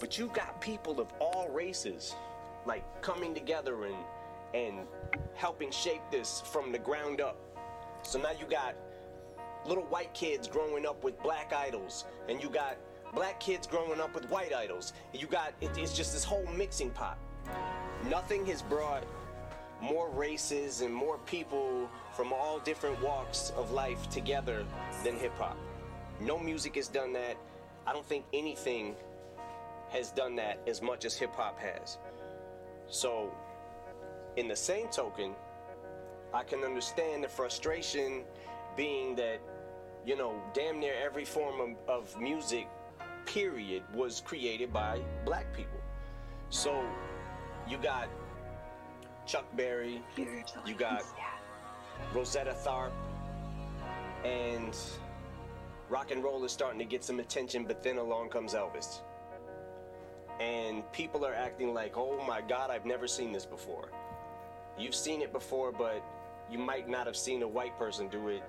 But you got people of all races, like, coming together and helping shape this from the ground up. So now you got little white kids growing up with black idols, and you got black kids growing up with white idols. And you got, it's just this whole mixing pot. Nothing has brought more races and more people from all different walks of life together than hip-hop. No music has done that. I don't think anything has done that as much as hip-hop has. So, in the same token, I can understand the frustration being that, you know, damn near every form of music, period, was created by black people. So, you got Chuck Berry, you got Rosetta Tharpe, and rock and roll is starting to get some attention, but then along comes Elvis. And people are acting like, oh my God, I've never seen this before. You've seen it before, but you might not have seen a white person do it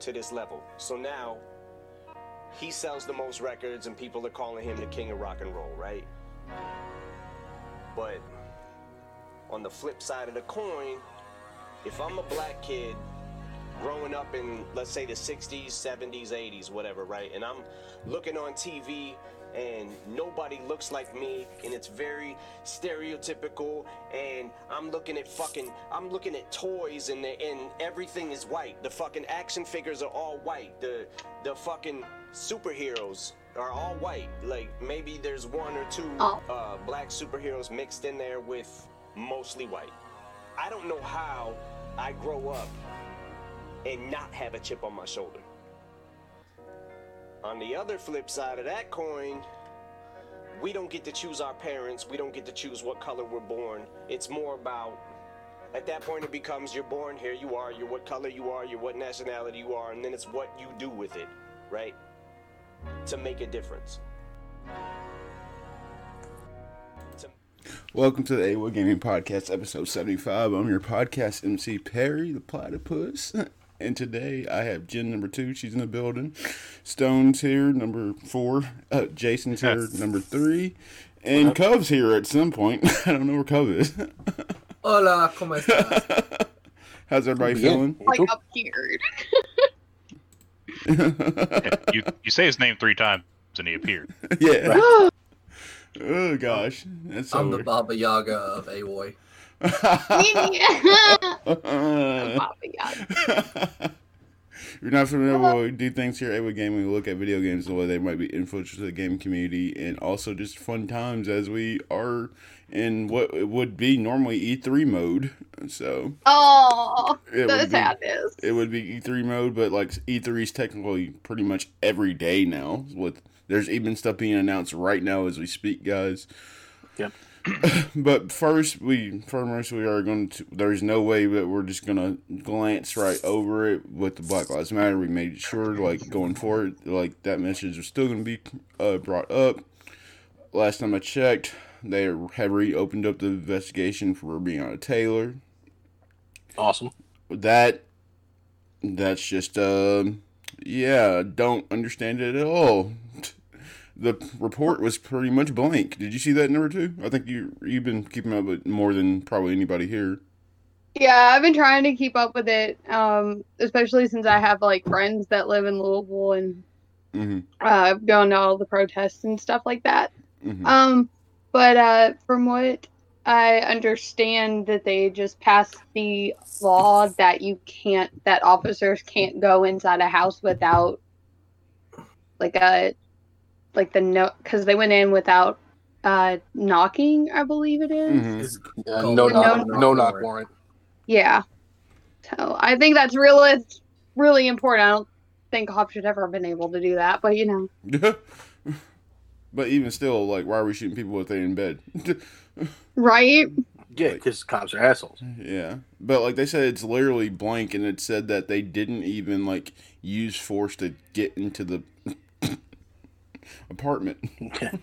to this level. So now, he sells the most records and people are calling him the king of rock and roll, right? But on the flip side of the coin, if I'm a black kid growing up in, let's say, the 60s, 70s, 80s, whatever, right? And I'm looking on TV and nobody looks like me and it's very stereotypical, and I'm looking at toys and everything is white. The fucking action figures are all white. The fucking superheroes are all white. Like, maybe there's one or two black superheroes mixed in there with mostly white. I don't know how I grow up and not have a chip on my shoulder. On the other flip side of that coin, we don't get to choose our parents. We don't get to choose what color we're born. It's more about, at that point it becomes, you're born, here you are, you're what color you are, you're what nationality you are, and then it's what you do with it, right? To make a difference. Welcome to the AWOI Gaming Podcast, episode 75. I'm your podcast MC Perry, the Platypus, and today I have Jen number 2. She's in the building. Stone's here, number 4. Jason's here, number 3, and what? Cub's here at some point. I don't know where Cub is. Hola, ¿cómo estás? How's everybody feeling? Like a beard. You say his name 3 times and he appeared. Yeah. Right. Oh gosh, that's so weird. The Baba Yaga of AWOI. Baba Yaga. You're not familiar with what we do things here at AWOI Gaming. We look at video games the way they might be influential to the gaming community, and also just fun times as we are in what would be normally E3 mode. So, it would be E3 mode, but like E3 is technically pretty much every day now. There's even stuff being announced right now as we speak, guys. Yep. But first we are going to. There's no way that we're just gonna glance right over it with the Black Lives Matter. We made sure, like, going forward, like, that message is still gonna be brought up. Last time I checked, they have reopened up the investigation for Breonna Taylor. Awesome. That's just don't understand it at all. The report was pretty much blank. Did you see that, number 2? I think you've been keeping up with more than probably anybody here. Yeah, I've been trying to keep up with it, especially since I have, like, friends that live in Louisville and I've gone to all the protests and stuff like that. Mm-hmm. But from what I understand, that they just passed the law that officers can't go inside a house without, like, a... Like, because they went in without knocking, I believe it is. Mm-hmm. Yeah, no knock warrant. Yeah. So, I think that's really important. I don't think cops should ever have been able to do that, but, you know. But even still, like, why are we shooting people if they're in bed? Right? Yeah, because cops are assholes. Yeah. But, like, they said it's literally blank, and it said that they didn't even, like, use force to get into the... apartment.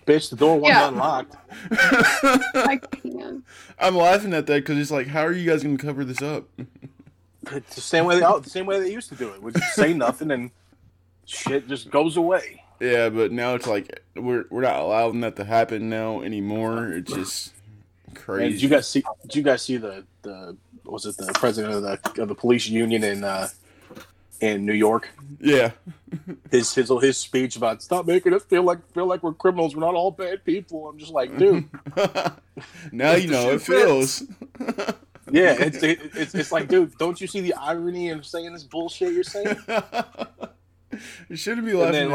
Bitch, the door wasn't unlocked. I can't. I'm laughing at that because it's like, how are you guys going to cover this up? It's the same way they used to do it. We just say nothing and shit just goes away. Yeah, but now it's like we're not allowing that to happen now anymore. It's just crazy. Man, did you guys see the what was it, the president of the police union in New York? Yeah. his speech about stop making us feel like we're criminals. We're not all bad people. I'm just like, dude. Now you know it feels. Yeah, it's like, dude, don't you see the irony of saying this bullshit you're saying? You shouldn't be laughing. And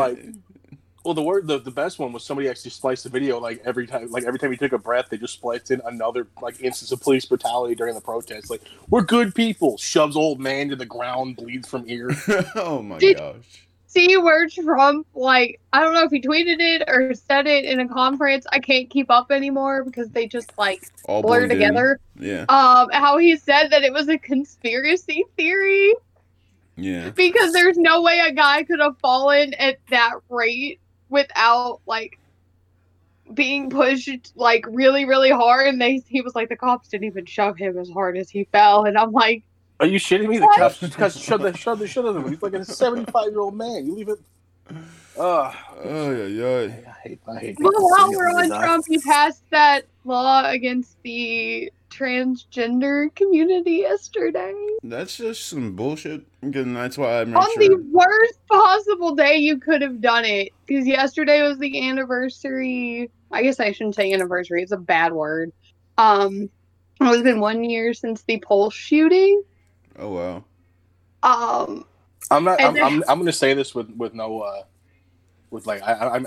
then, the best one was somebody actually spliced the video. Every time you took a breath, they just spliced in another instance of police brutality during the protest. Like, we're good people. Shoves old man to the ground, bleeds from ear. Oh my gosh. See where Trump, I don't know if he tweeted it or said it in a conference. I can't keep up anymore because they just, all blur together. Yeah. How he said that it was a conspiracy theory. Yeah. Because there's no way a guy could have fallen at that rate without, being pushed, really, really hard. And he was like, the cops didn't even shove him as hard as he fell. And I'm like... Are you shitting me? The cops just shoved shit out of him. He's like a 75-year-old man. You leave it. I hate. Well, while we're on Trump, he passed that law against the transgender community yesterday. That's just some bullshit. And that's why I'm not sure. On the worst possible day you could have done it, because yesterday was the anniversary. I guess I shouldn't say anniversary. It's a bad word. It's been 1 year since the Pulse shooting. Oh wow! I'm going to say this I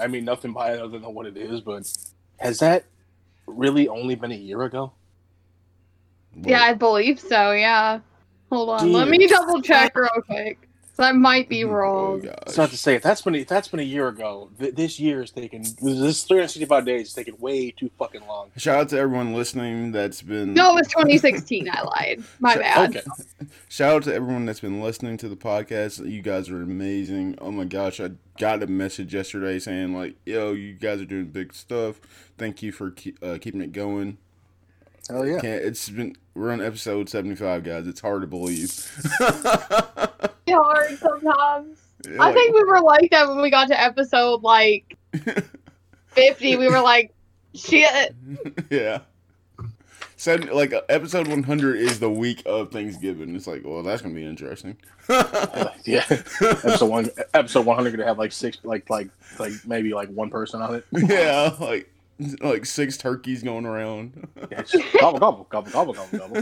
mean nothing by it other than what it is. But has that really only been a year ago? Yeah, I believe so. Yeah. Hold on. Dude. Let me double check real quick. So I might be wrong. Oh, it's not to say if that's been a year ago. This year is taking this 365 days is taking way too fucking long. Shout out to everyone listening that's been. No, it was 2016. I lied. My bad. Okay. Shout out to everyone that's been listening to the podcast. You guys are amazing. Oh my gosh, I got a message yesterday saying you guys are doing big stuff. Thank you for keeping it going. Hell yeah! We're on episode 75, guys. It's hard to believe. Hard sometimes. Yeah, I think we were like that when we got to episode 50. We were like, shit. Yeah. Said episode 100 is the week of Thanksgiving. It's that's gonna be interesting. Yeah. Episode 100 gonna have six, maybe one person on it. Yeah. Like six turkeys going around. Yeah, gobble, gobble, gobble, gobble, gobble, gobble.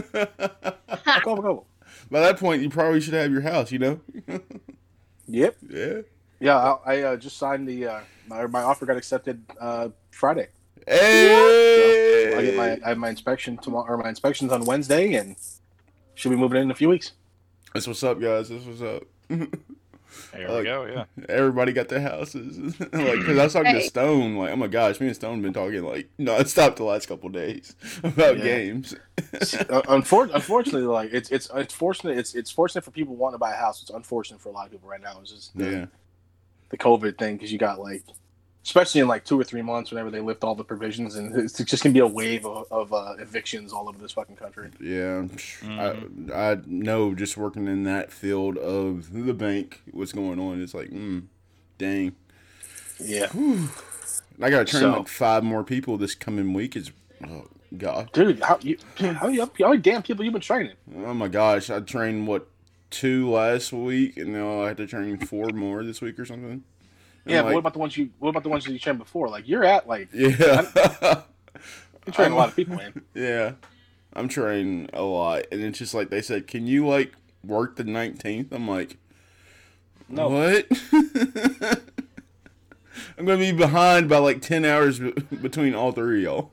Gobble, gobble. By that point, you probably should have your house, you know? Yep. Yeah. Yeah, I just signed my offer got accepted Friday. Hey! So I have my inspection tomorrow, or my inspection's on Wednesday, and should be moving in a few weeks. That's what's up, guys. That's what's up. There we go, yeah. Everybody got their houses. Because I was talking to Stone, oh my gosh, me and Stone have been talking, nonstop the last couple of days about games. Unfortunately, it's fortunate. It's fortunate for people wanting to buy a house. It's unfortunate for a lot of people right now. It's just the COVID thing, because you got, especially in 2 or 3 months, whenever they lift all the provisions, and it's just going to be a wave of evictions all over this fucking country. Yeah. Mm-hmm. I know, just working in that field of the bank, what's going on, it's dang. Yeah. Whew. I got to train five more people this coming week. Oh, God. Dude, how many damn people you been training? Oh, my gosh. I trained, 2 last week, and now I have to train 4 more this week or something. Yeah, but what about the ones that you trained before? You're at you train a lot of people, man. Yeah, I'm training a lot, and it's just they said, can you work the 19th? I'm like, no. What? I'm gonna be behind by 10 hours between all three of y'all.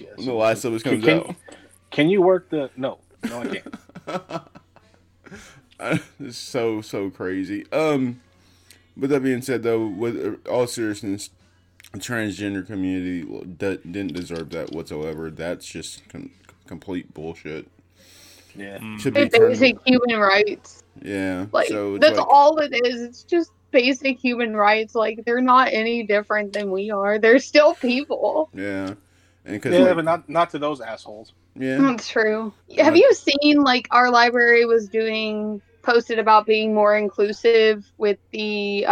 Yes. When the last of us comes out. Can you work the? No, I can't. It's so crazy. But that being said, though, with all seriousness, the transgender community didn't deserve that whatsoever. That's just complete bullshit. Yeah. Should be basic human rights. Yeah. That's all it is. It's just basic human rights. They're not any different than we are. They're still people. Yeah. And but not to those assholes. Yeah. That's true. Have you seen, our library was posted about being more inclusive with the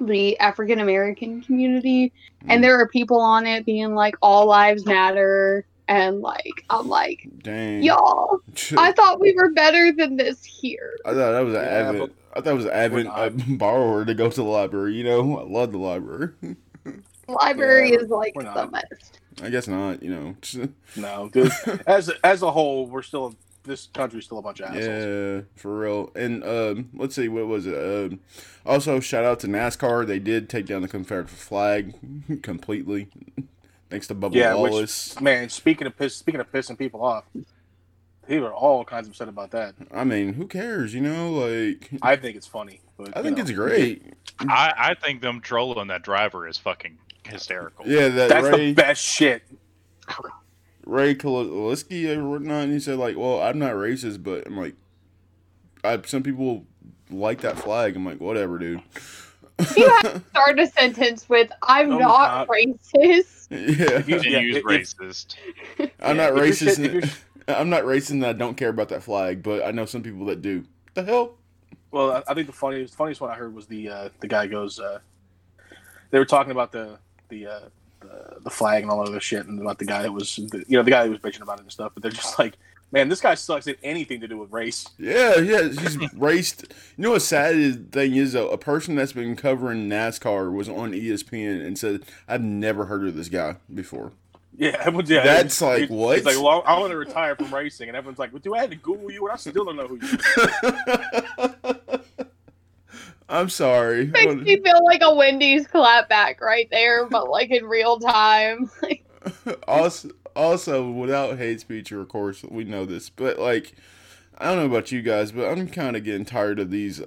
the African American community, and there are people on it being like, all lives matter, and like, I'm like, dang, y'all, I thought we were better than this here. I thought that was an avid, borrower to go to the library, you know? I love the library. Library is like the best. I guess not, you know. No, because as a whole, we're still, this country's still a bunch of assholes. Yeah, for real. And let's see, what was it? Also, shout out to NASCAR. They did take down the Confederate flag completely, thanks to Bubba Wallace. Which, man, speaking of pissing people off, they were all kinds of upset about that. I mean, who cares? You know, like, I think it's funny. But, I think it's great. I think them trolling that driver is fucking hysterical. Yeah, that's the best shit. Ray Koliski or whatnot, and he said, like, well, I'm not racist, but I'm like, some people like that flag. I'm like, whatever, dude. You have to start a sentence with, I'm not racist. Yeah. You didn't use racist. I'm not racist. I'm not racist and I don't care about that flag, but I know some people that do. What the hell? Well, I think the funniest one I heard was the guy goes, they were talking about the flag and all of this shit, and about the guy that was, the guy that was bitching about it and stuff. But they're just like, man, this guy sucks at anything to do with race. Yeah, he's raced. You know what sad thing is though? A person that's been covering NASCAR was on ESPN and said, "I've never heard of this guy before." Yeah, that's like what? It's like, well, I want to retire from racing, and everyone's like, "Well, do I had to Google you? And I still don't know who you are." I'm sorry. Makes me feel like a Wendy's clapback right there, but like in real time. Also, without hate speech, of course, we know this, but like, I don't know about you guys, but I'm kind of getting tired of these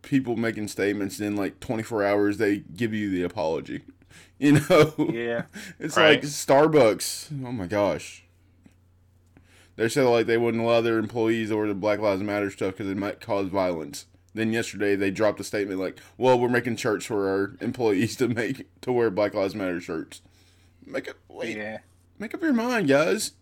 people making statements, and in like 24 hours, they give you the apology. You know? Yeah. It's right. Like Starbucks. Oh my gosh. They said like they wouldn't allow their employees or the Black Lives Matter stuff because it might cause violence. Then yesterday they dropped a statement like, "Well, we're making shirts for our employees to wear Black Lives Matter shirts." Make up your mind, guys.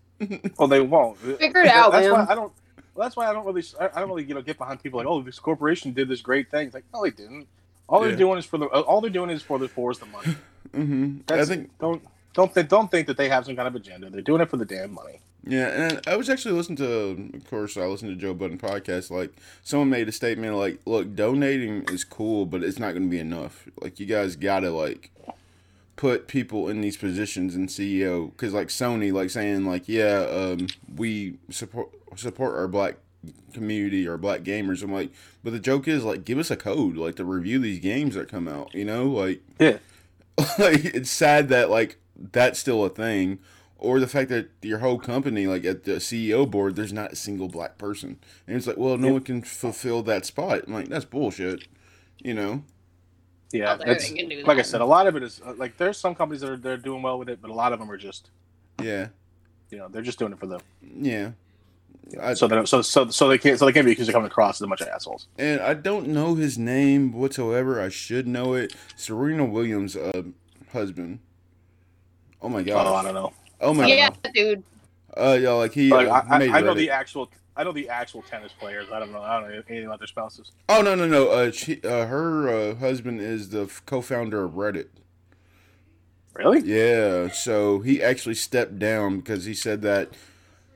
Well, they won't figure it out. That's why I don't really. I don't really get behind people like, "Oh, this corporation did this great thing." It's like, no, they didn't. All they're doing is for the money. Mm-hmm. Don't think that they have some kind of agenda. They're doing it for the damn money. Yeah, and I was actually listening to, of course, I listened to Joe Budden podcast. Like, someone made a statement like, "Look, donating is cool, but it's not going to be enough. Like, you guys gotta like put people in these positions in CEO because like Sony, like saying like, yeah, we support our black community or black gamers." I'm like, but the joke is like, give us a code like to review these games that come out. You know, like yeah. Like, it's sad that, like, that's still a thing. Or the fact that your whole company, like, at the CEO board, there's not a single black person. And it's like, well, no one can fulfill that spot. I'm like, that's bullshit, you know? Yeah, like I said, a lot of it is, like, there's some companies that are they're doing well with it, but a lot of them are just... Yeah. You know, they're just doing it for them. Yeah. So they can't be accused of coming across as a bunch of assholes. And I don't know his name whatsoever. I should know it. Serena Williams' husband. Oh my god. Oh, I don't know. Oh my god. Yeah, dude. I know the actual tennis players. I don't know anything about their spouses. Oh no. Her husband is the co-founder of Reddit. Really? Yeah. So he actually stepped down because he said that.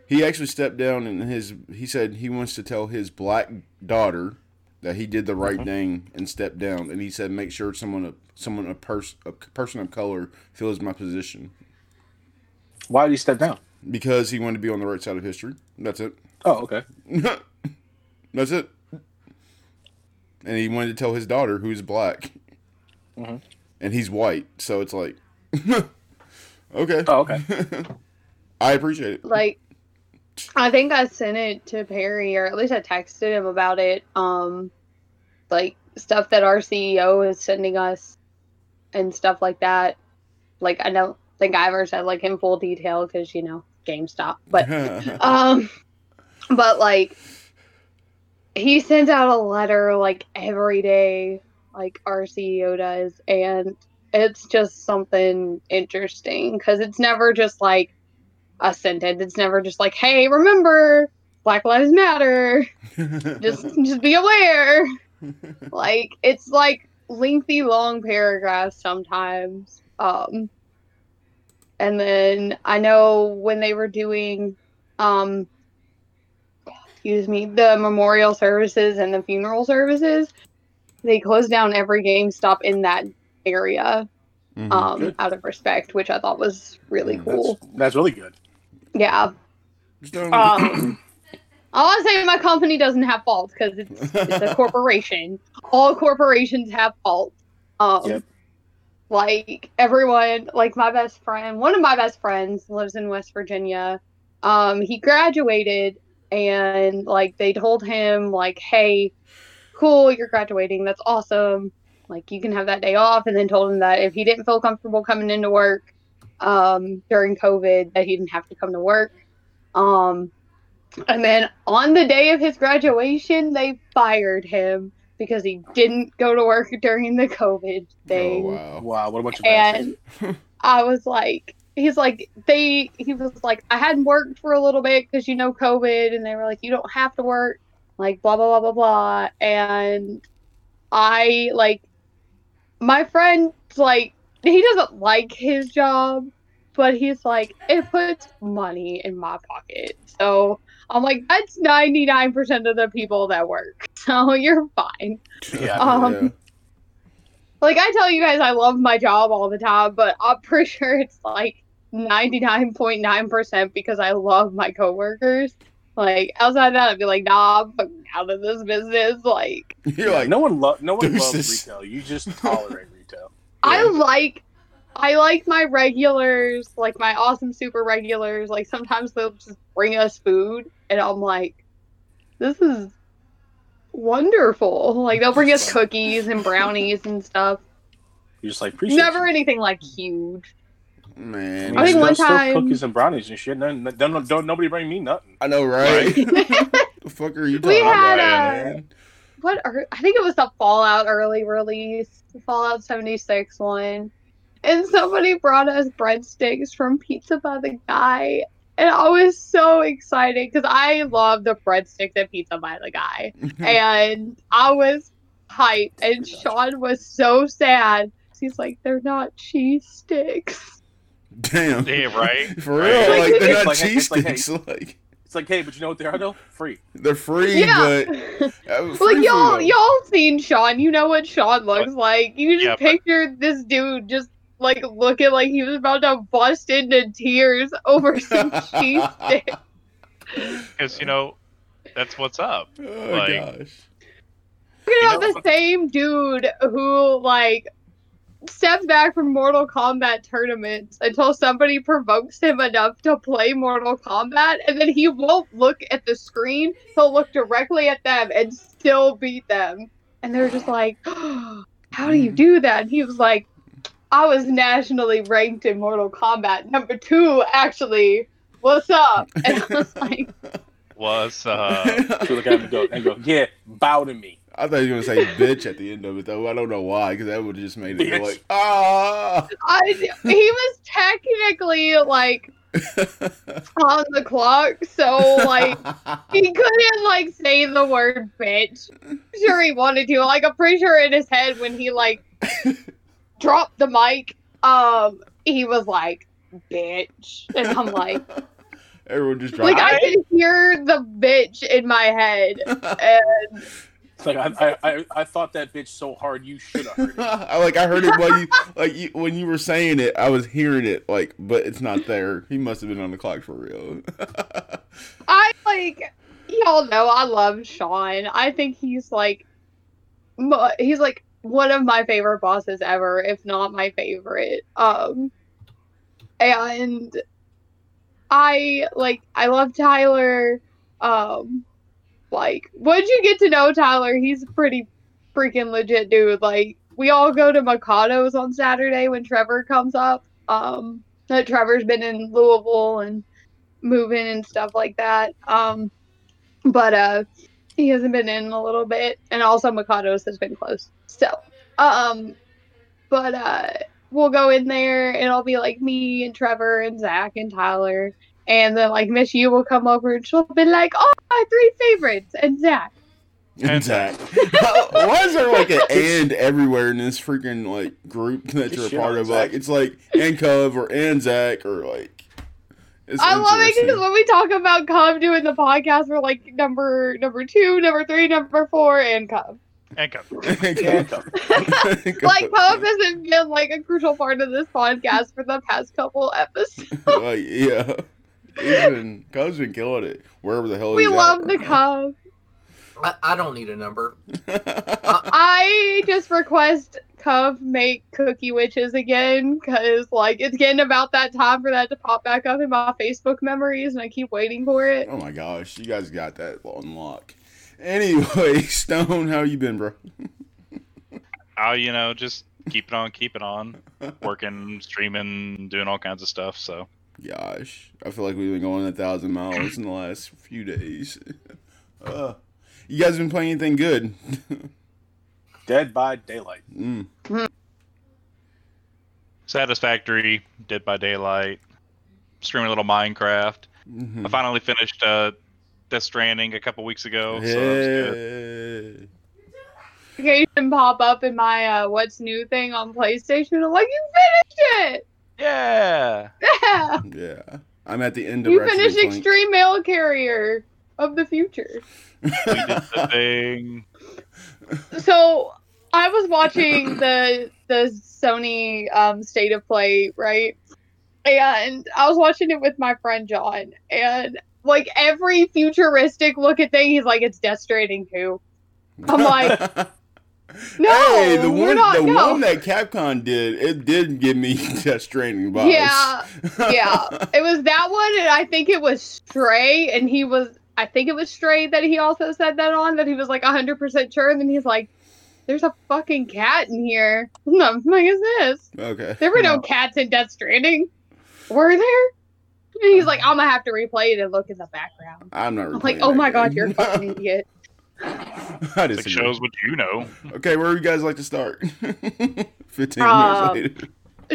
He actually stepped down and he said he wants to tell his black daughter that he did the right thing and stepped down. And he said, make sure a person of color fills my position. Why did he step down? Because he wanted to be on the right side of history. That's it. Oh, okay. That's it. And he wanted to tell his daughter, who's black. Mm-hmm. And he's white. So it's like, okay. Oh, okay. I appreciate it. Like, I think I sent it to Perry, or at least I texted him about it. Like stuff that our CEO is sending us and stuff like that. Like I don't think I ever said like in full detail because you know GameStop, but but like he sends out a letter like every day, like our CEO does, and it's just something interesting because it's never just like a sentence. It's never just like, hey, remember, Black Lives Matter. just be aware. Like, it's like lengthy, long paragraphs sometimes. And then I know when they were doing, the memorial services and the funeral services, they closed down every GameStop in that area out of respect, which I thought was really cool. That's really good. Yeah. I want to say my company doesn't have faults because it's a corporation. All corporations have faults. Yep. Like everyone, like my best friend, one of my best friends lives in West Virginia. He graduated and like they told him like, hey, cool, you're graduating. That's awesome. Like you can have that day off. And then told him that if he didn't feel comfortable coming into work during COVID, that he didn't have to come to work. And then on the day of his graduation, they fired him because he didn't go to work during the COVID thing. Oh, wow. Wow, what a bunch of bad things. I was like, he was like, I hadn't worked for a little bit because, COVID. And they were like, you don't have to work. Like, blah, blah, blah, blah, blah. And I, like, my friend, like, he doesn't like his job, but he's like, it puts money in my pocket. So I'm like, that's 99% of the people that work. So you're fine. Yeah, yeah. Like, I tell you guys I love my job all the time, but I'm pretty sure it's, like, 99.9% because I love my coworkers. Like, outside of that, I'd be like, nah, I'm fucking out of this business. Like, you're like, no one loves retail. You just tolerate retail. Yeah. I like my regulars, like my awesome super regulars. Like sometimes they'll just bring us food, and I'm like, this is wonderful. Like they'll bring us cookies and brownies and stuff. You're just like, never anything like huge. Man, I think one time cookies and brownies and shit. Don't nobody bring me nothing. I know, right? The fuck are you talking about? I think it was the Fallout early release, the Fallout 76 one. And somebody brought us breadsticks from Pizza by the Guy. And I was so excited because I love the breadsticks at Pizza by the Guy. And I was hyped. And Sean was so sad. He's like, they're not cheese sticks. Damn, right? For real. Like, they're not cheese sticks. Like, it's like, hey, but you know what they are, though? Free. They're free, yeah. But... free like, y'all seen Sean. You know what Sean looks like. You just picture this dude just, like, looking like he was about to bust into tears over some cheese sticks. Because, that's what's up. Oh, gosh. You're the same dude who, like... stepped back from Mortal Kombat tournaments until somebody provokes him enough to play Mortal Kombat, and then he won't look at the screen. He'll look directly at them and still beat them. And they're just like, oh, how do you do that? And he was like, I was nationally ranked in Mortal Kombat. Number 2, actually. What's up? And I was like... what's up? So look at him and go, yeah, bow to me. I thought you were going to say bitch at the end of it, though. I don't know why, because that would have just made it like, ah! He was technically, like, on the clock, so, like, he couldn't, like, say the word bitch. I'm sure he wanted to. Like, I'm pretty sure in his head when he, like, dropped the mic, he was like, bitch. And I'm like... everyone just dropped. Like, I could hear the bitch in my head, and... it's like I thought that bitch so hard you should have heard it. I heard it while when you were saying it, I was hearing it but it's not there. He must have been on the clock for real. Y'all know I love Sean. I think he's one of my favorite bosses ever, if not my favorite. And I love Tyler. Like, once you get to know Tyler, he's a pretty freaking legit dude. Like, we all go to Mikado's on Saturday when Trevor comes up. Trevor's been in Louisville and moving and stuff like that. But he hasn't been in a little bit. And also Mikado's has been closed. So, but we'll go in there and it'll be, like, me and Trevor and Zach and Tyler. And then, like, Miss Yu will come over and she'll be like, oh, my 3 favorites, and Zach. Exactly. Why is there like an "and" everywhere in this freaking like group that you're a part of? Like it's like "and Cove" or "and Zach" or like. I love it because when we talk about Cove doing the podcast, we're like number 2, number 3, number 4, and Cove. And Cove. Like Cove hasn't been like a crucial part of this podcast for the past couple episodes. Like yeah, Cove's been killing it wherever the hell. We love the Cove. I don't need a number. I just request Cove make Cookie Witches again, because like it's getting about that time for that to pop back up in my Facebook memories, and I keep waiting for it. Oh my gosh, you guys got that on lock. Anyway, Stone, how you been, bro? Oh, you know, just keep it on, working, streaming, doing all kinds of stuff. So, gosh, I feel like we've been going 1,000 miles in the last few days. You guys been playing anything good? Dead by Daylight. Mm. Satisfactory. Dead by Daylight. Streaming a little Minecraft. Mm-hmm. I finally finished Death Stranding a couple weeks ago. Yeah. So that was good. Notification pop up in my what's new thing on PlayStation. I'm like, you finished it! Yeah! Yeah! Yeah. I'm at the end of Ratchet. You finished Extreme Mail Carrier of the future. We did the thing. So I was watching the Sony State of Play, right? And I was watching it with my friend John, and like every futuristic look at thing, he's like, "It's Death Stranding 2." I'm like, "No, hey, the one that Capcom did, it did give me Death Stranding vibes." Yeah, yeah, it was that one, and I think it was Stray, and he was. I think it was Stray that he also said that on, that he was like 100% sure, and then he's like, there's a fucking cat in here. I'm like, is this? Okay. There were no cats in Death Stranding. Were there? And he's like, I'm gonna have to replay it and look in the background. I'm like, oh my god, you're a fucking idiot. It shows what you know. Okay, where would you guys like to start? 15 minutes later.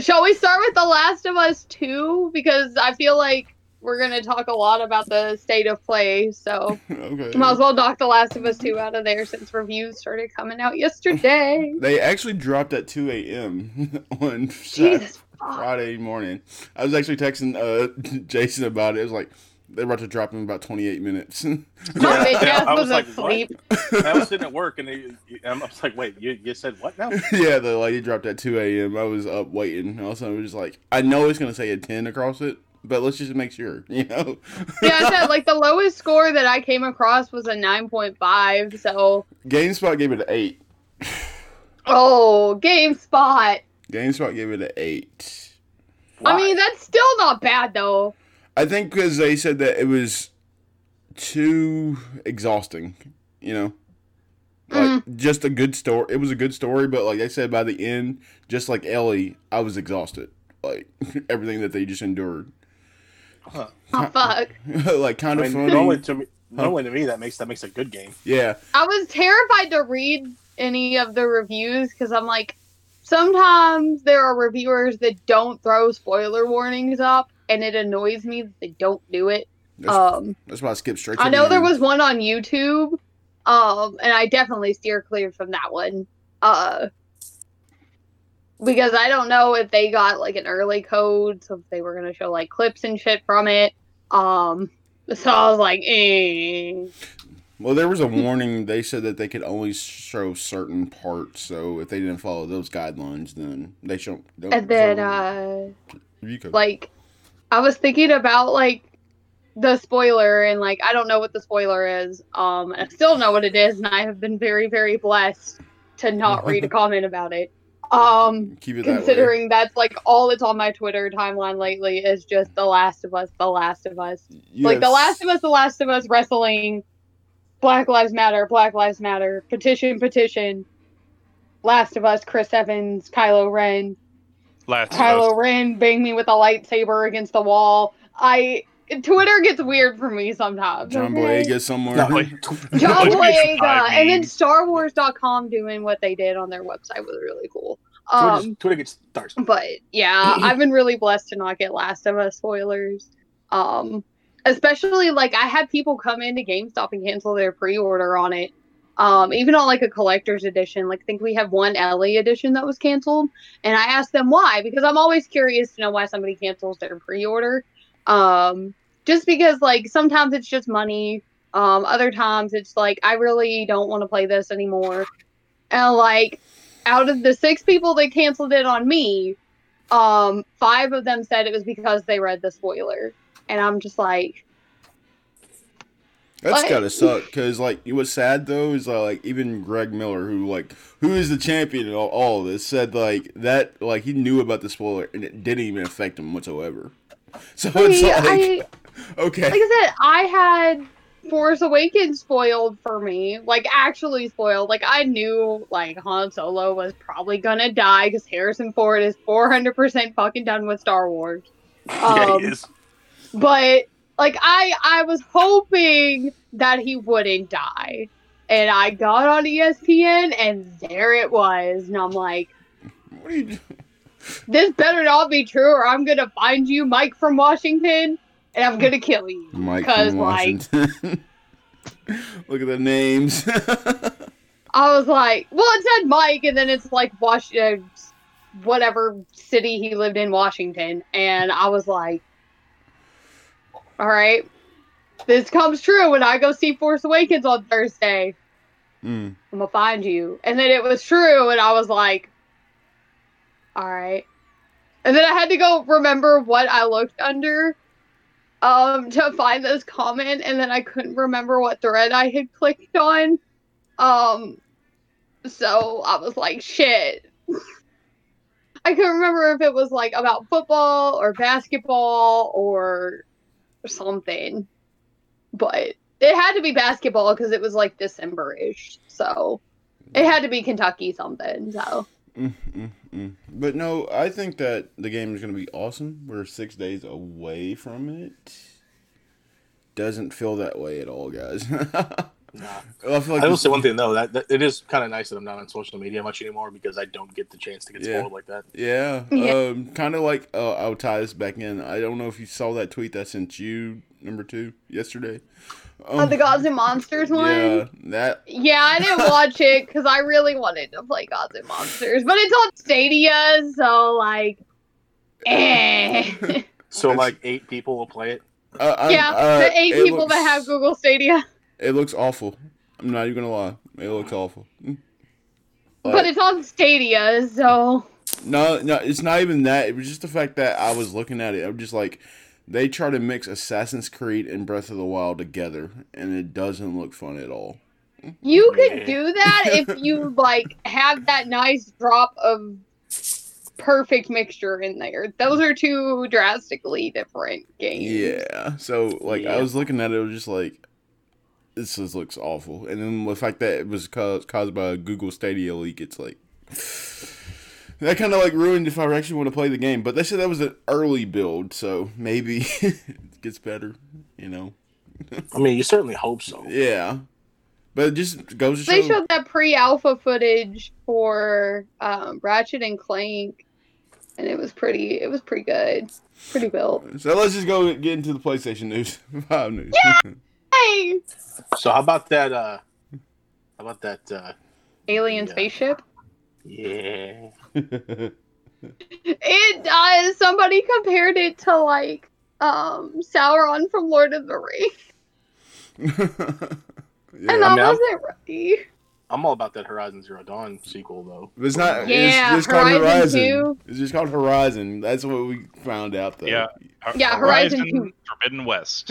Shall we start with The Last of Us 2? Because I feel like we're going to talk a lot about the state of play, so okay. Might as well knock The Last of Us 2 out of there since reviews started coming out yesterday. They actually dropped at 2 a.m. on Friday morning. I was actually texting Jason about it. It was like, they're about to drop in about 28 minutes. My bitch ass was asleep. Like, I was sitting at work, and I was like, wait, you said what now? Yeah, the lady dropped at 2 a.m. I was up waiting. All of a sudden, I was just like, I know it's going to say a 10 across it. But let's just make sure, you know? Yeah, I said, like, the lowest score that I came across was a 9.5, so... GameSpot gave it an 8. Oh, GameSpot! GameSpot gave it an 8. Why? I mean, that's still not bad, though. I think because they said that it was too exhausting, you know? Like, just a good story. It was a good story, but like I said, by the end, just like Ellie, I was exhausted. Like, everything that they just endured. Huh. Oh, fuck. Like, kind of funny. Knowing to me, that makes a good game. Yeah. I was terrified to read any of the reviews, because I'm like, sometimes there are reviewers that don't throw spoiler warnings up, and it annoys me that they don't do it. That's why I skipped straight to there was one on YouTube, and I definitely steer clear from that one. Because I don't know if they got, like, an early code, so if they were going to show, like, clips and shit from it. So I was like, eh. Well, there was a warning. They said that they could only show certain parts, so if they didn't follow those guidelines, then they shouldn't. And then, like, I was thinking about, like, the spoiler, and, like, I don't know what the spoiler is. And I still know what it is, and I have been very, very blessed to not read a comment about it. Considering that's like all that's on my Twitter timeline lately is just The Last of Us. Yes. Like The Last of Us, wrestling, Black Lives Matter, petition, Last of Us, Chris Evans, Kylo Ren, bang me with a lightsaber against the wall. Twitter gets weird for me sometimes. John Boyega somewhere. John Boyega. And then StarWars.com doing what they did on their website was really cool. Twitter gets stars. But yeah, I've been really blessed to not get Last of Us spoilers. Especially like I had people come into GameStop and cancel their pre-order on it Even on like a collector's edition, like I think we have one LE edition that was canceled, and I asked them why, because I'm always curious to know why somebody cancels their pre-order. Just because like sometimes it's just money, other times it's like I really don't want to play this anymore. And like out of the 6 people that canceled it on me, 5 of them said it was because they read the spoiler, and I'm just like, that's gotta suck, because, like, what's sad, though, is, like, even Greg Miller, who is the champion in all of this, said, like, that, like, he knew about the spoiler, and it didn't even affect him whatsoever. So it's okay. Like I said, I had Force Awakens spoiled for me, like, actually spoiled. Like, I knew, like, Han Solo was probably gonna die, because Harrison Ford is 400% fucking done with Star Wars. Yeah, he is. But... like, I was hoping that he wouldn't die. And I got on ESPN, and there it was. And I'm like, what are you doing? This better not be true, or I'm going to find you, Mike from Washington, and I'm going to kill you. Mike from Washington. Like, look at the names. I was like, well, it said Mike, and then it's like whatever city he lived in, Washington. And I was like, all right, this comes true when I go see Force Awakens on Thursday. I'm going to find you. And then it was true, and I was like, all right. And then I had to go remember what I looked under to find this comment, and then I couldn't remember what thread I had clicked on. So I was like, shit. I couldn't remember if it was like about football or basketball or... something, but it had to be basketball because it was like December-ish, so it had to be Kentucky something. So, But no, I think that the game is going to be awesome. We're 6 days away from it. Doesn't feel that way at all, guys. I feel like I will say one thing though, that it is kind of nice that I'm not on social media much anymore because I don't get the chance to get spoiled like that. Kind of like I'll tie this back in. I don't know if you saw that tweet that sent you number 2 yesterday. The Gods and Monsters one. Yeah, that. Yeah, I didn't watch it because I really wanted to play Gods and Monsters, but it's on Stadia, so like, So like 8 people will play it. The 8 people that have Google Stadia. It looks awful. I'm not even going to lie. It looks awful. But it's on Stadia, so... No, it's not even that. It was just the fact that I was looking at it. I'm just like, they try to mix Assassin's Creed and Breath of the Wild together, and it doesn't look fun at all. You could do that if you, like, have that nice drop of perfect mixture in there. Those are 2 drastically different games. Yeah, so, like, I was looking at it, it was just like... this just looks awful. And then the fact that it was caused by a Google Stadia leak, it's like... that kind of like ruined if I actually want to play the game. But they said that was an early build, so maybe it gets better, you know. I mean, you certainly hope so. Yeah. But it just goes to show... They showed that pre-alpha footage for Ratchet and Clank, and it was pretty good. Pretty built. So let's just go get into the PlayStation news. 5 news. Yeah! So how about that alien spaceship? Yeah. It somebody compared it to like Sauron from Lord of the Rings. And I wasn't ready. I'm all about that Horizon Zero Dawn sequel though. It's not it's just Horizon called Horizon. 2. It's just called Horizon. That's what we found out though. Yeah. Horizon 2. Forbidden West.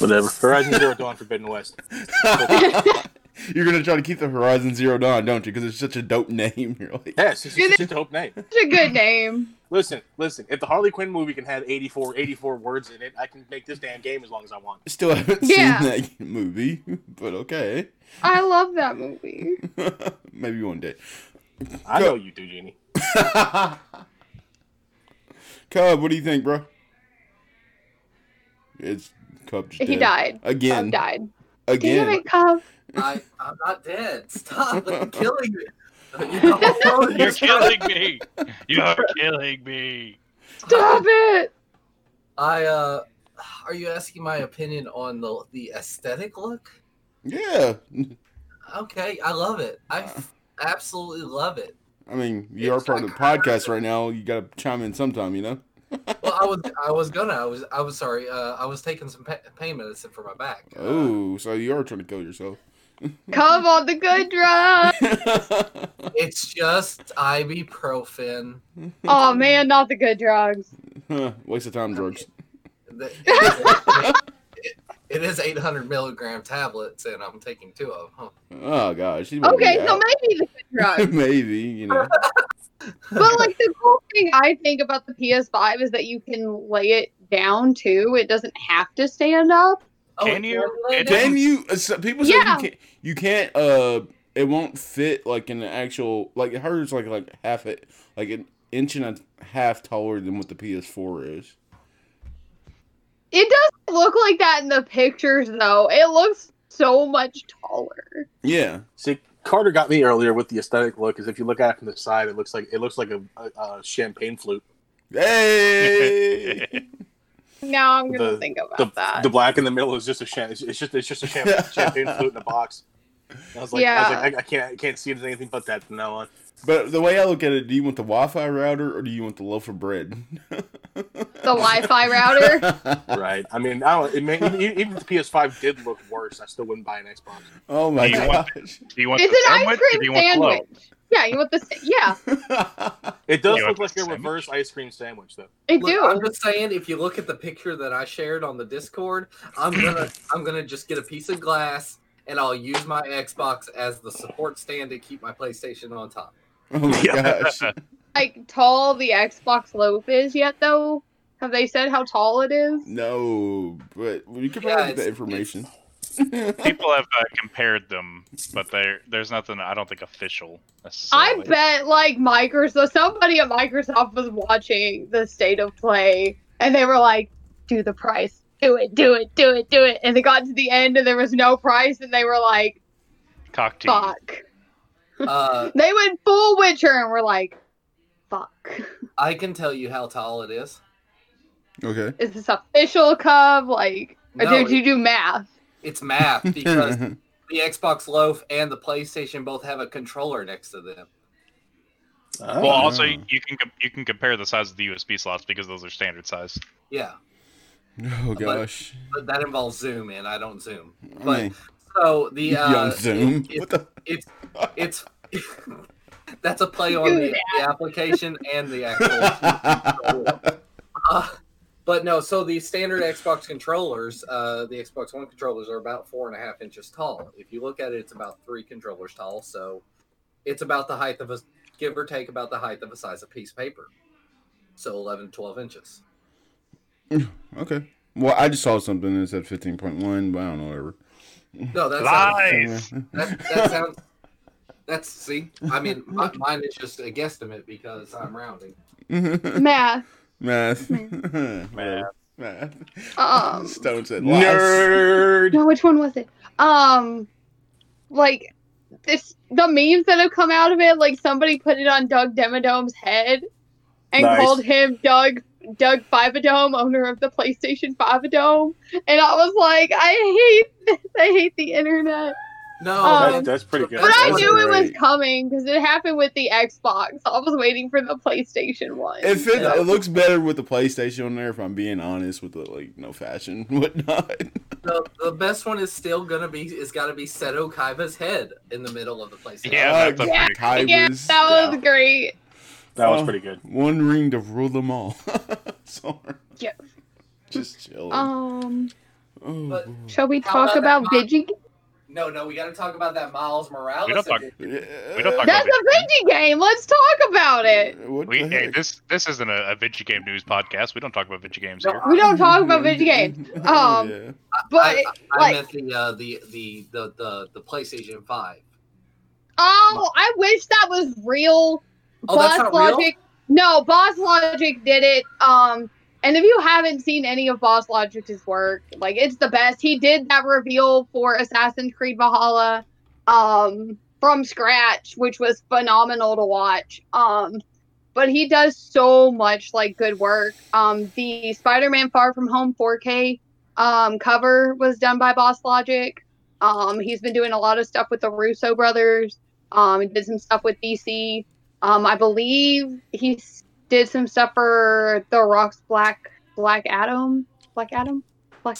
Whatever. Horizon Zero Dawn Forbidden West. You're going to try to keep the Horizon Zero Dawn, don't you? Because it's such a dope name. You're like, yes, it's such a dope name. It's a good name. Listen. If the Harley Quinn movie can have 84 words in it, I can make this damn game as long as I want. Still haven't seen that movie, but okay. I love that movie. Maybe one day. I know you do, Jeannie. Cub, what do you think, bro? It's Cub. Just he dead. Died again. Cub died again. Damn it, Cub. I'm not dead. Stop! I'm killing me. You're killing me. You're killing me. Stop it. I are you asking my opinion on the aesthetic look? Yeah. Okay, I love it. Absolutely love it. I mean, you are part of the podcast right now. You got to chime in sometime, you know? Well, I was sorry. I was taking some pain medicine for my back. Oh, so you are trying to kill yourself. Come on the good drugs. It's just ibuprofen. Oh, man, not the good drugs. Waste of time drugs. It is 800 milligram tablets, and I'm taking two of them. Oh, gosh. Okay, so maybe the good drugs. Maybe, you know. But, like, the cool thing I think about the PS5 is that you can lay it down, too. It doesn't have to stand up. Can you? Can you? People say you can't. It won't fit like in the actual. Like hers, like half it, like an inch and a half taller than what the PS4 is. It doesn't look like that in the pictures, though. It looks so much taller. Yeah. See, Carter got me earlier with the aesthetic look. Is if you look at it from the side, it looks like a champagne flute. Hey. Now I'm gonna think about that. The black in the middle is just a champagne flute in a box. I can't see it as anything but that from now on. But the way I look at it, do you want the Wi-Fi router or do you want the loaf of bread? The Wi-Fi router, right? I mean, even if the PS5 did look worse, I still wouldn't buy an Xbox. Oh my gosh! Do you want it's an ice cream sandwich? Yeah, you want the It does look like a reverse ice cream sandwich, though. I'm just saying, if you look at the picture that I shared on the Discord, I'm gonna just get a piece of glass and I'll use my Xbox as the support stand to keep my PlayStation on top. Oh my gosh! Like tall the Xbox loaf is yet though? Have they said how tall it is? No, but you can probably get the information. People have compared them, but there's nothing, I don't think, official necessarily. I bet, somebody at Microsoft was watching the State of Play, and they were like, do the price. Do it. And they got to the end, and there was no price, and they were like, fuck. They went full Witcher, and were like, fuck. I can tell you how tall it is. Okay. Is this official, Cub? Did you do math? It's math because the Xbox Loaf and the PlayStation both have a controller next to them. Oh. Well, also you can compare the size of the USB slots because those are standard size. Yeah. Oh gosh. But that involves Zoom, and I don't Zoom. But so the Zoom. It's that's a play on the application and the actual. But no, so the standard Xbox controllers, the Xbox One controllers are about 4.5 inches tall. If you look at it, it's about 3 controllers tall. So it's about the height of a, give or take, about the height of a size of piece of paper. So 11, 12 inches. Okay. Well, I just saw something that said 15.1, but I don't know whatever. No, that's lies. That sounds, see, I mean, mine is just a guesstimate because I'm rounding. Math. Stone said lies. Nerd. No, which one was it? The memes that have come out of it. Like somebody put it on Doug Demodome's head and called him Doug Five-a-Dome, owner of the PlayStation 5-a-Dome. And I was like, I hate this. I hate the internet. No, that's pretty good. But I knew it was coming because it happened with the Xbox. I was waiting for the PlayStation one. It looks better with the PlayStation on there, if I'm being honest, with the no fashion and whatnot. The best one is still gonna be. It's got to be Seto Kaiba's head in the middle of the PlayStation. Yeah, that was great. That was pretty good. One ring to rule them all. Sorry. Yeah. Just chilling. Shall we talk about Digi? No, we gotta talk about that Miles Morales. We don't talk that's about a video game. Let's talk about it. This isn't a video game news podcast. We don't talk about video games here. We don't talk about video games. Yeah. But I meant the PlayStation 5. Oh, I wish that was real. Boss Logic did it. And if you haven't seen any of Boss Logic's work, it's the best. He did that reveal for Assassin's Creed Valhalla from scratch, which was phenomenal to watch. But he does so much, good work. The Spider-Man Far From Home 4K cover was done by Boss Logic. He's been doing a lot of stuff with the Russo brothers. He did some stuff with DC. I believe he did some stuff for The Rock's Black Adam. You're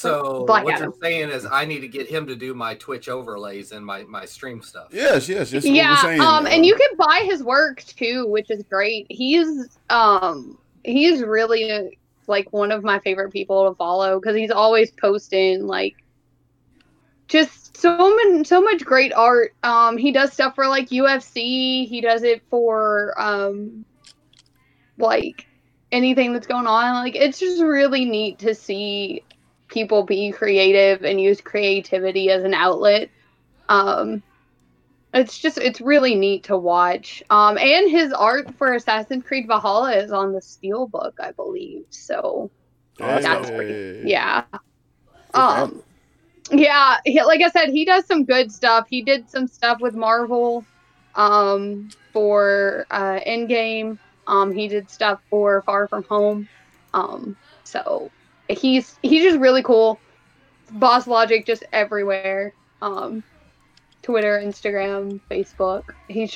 saying is I need to get him to do my Twitch overlays and my stream stuff. Yes. Yeah, what we're saying. And you can buy his work too, which is great. He's really like one of my favorite people to follow because he's always posting like just so much great art. He does stuff for like UFC. He does it for like anything that's going on. Like it's just really neat to see people be creative and use creativity as an outlet. It's really neat to watch. And his art for Assassin's Creed Valhalla is on the Steelbook, I believe. So that's pretty. Yeah. Yeah, like I said, he does some good stuff. He did some stuff with Marvel for Endgame. He did stuff for Far From Home. So he's just really cool. Boss Logic just everywhere. Twitter, Instagram, Facebook. He's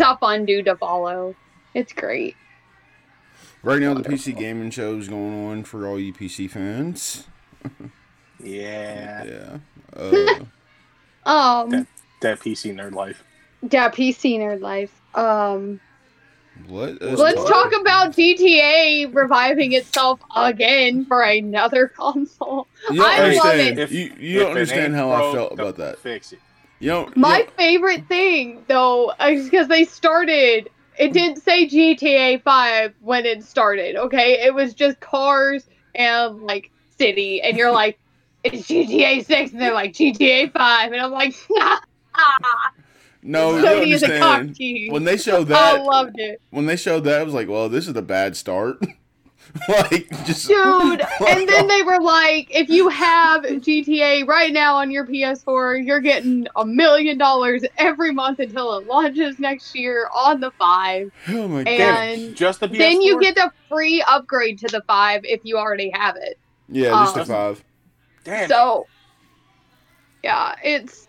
a fun dude to follow. It's great. Right now, the PC gaming show is going on for all you PC fans. Yeah. That PC nerd life. Yeah, PC nerd life. Let's talk about GTA reviving itself again for another console. I love it. You don't understand how I felt about that. Fix it. My favorite thing, though, is because they started. It didn't say GTA 5 when it started. Okay, it was just cars and like city, and you're like, it's GTA 6, and they're like GTA 5, and I'm like, No, you don't understand. When they showed that, I loved it. When they showed that, I was like, well, this is a bad start. Dude, and then they were like, if you have GTA right now on your PS4, you're getting $1 million every month until it launches next year on the 5. Oh my god. Just the PS4? Then you get the free upgrade to the 5 if you already have it. Yeah, just the 5. Damn. So, yeah, it's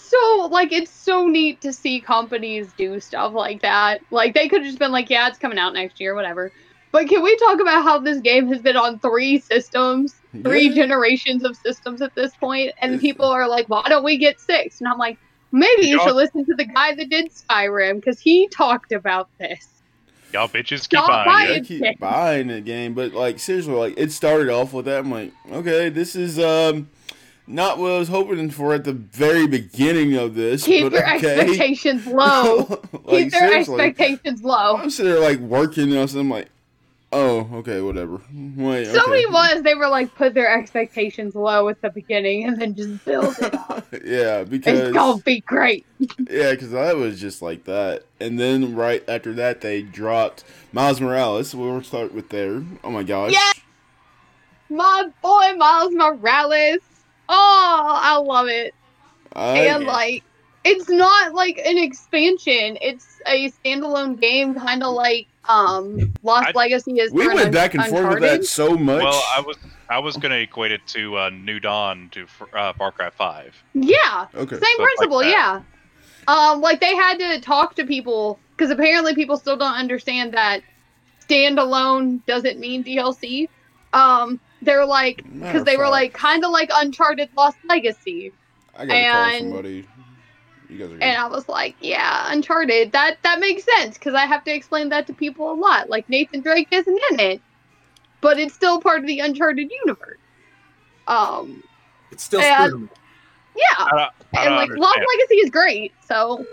so neat to see companies do stuff like that. Like, they could have just been like, yeah, it's coming out next year, whatever. But can we talk about how this game has been on 3 systems, 3 generations of systems at this point, and people are like, why don't we get 6? And I'm like, maybe you should listen to the guy that did Skyrim, because he talked about this. Y'all bitches keep buying the game, but like seriously, like it started off with that. I'm like, okay, this is not what I was hoping for at the very beginning of this. Expectations low. Keep their expectations low. I'm sitting there like working on something. I'm like, oh, okay, whatever. Wait, somebody was. They were like, put their expectations low at the beginning and then just build it up. Yeah, because it's gonna be great. Yeah, because I was just like that. And then right after that, they dropped Miles Morales. We'll start with there. Oh my gosh. Yes! My boy, Miles Morales. Oh, I love it. It's not like an expansion. It's a standalone game, kind of like Lost Legacy is. We went back and forth with that so much. Well, I was gonna equate it to New Dawn to Far Cry 5. Yeah. Okay. Same principle. Like yeah. Like they had to talk to people because apparently people still don't understand that standalone doesn't mean DLC. They're like because they were like kind of like Uncharted Lost Legacy. I gotta call somebody. And I was like, yeah, Uncharted. That makes sense because I have to explain that to people a lot. Like Nathan Drake isn't in it, but it's still part of the Uncharted universe. It's still screwed. Yeah, I don't like Lost Legacy is great. So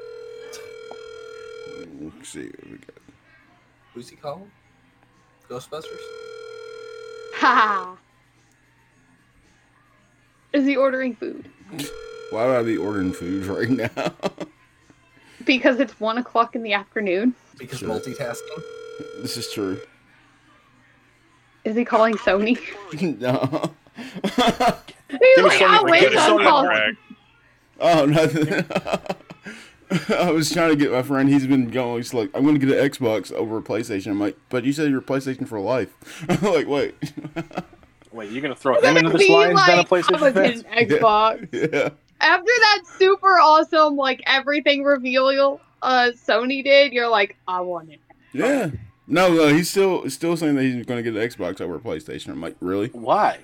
let's see what we got. Who's he calling? Ghostbusters. Ha! Is he ordering food? Why would I be ordering food right now? Because it's 1:00 in the afternoon. Because multitasking? This is true. Is he calling Sony? No. He's like, I wish I was calling. Oh, nothing. I was trying to get my friend. He's been going, he's like, I'm going to get an Xbox over a PlayStation. I'm like, but you said you're PlayStation for life. I'm like, wait. Wait, you're going to throw him into this line? Is that a PlayStation? I was an Xbox. Yeah. After that super awesome, like, everything reveal Sony did, you're like, I want it. Yeah. No, he's still saying that he's going to get the Xbox over PlayStation. I'm like, really? Why?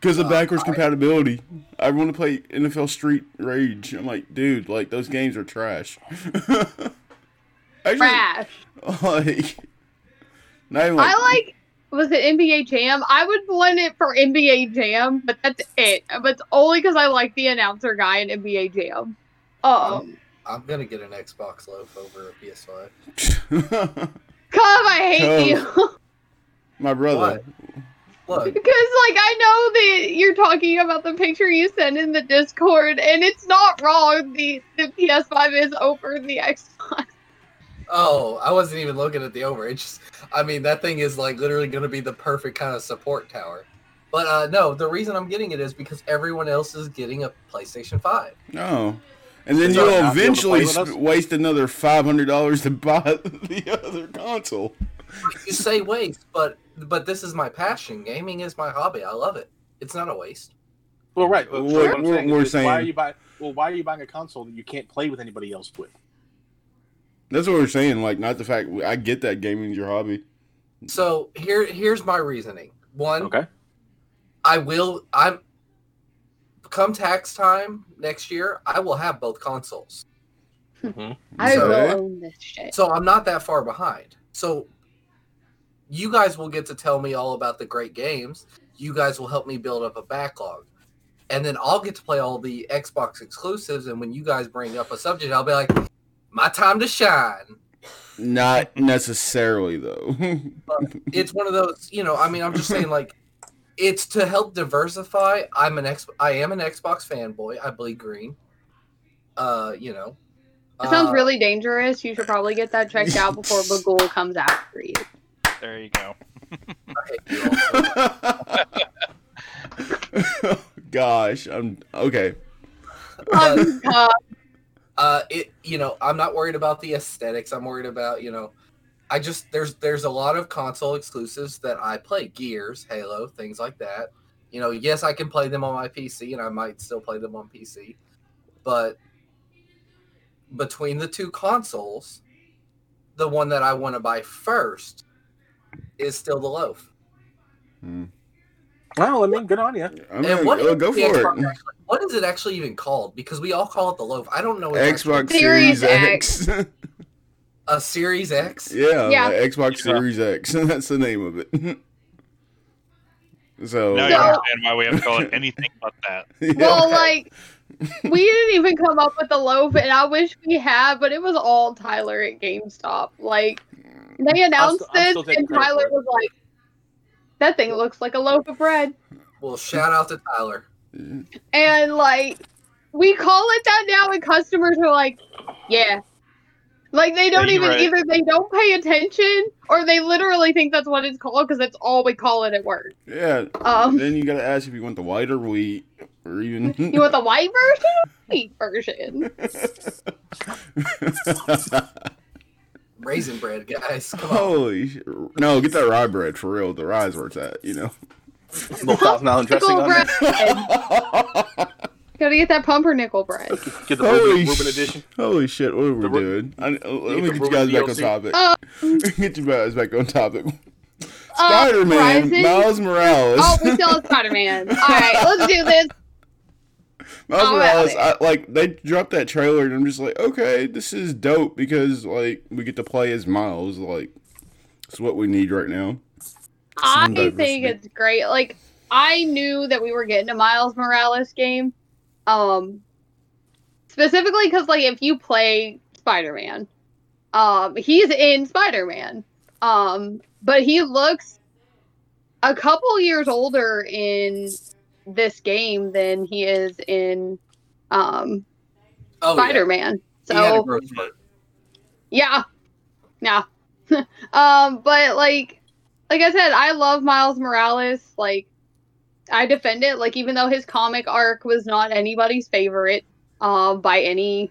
Because of backwards compatibility. I want to play NFL Street Rage. I'm like, dude, like, those games are trash. Actually, trash. Like, not even like... Was it NBA Jam? I would want it for NBA Jam, but that's it. But it's only because I like the announcer guy in NBA Jam. I'm going to get an Xbox loaf over a PS5. Cub, I hate you. My brother. What? Because, like, I know that you're talking about the picture you sent in the Discord, and it's not wrong. The PS5 is over the Xbox. Oh, I wasn't even looking at the over. It's just, I mean, that thing is like literally going to be the perfect kind of support tower. But no, the reason I'm getting it is because everyone else is getting a PlayStation 5. Oh. And then you'll eventually waste another $500 to buy the other console. You say waste, but this is my passion. Gaming is my hobby. I love it. It's not a waste. Well, right. Well, what we're saying. Why are you buying a console that you can't play with anybody else with? That's what we're saying, like, not the fact I get that gaming's your hobby. So here's my reasoning. One, okay. I'm come tax time next year, I will have both consoles. Mm-hmm. I will own this shit. So I'm not that far behind. So you guys will get to tell me all about the great games. You guys will help me build up a backlog. And then I'll get to play all the Xbox exclusives, and when you guys bring up a subject, I'll be like, my time to shine. Not necessarily, though. But it's one of those, you know, I mean, I'm just saying, like, it's to help diversify. I am an Xbox fanboy. I bleed green. You know. That sounds really dangerous. You should probably get that checked out before Bagul comes after you. There you go. I hate you all. Gosh, I'm okay. I'm not worried about the aesthetics. I'm worried about, you know, I just, there's a lot of console exclusives that I play. Gears, Halo, things like that. You know, yes, I can play them on my PC, and I might still play them on PC. But between the two consoles, the one that I want to buy first is still the loaf. Hmm. Well, I mean, good on you. Go for it. What is it actually even called? Because we all call it the loaf. I don't know. Xbox Series X. A Series X? Yeah. Xbox Series X. That's the name of it. So now you understand why we have to call it anything but that. Yeah. Well, like, we didn't even come up with the loaf, and I wish we had, but it was all Tyler at GameStop. Like, they announced this, and Tyler was like, that thing looks like a loaf of bread. Well, shout out to Tyler. And, like, we call it that now, and customers are like, yeah. Like, they don't even, either they don't pay attention, or they literally think that's what it's called, because that's all we call it at work. Yeah. Then you gotta ask if you want the white or wheat, or even... You want the white version or the wheat version? Raisin bread, guys. Holy shit. No, get that rye bread, for real. The rye's where it's at, you know. Little $5 dressing on bread. Gotta get that pumpernickel bread. Get the Reuben edition. Holy shit, what are we doing? Let me get you guys back on topic. Get you guys back on topic. Spider-Man, Miles Morales. Oh, we still have Spider-Man. All right, let's do this. Miles Morales, they dropped that trailer, and I'm just like, okay, this is dope, because, like, we get to play as Miles. Like, it's what we need right now. I think it's great. Like, I knew that we were getting a Miles Morales game. Specifically because, like, if you play Spider-Man, he's in Spider-Man. But he looks a couple years older in this game than he is in Spider-Man. Yeah. So, he had a growth spurt. Yeah. But, like I said, I love Miles Morales. Like, I defend it. Like, even though his comic arc was not anybody's favorite, by any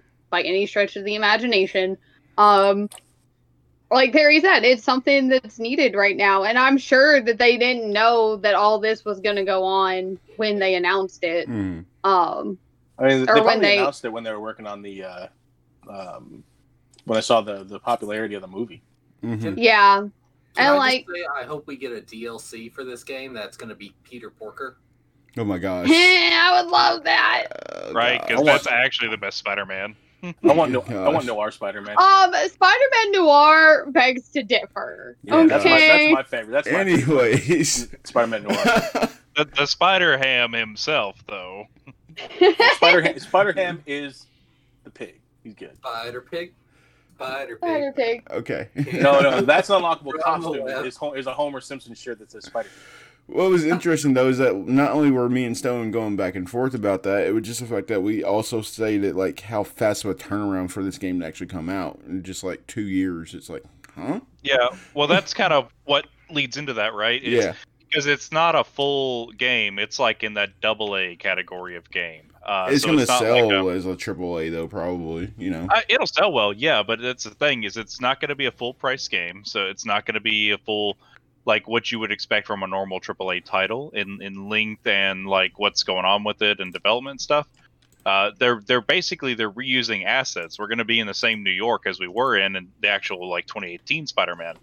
stretch of the imagination, like Perry said, it's something that's needed right now. And I'm sure that they didn't know that all this was going to go on when they announced it. Mm. I mean, they probably announced it when they were working on the, when I saw the popularity of the movie. Mm-hmm. Yeah. And like, say, I hope we get a DLC for this game that's going to be Peter Porker. Oh my gosh. I would love that. Right, because that's actually the best Spider-Man. I want Noir Spider-Man. Spider-Man Noir begs to differ. Yeah, okay. That's my favorite. That's my favorite. Spider-Man Noir. the Spider-Ham himself, though. Spider-Ham is the pig. He's good. Spider-Pig. Okay. No, that's an unlockable costume. It's a Homer Simpson shirt that says Spider-Pig. What was interesting, though, is that not only were me and Stone going back and forth about that, it was just the fact that we also stated, like, how fast of a turnaround for this game to actually come out. In just, like, 2 years, it's like, huh? Yeah, well, that's kind of what leads into that, right? Because it's not a full game. It's, like, in that double-A category of game. It's so going to sell like as a triple-A, though, probably, you know. It'll sell well, yeah, but that's the thing, is it's not going to be a full-price game, so it's not going to be a full... like what you would expect from a normal AAA title in length and like what's going on with it and development stuff. They're basically they're reusing assets. We're going to be in the same New York as we were in the actual like 2018 Spider-Man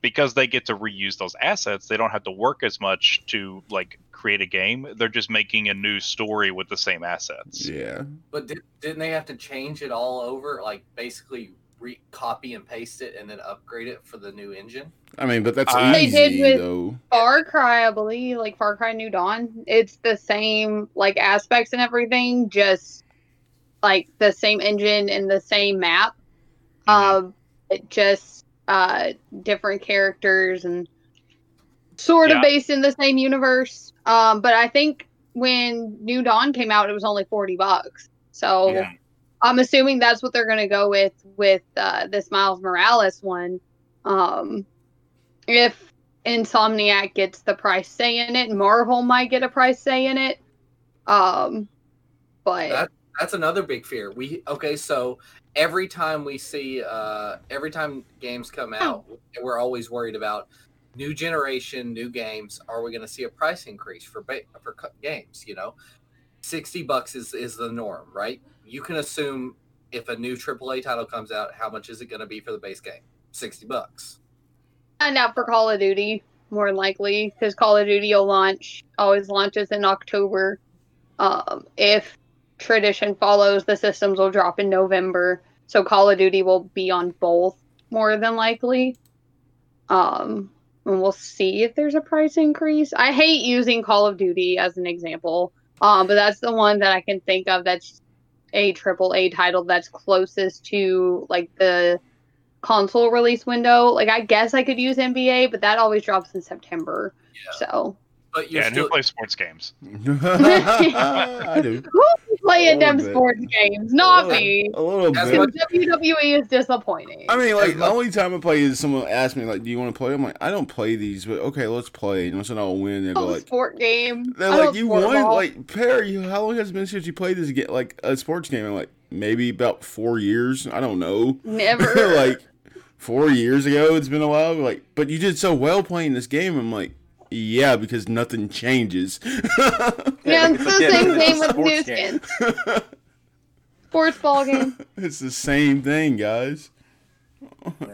because they get to reuse those assets. They don't have to work as much to like create a game. They're just making a new story with the same assets. Yeah. But didn't they have to change it all over? Like basically copy and paste it and then upgrade it for the new engine? I mean, but that's easy, they did with though. Far Cry, I believe, like Far Cry New Dawn. It's the same, like, aspects and everything, just, like, the same engine and the same map. Mm-hmm. Just different characters and sort of based in the same universe. But I think when New Dawn came out, it was only $40. So I'm assuming that's what they're going to go with this Miles Morales one. If Insomniac gets the price say in it, Marvel might get a price say in it. But that's another big fear. So every time we see, every time games come out, we're always worried about new generation, new games. Are we going to see a price increase for games? You know, $60 is the norm, right? You can assume if a new AAA title comes out, how much is it going to be for the base game? $60. And now for Call of Duty, more likely, because Call of Duty always launches in October. If tradition follows, the systems will drop in November, so Call of Duty will be on both more than likely. And we'll see if there's a price increase. I hate using Call of Duty as an example, but that's the one that I can think of that's a AAA title that's closest to like the console release window. Like I guess I could use NBA, but that always drops in September. So but who plays sports games? I do. Who's playing them sports games? Not me. A little bit. WWE is disappointing. I mean, like the only time I play is someone asks me, like, "Do you want to play?" I'm like, "I don't play these, but okay, let's play." And I'll win. They'll be like, "Sport game." They're like, "You won." Like, Perry, how long has it been since you played this? Like a sports game? I'm like, maybe about 4 years. I don't know. Never. Like 4 years ago, it's been a while. Like, but you did so well playing this game. I'm like. Yeah, because nothing changes. It's the same game with new skins. Sports ball game. It's the same thing, guys.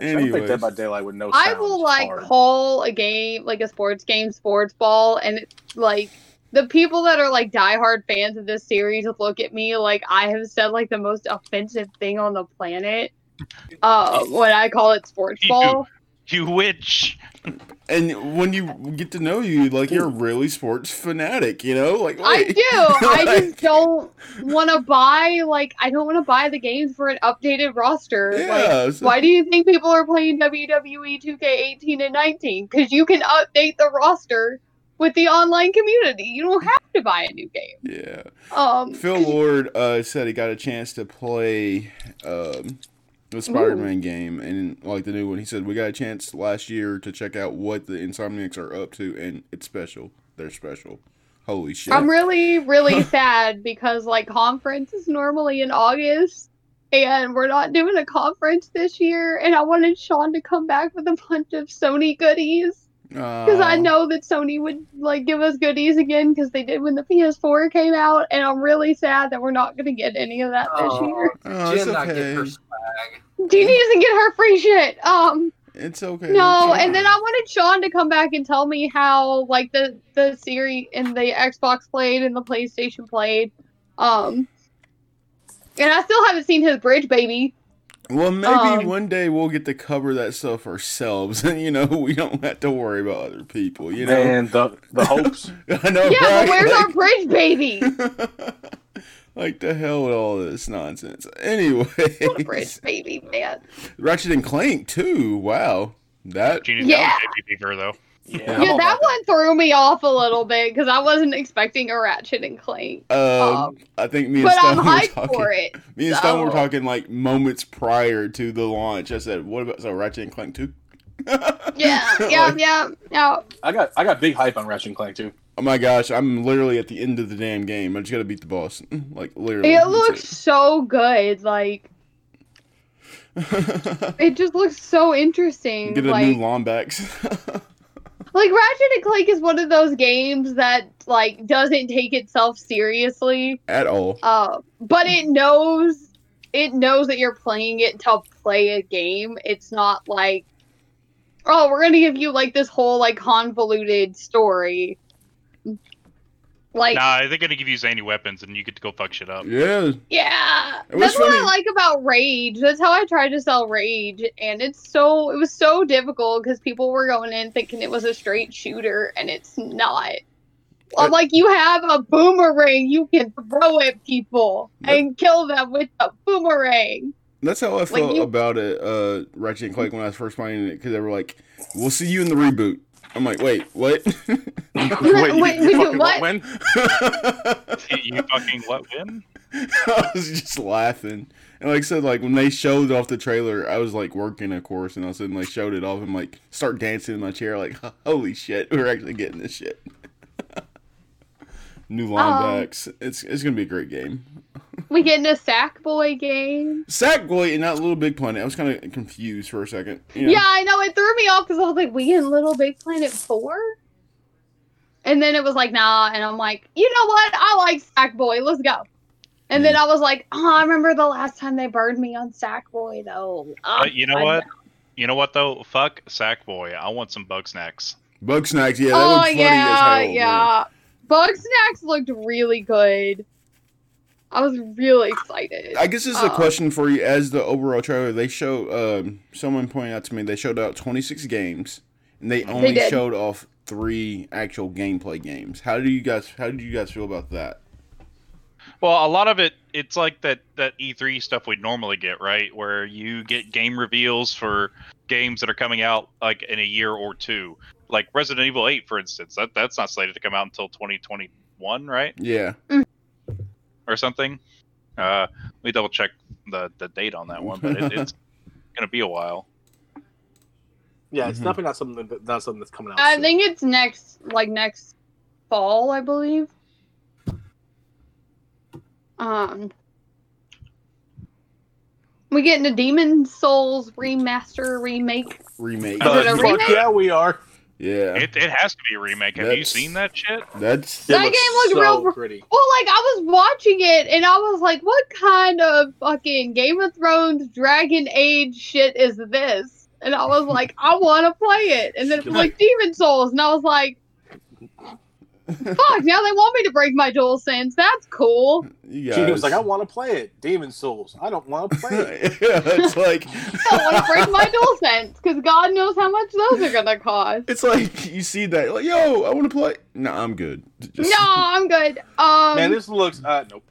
Anyway, Dead by Daylight with no sound. I will call a game like a sports game, sports ball, and it's like the people that are like diehard fans of this series look at me like I have said like the most offensive thing on the planet. When I call it sports ball. You witch. And when you get to know you, like, you're a really sports fanatic, you know? Like wait. I do. I just don't want to buy, like, I don't want to buy the games for an updated roster. Yeah, like, why do you think people are playing WWE 2K18 and 19? Because you can update the roster with the online community. You don't have to buy a new game. Yeah. Phil Lord said he got a chance to play... the Spider-Man game and like the new one. He said we got a chance last year to check out what the Insomniacs are up to, and it's special. They're special. Holy shit! I'm really, really sad because like conference is normally in August, and we're not doing a conference this year. And I wanted Sean to come back with a bunch of Sony goodies, Because I know that Sony would like give us goodies again, because they did when the PS4 came out, and I'm really sad that we're not going to get any of that this year. Oh, Jen not get her swag. Jeannie doesn't get her free shit. It's okay. No, it's okay. And then I wanted Sean to come back and tell me how like the series and the Xbox played and the PlayStation played. And I still haven't seen his Bridge Baby. Well, maybe one day we'll get to cover that stuff ourselves, and you know we don't have to worry about other people. You know, and the hopes. I know. Yeah, right? But where's our Bridge Baby? Like the hell with all this nonsense. Anyway, what a Bridge Baby, man. Ratchet and Clank too. Wow, that. Yeah. Fever though. Yeah, that one threw me off a little bit because I wasn't expecting a Ratchet and Clank. I think me and Stone were talking. For it, me and Stone were talking like moments prior to the launch. I said, "What about Ratchet and Clank 2?" Yeah. I got big hype on Ratchet and Clank 2. Oh my gosh, I'm literally at the end of the damn game. I just gotta beat the boss. Like literally, it looks so good. Like. It just looks so interesting. Get a new Lombax. Like, Ratchet and Clank is one of those games that, like, doesn't take itself seriously. At all. But it knows that you're playing it to play a game. It's not like, oh, we're gonna give you, like, this whole, like, convoluted story. Like, nah, they're gonna give you zany weapons and you get to go fuck shit up. Yeah. Yeah. That's funny. What I like about Rage. That's how I tried to sell Rage, and it was so difficult because people were going in thinking it was a straight shooter, and it's not. Like, you have a boomerang you can throw at people and kill them with a boomerang. That's how I felt about it, Ratchet and Clank, when I was first playing it, because they were like, "We'll see you in the reboot." I'm like, wait, what? Wait, you fucking what? When? You fucking what when? I was just laughing. And like I said, like when they showed off the trailer, I was like working, of course, and all of a sudden they showed it off. I'm like, start dancing in my chair, like, holy shit, we're actually getting this shit. New linebacks. It's going to be a great game. We getting a Sackboy game? Sackboy and not Little Big Planet. I was kind of confused for a second. You know. Yeah, I know. It threw me off because I was like, we in Little Big Planet 4? And then it was like, nah. And I'm like, you know what? I like Sackboy. Let's go. And then I was like, oh, I remember the last time they burned me on Sackboy, though. But you know what? You know what, though? Fuck Sackboy. I want some Bug Snacks. Bug Snacks, yeah. That looks funny as hell. Yeah. Bug Snacks looked really good. I was really excited. I guess this is a question for you. As the overall trailer, they show someone pointed out to me they showed out 26 games, and they only showed off 3 actual gameplay games. How did you guys feel about that? Well, a lot of it's like that E3 stuff we'd normally get, right? Where you get game reveals for games that are coming out like in a year or two. Like Resident Evil 8, for instance, that's not slated to come out until 2021, right? Yeah. Or something. Let me double check the date on that one, but it's gonna be a while. Yeah, it's definitely not something that's coming out. I think it's next fall, I believe. We getting a Demon Souls remake? Is it a remake? Yeah, we are. Yeah, it has to be a remake. Have you seen that shit? That game looked so real pretty. Well, like I was watching it and I was like, "What kind of fucking Game of Thrones Dragon Age shit is this?" And I was like, "I want to play it." And then it was like Demon Souls, and I was like, "Fuck!" Now they want me to break my DualSense. That's cool. She was like, "I want to play it, Demon Souls." I don't want to play it. Yeah, it's like I don't want to break my DualSense because God knows how much those are gonna cost. It's like you see that, like, yo, I want to play. No, I'm good. No, I'm good. Man, this looks nope.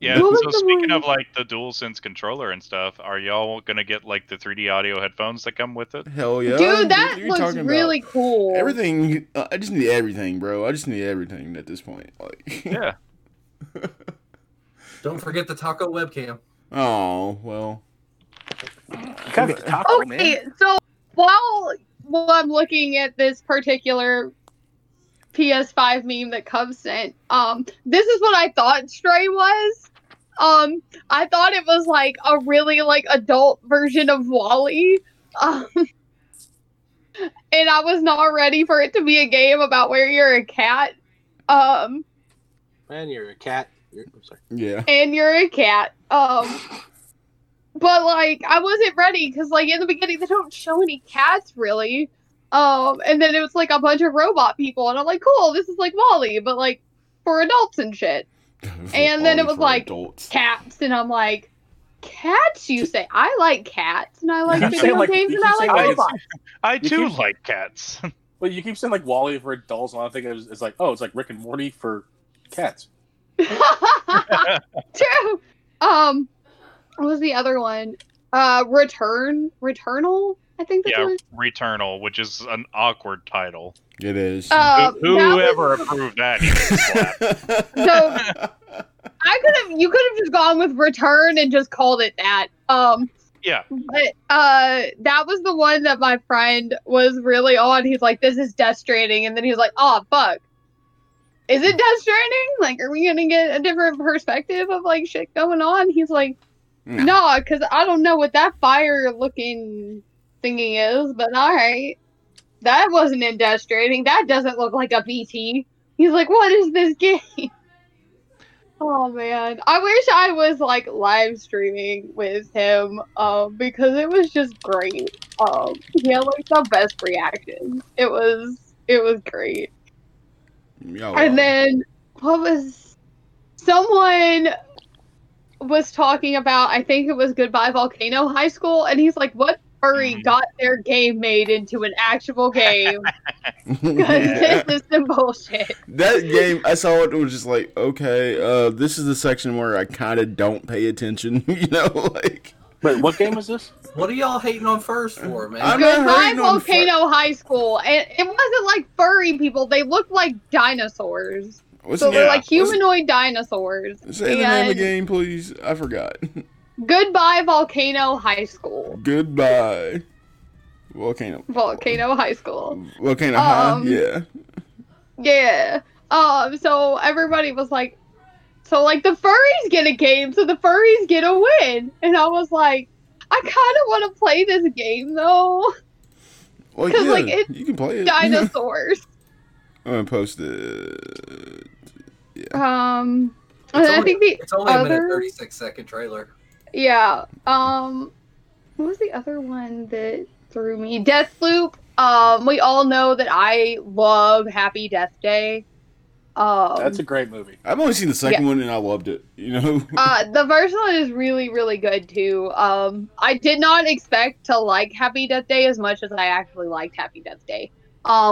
Yeah. So speaking of like the DualSense controller and stuff, are y'all gonna get like the 3D audio headphones that come with it? Hell yeah, dude, that looks really cool. Everything, I just need everything, bro. I just need everything at this point. Like, yeah. Don't forget the taco webcam. Oh well. Kind of taco, okay, man. So while I'm looking at this particular PS5 meme that Cub sent, this is what I thought Stray was. I thought it was like a really like adult version of WALL-E. And and I was not ready for it to be a game about where you're a cat. And you're a cat. I'm sorry. Yeah. And you're a cat. But like, I wasn't ready because like in the beginning they don't show any cats really. And then it was like a bunch of robot people, and I'm like, cool, this is like Wall-E, but like for adults and shit. And then it was like adults. Cats, and I'm like, cats, you say? I like cats, and I like video games, and I like robots. I too like cats. Well, you keep saying like Wall-E for adults, and I think it's like, oh, it's like Rick and Morty for cats. True. What was the other one? Returnal? I think that's it. Yeah, Returnal, which is an awkward title. It is. Whoever approved that. So you could have just gone with Return and just called it that. Yeah. But that was the one that my friend was really on. He's like, this is Death Stranding, and then he's like, oh fuck. Is it Death Stranding? Like, are we gonna get a different perspective of like shit going on? He's like, no, because I don't know what that fire looking thingy is, but all right. That wasn't in Death Stranding. That doesn't look like a BT. He's like, what is this game? Oh, man. I wish I was, like, live streaming with him because it was just great. He had, like, the best reaction. It was great. Yo. And then someone was talking about, I think it was Goodbye Volcano High School, and he's like, what? Ori got their game made into an actual game. Because this is some bullshit. That game, I saw it, was just like, okay, this is the section where I kind of don't pay attention, you know? Like, wait, what game is this? What are y'all hating on first for, man? I'm Goodbye Volcano High School. And it wasn't like furry people. They looked like dinosaurs. They're like humanoid dinosaurs. Say the name of the game, please. I forgot. Goodbye Volcano High School. Goodbye Volcano High School. Volcano High, yeah. Yeah. So everybody was like, so like the furries get a game, so the furries get a win. And I was like, I kind of want to play this game though. Well, because yeah, like you can play it. Dinosaurs. I'm gonna post it. Yeah. It's only a minute 36-second trailer. Yeah. What was the other one that threw me? Deathloop. We all know that I love Happy Death Day. That's a great movie. I've only seen the second one and I loved it. You know. The first one is really, really good too. I did not expect to like Happy Death Day as much as I actually liked Happy Death Day.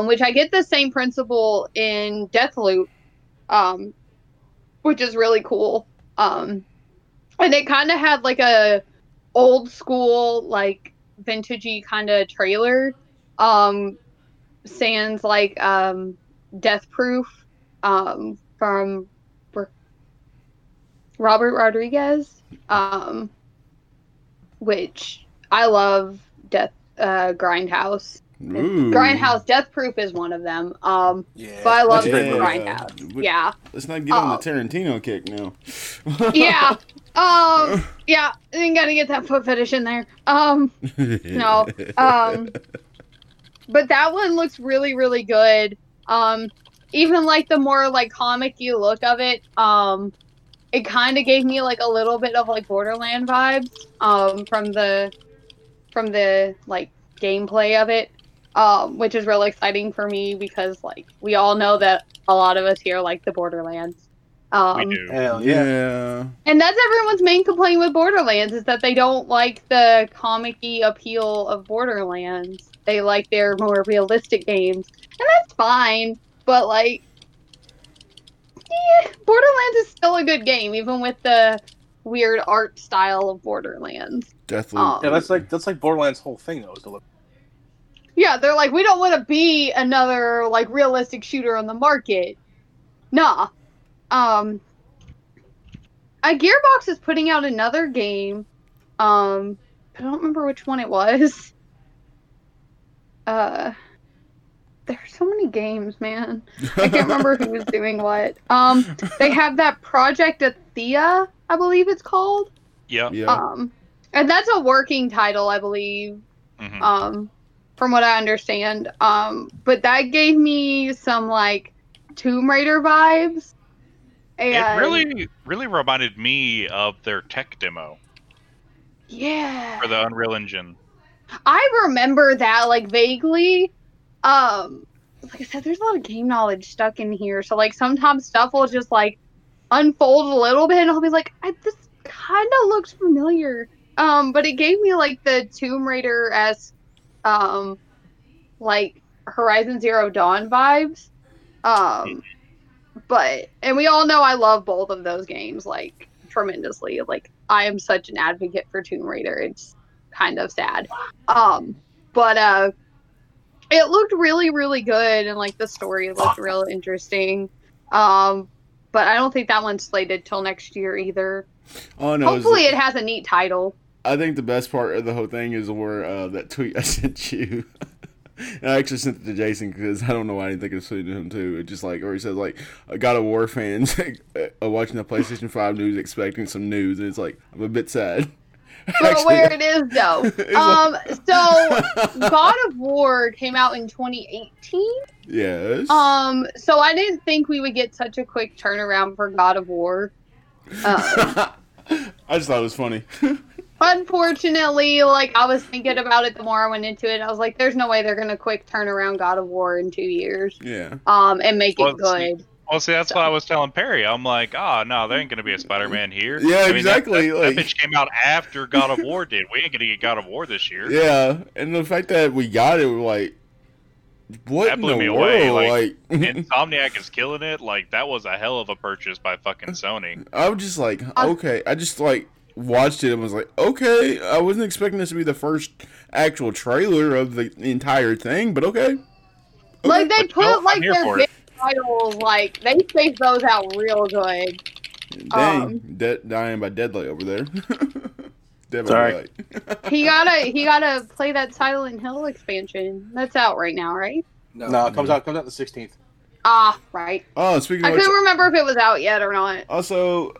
Which I get the same principle in Deathloop. Which is really cool. And it kind of had, like, a old school, like, vintagey kind of trailer. Sans, like, Death Proof from Robert Rodriguez. Which I love Grindhouse. Ooh. Grindhouse Death Proof is one of them. But I love Grindhouse. Let's not get on the Tarantino kick now. Yeah. You gotta get that foot fetish in there. No. But that one looks really, really good. Even like the more like comic-y look of it, it kind of gave me like a little bit of like Borderland vibes from the like gameplay of it, which is real exciting for me because like we all know that a lot of us here like the Borderlands. We do. Hell yeah. And that's everyone's main complaint with Borderlands is that they don't like the comic-y appeal of Borderlands. They like their more realistic games. And that's fine, but like Borderlands is still a good game, even with the weird art style of Borderlands. Definitely. That's like Borderlands' whole thing though, is to look. Yeah, they're like, we don't want to be another like realistic shooter on the market. Nah. Gearbox is putting out another game. I don't remember which one it was. There's so many games, man. I can't remember who was doing what. They have that Project Athea, I believe it's called. Yeah. And that's a working title, I believe. Mm-hmm. from what I understand. But that gave me some like Tomb Raider vibes. And it really reminded me of their tech demo. Yeah. For the Unreal Engine. I remember that like vaguely. Like I said, there's a lot of game knowledge stuck in here. So like sometimes stuff will just like unfold a little bit and I'll be like, this kind of looks familiar. But it gave me like the Tomb Raider-esque like Horizon Zero Dawn vibes. But we all know I love both of those games like tremendously. Like I am such an advocate for Tomb Raider. It's kind of sad. But it looked really, really good, and like the story looked real interesting. But I don't think that one's slated till next year either. Oh no! Hopefully, it has a neat title. I think the best part of the whole thing is where that tweet I sent you. And I actually sent it to Jason because I don't know why I didn't think it was tweeted to him too. It just like, or he says like, God of War fans watching the PlayStation 5 news expecting some news, and it's like I'm a bit sad. But actually, where it is though. So God of War came out in 2018. Yes. So I didn't think we would get such a quick turnaround for God of War. I just thought it was funny. Unfortunately, like I was thinking about it the more I went into it, I was like, "There's no way they're gonna quick turn around God of War in 2 years." Yeah. And make it good. Well, see, that's why I was telling Perry. I'm like, no, there ain't going to be a Spider-Man here. Yeah, I mean, exactly. That bitch came out after God of War did. We ain't going to get God of War this year. Yeah, and the fact that we got it, we're like, what that blew in the me world? Away. Like Insomniac is killing it. Like, that was a hell of a purchase by fucking Sony. I was just like, okay. I just, like, watched it and was like, okay. I wasn't expecting this to be the first actual trailer of the entire thing, but okay. Like, they but put, no, like, their titles, like, they spaced those out real good. Dang, dying by Deadlight over there. Dead by Daylight. He gotta play that Silent Hill expansion. That's out right now, right? No, it comes out the 16th. Ah, right. Oh, speaking of, I couldn't remember if it was out yet or not. Also,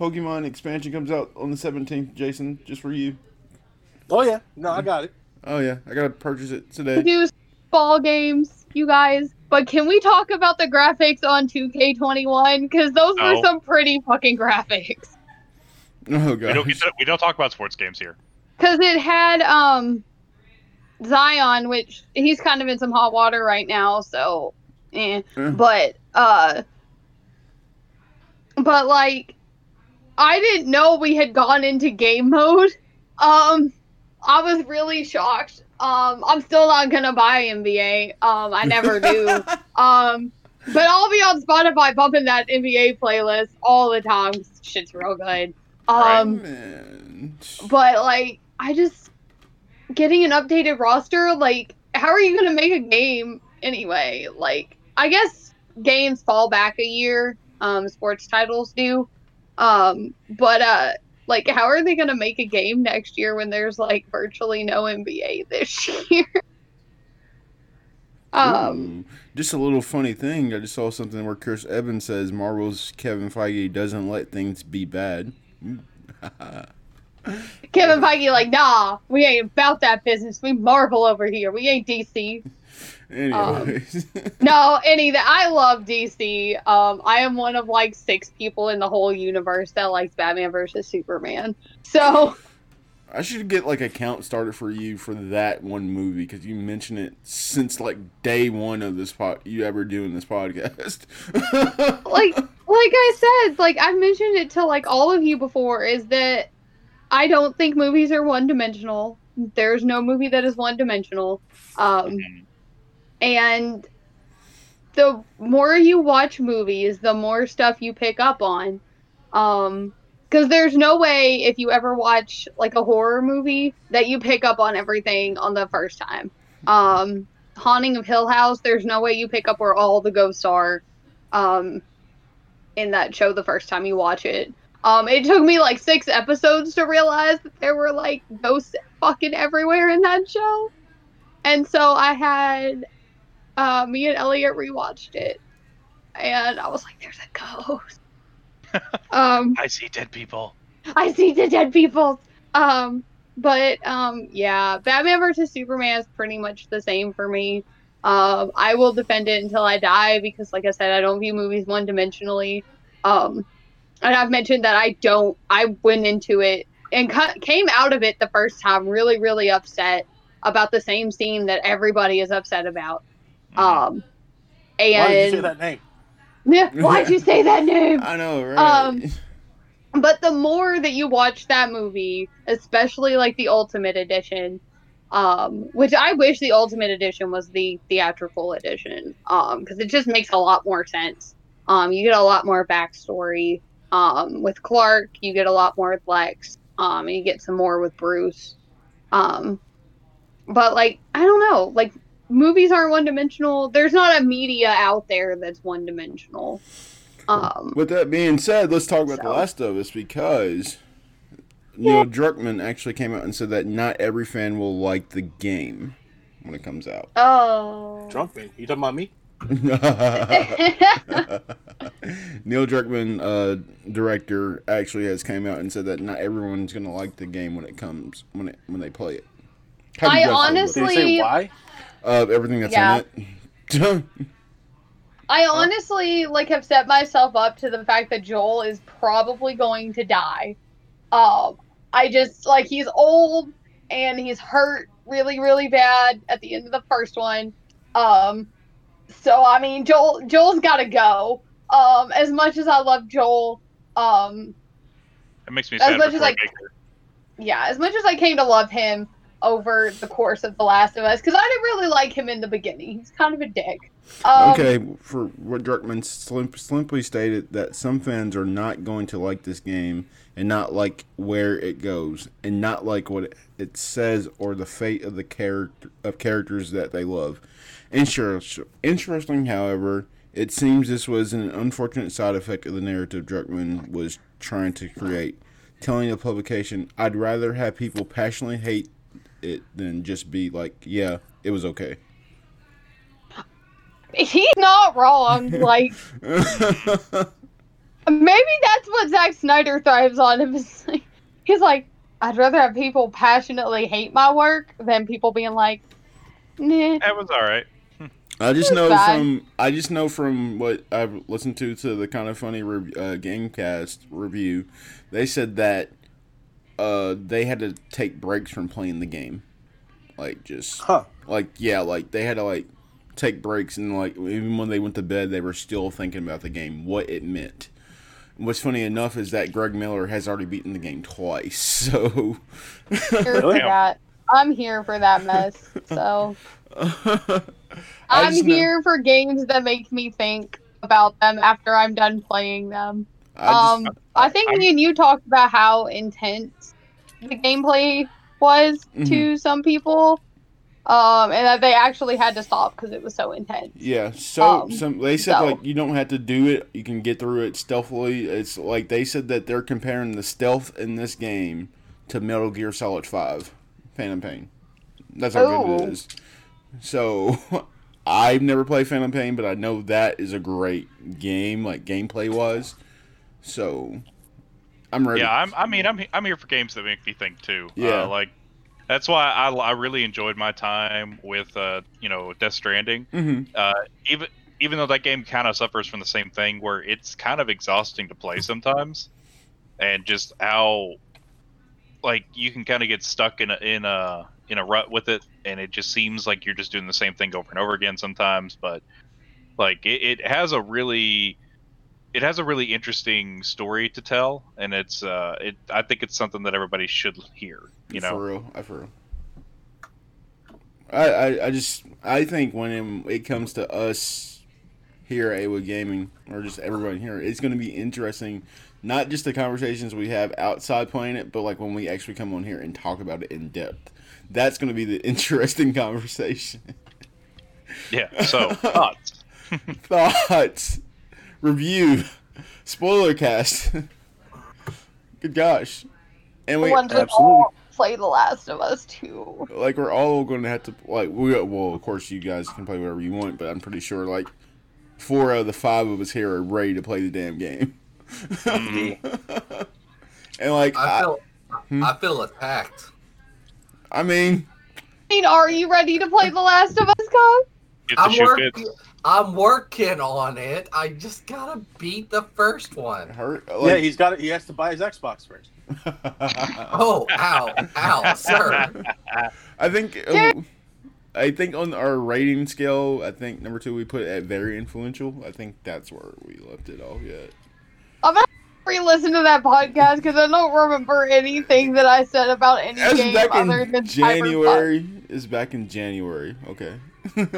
Pokemon expansion comes out on the 17th, Jason, just for you. Oh yeah, no, I got it. Oh yeah, I gotta purchase it today. Do ball games, you guys. But can we talk about the graphics on 2K21? Because those were some pretty fucking graphics. Oh, God. We don't talk about sports games here. Because it had Zion, which he's kind of in some hot water right now, so... Yeah. But, like, I didn't know we had gone into game mode. I was really shocked. I'm still not gonna buy NBA. I never do. But I'll be on Spotify bumping that NBA playlist all the time. Shit's real good. But like, I just getting an updated roster. Like, how are you gonna make a game anyway? Like, I guess games fall back a year. Sports titles do. Like, how are they going to make a game next year when there's, like, virtually no NBA this year? Just a little funny thing. I just saw something where Chris Evans says, Marvel's Kevin Feige doesn't let things be bad. Kevin Feige like, nah, we ain't about that business. We Marvel over here. We ain't DC. Anyways. I love DC. I am one of like 6 people in the whole universe that likes Batman versus Superman. So I should get like a count started for you for that one movie because you mentioned it since like day one of this you ever doing this podcast. Like I said, like I've mentioned it to like all of you before, is that I don't think movies are one dimensional. There's no movie that is one dimensional. And the more you watch movies, the more stuff you pick up on. Because there's no way if you ever watch, like, a horror movie that you pick up on everything on the first time. Haunting of Hill House, there's no way you pick up where all the ghosts are in that show the first time you watch it. It took me, like, 6 episodes to realize that there were, like, ghosts fucking everywhere in that show. And so I had... me and Elliot rewatched it, and I was like, "There's a ghost." I see dead people. But yeah, Batman vs. Superman is pretty much the same for me. I will defend it until I die because, like I said, I don't view movies one-dimensionally. And I've mentioned that I went into it and came out of it the first time really, really upset about the same scene that everybody is upset about. Why did you say that name? Yeah, why'd you say that name? I know, right? But the more that you watch that movie, especially like the Ultimate Edition, which I wish the Ultimate Edition was the theatrical edition, because it just makes a lot more sense. You get a lot more backstory with Clark. You get a lot more with Lex. And you get some more with Bruce. But like, I don't know, like movies aren't one-dimensional. There's not a media out there that's one-dimensional. With that being said, let's talk about The Last of Us, because Neil Druckmann actually came out and said that not every fan will like the game when it comes out. Oh. Druckmann? You talking about me? Neil Druckmann, director, actually has came out and said that not everyone's going to like the game when it comes, when they play it. I honestly... Did he say why? Everything that's in it. I honestly like have set myself up to the fact that Joel is probably going to die. I just like he's old and he's hurt really, really bad at the end of the first one. So I mean, Joel's got to go. As much as I love Joel, that makes me sad. As much as I came to love him over the course of The Last of Us, because I didn't really like him in the beginning. He's kind of a dick. Okay, for what Druckmann simply stated that some fans are not going to like this game and not like where it goes and not like what it says or the fate of the characters that they love. Interesting, however, it seems this was an unfortunate side effect of the narrative Druckmann was trying to create, telling the publication, "I'd rather have people passionately hate it than just be like, yeah, it was okay." He's not wrong. Like, maybe that's what Zack Snyder thrives on. He's like, I'd rather have people passionately hate my work than people being like, nah. That was all right. I just know from what I've listened to the Kind of Funny Gamecast review, they said that they had to take breaks from playing the game. Like, just they had to take breaks, and like even when they went to bed they were still thinking about the game, what it meant. What's funny enough is that Greg Miller has already beaten the game twice, so I'm here for that mess, so I'm here for games that make me think about them after I'm done playing them. I think me and you talked about how intense the gameplay was to some people. And that they actually had to stop because it was so intense. Yeah, so they said, you don't have to do it. You can get through it stealthily. It's like they said that they're comparing the stealth in this game to Metal Gear Solid 5, Phantom Pain. That's how good it is. So, I've never played Phantom Pain, but I know that is a great game, like gameplay-wise. So, I'm ready. Yeah, I'm here for games that make me think, too. Yeah. That's why I really enjoyed my time with Death Stranding. Mm-hmm. Even though that game kind of suffers from the same thing, where it's kind of exhausting to play sometimes, and just how you can kind of get stuck in a rut with it, and it just seems like you're just doing the same thing over and over again sometimes. But it has a really interesting story to tell, and it's I think it's something that everybody should hear. For real. I think when it comes to us here at AWOI Gaming, or just everyone here, it's going to be interesting, not just the conversations we have outside playing it, but when we actually come on here and talk about it in depth. That's going to be the interesting conversation. Yeah, so, thoughts. Review. Spoiler cast. Good gosh. And we absolutely play The Last of Us too. We're all going to have to of course you guys can play whatever you want, but I'm pretty sure 4 out of the 5 of us here are ready to play the damn game. Mm-hmm. And I feel attacked. I mean, are you ready to play The Last of Us, Cobb? I'm working on it. I just gotta beat the first one. Yeah, he has to buy his Xbox first. Oh, ow, sir. I think on our rating scale, I think number 2 we put at very influential. I think that's where we left it off yet. I'm gonna re-listen to that podcast because I don't remember anything that I said about any game other than January. It's back in January. Okay.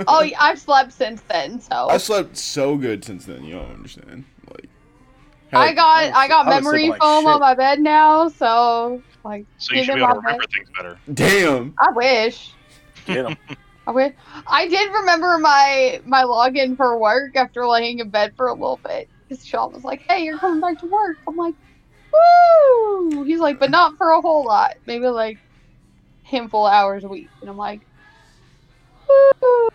Oh, yeah, I've slept since then. So I slept so good since then. You don't understand. Like, I got memory foam on my bed now, so you should be able to remember things better. Damn. I wish. Get 'em. I did remember my login for work after laying in bed for a little bit. Because Sean was like, "Hey, you're coming back to work." I'm like, "Woo!" He's like, "But not for a whole lot. Maybe like handful of hours a week." And I'm like, "Woo!"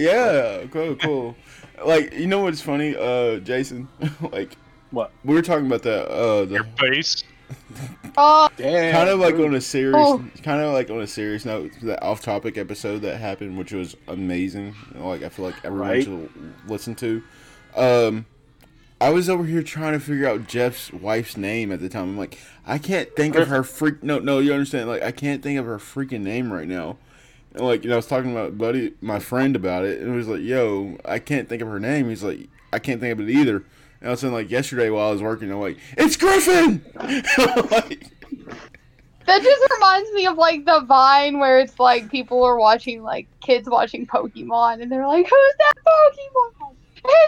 Yeah, cool. Like, you know what's funny, Jason? Like, what? We were talking about that. Your face. Damn. Kind of like on a serious note, that off-topic episode that happened, which was amazing. Like, I feel like everyone should listen to. I was over here trying to figure out Jeff's wife's name at the time. I'm like, I can't think of her you understand? Like, I can't think of her freaking name right now. Like, you know, I was talking about my friend about it, and he was like, "Yo, I can't think of her name." He's like, "I can't think of it either." And I was saying, like, yesterday while I was working, I'm like, "It's Griffin!" Like, that just reminds me of, like, the Vine where it's, like, people are watching, like, kids watching Pokemon, and they're like, "Who's that Pokemon?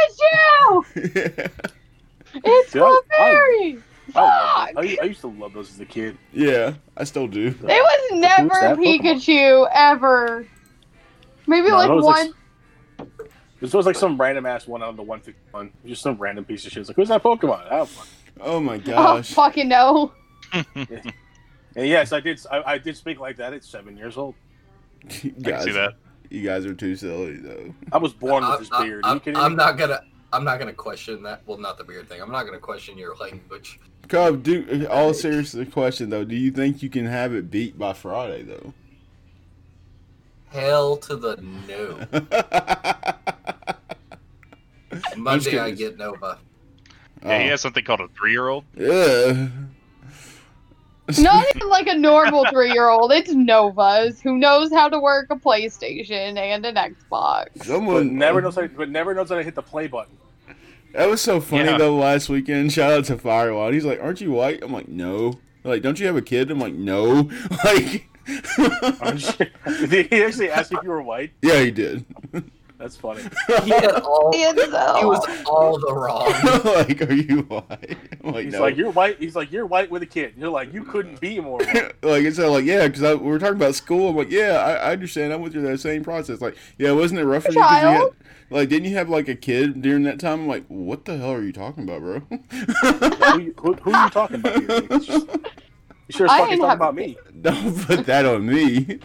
It's Pikachu!" Yeah. It's Clefairy! I used to love those as a kid. Yeah, I still do. It was never Pikachu Pokemon? Ever. Maybe one. There's always like some random ass one out of the 151. Just some random piece of shit. It's like, "Who's that Pokemon?" Oh my gosh! Oh, fucking no. And yes, I did. I did speak like that at 7 years old. You guys are too silly though. I was born with this beard. I'm not gonna question that. Well, not the beard thing. I'm not gonna question your language. Cub, all seriously, question though, do you think you can have it beat by Friday though? Hell to the no. Monday I get Nova. Yeah, he has something called a 3-year-old. Yeah. Not even like a normal 3-year-old. It's Novas who knows how to work a PlayStation and an Xbox. But never knows how to hit the play button. That was so funny though last weekend. Shout out to Firewall. He's like, "Aren't you white?" I'm like, "No." They're like, "Don't you have a kid?" I'm like, "No." Like, did he actually ask if you were white? Yeah, he did. That's funny. He was all the wrong. Like, "Are you white?" I'm like, "No." Like, "You're white." He's like, "You're white with a kid." And you're like, "You couldn't be more white." Like, it's like, yeah, because we were talking about school. I'm like, "Yeah, I understand. I went through that same process." Like, "Yeah, wasn't it rough for you? Like, didn't you have like a kid during that time?" I'm like, "What the hell are you talking about, bro?" who are you talking about here? It's just, you sure as fuck talking about me. Don't put that on me.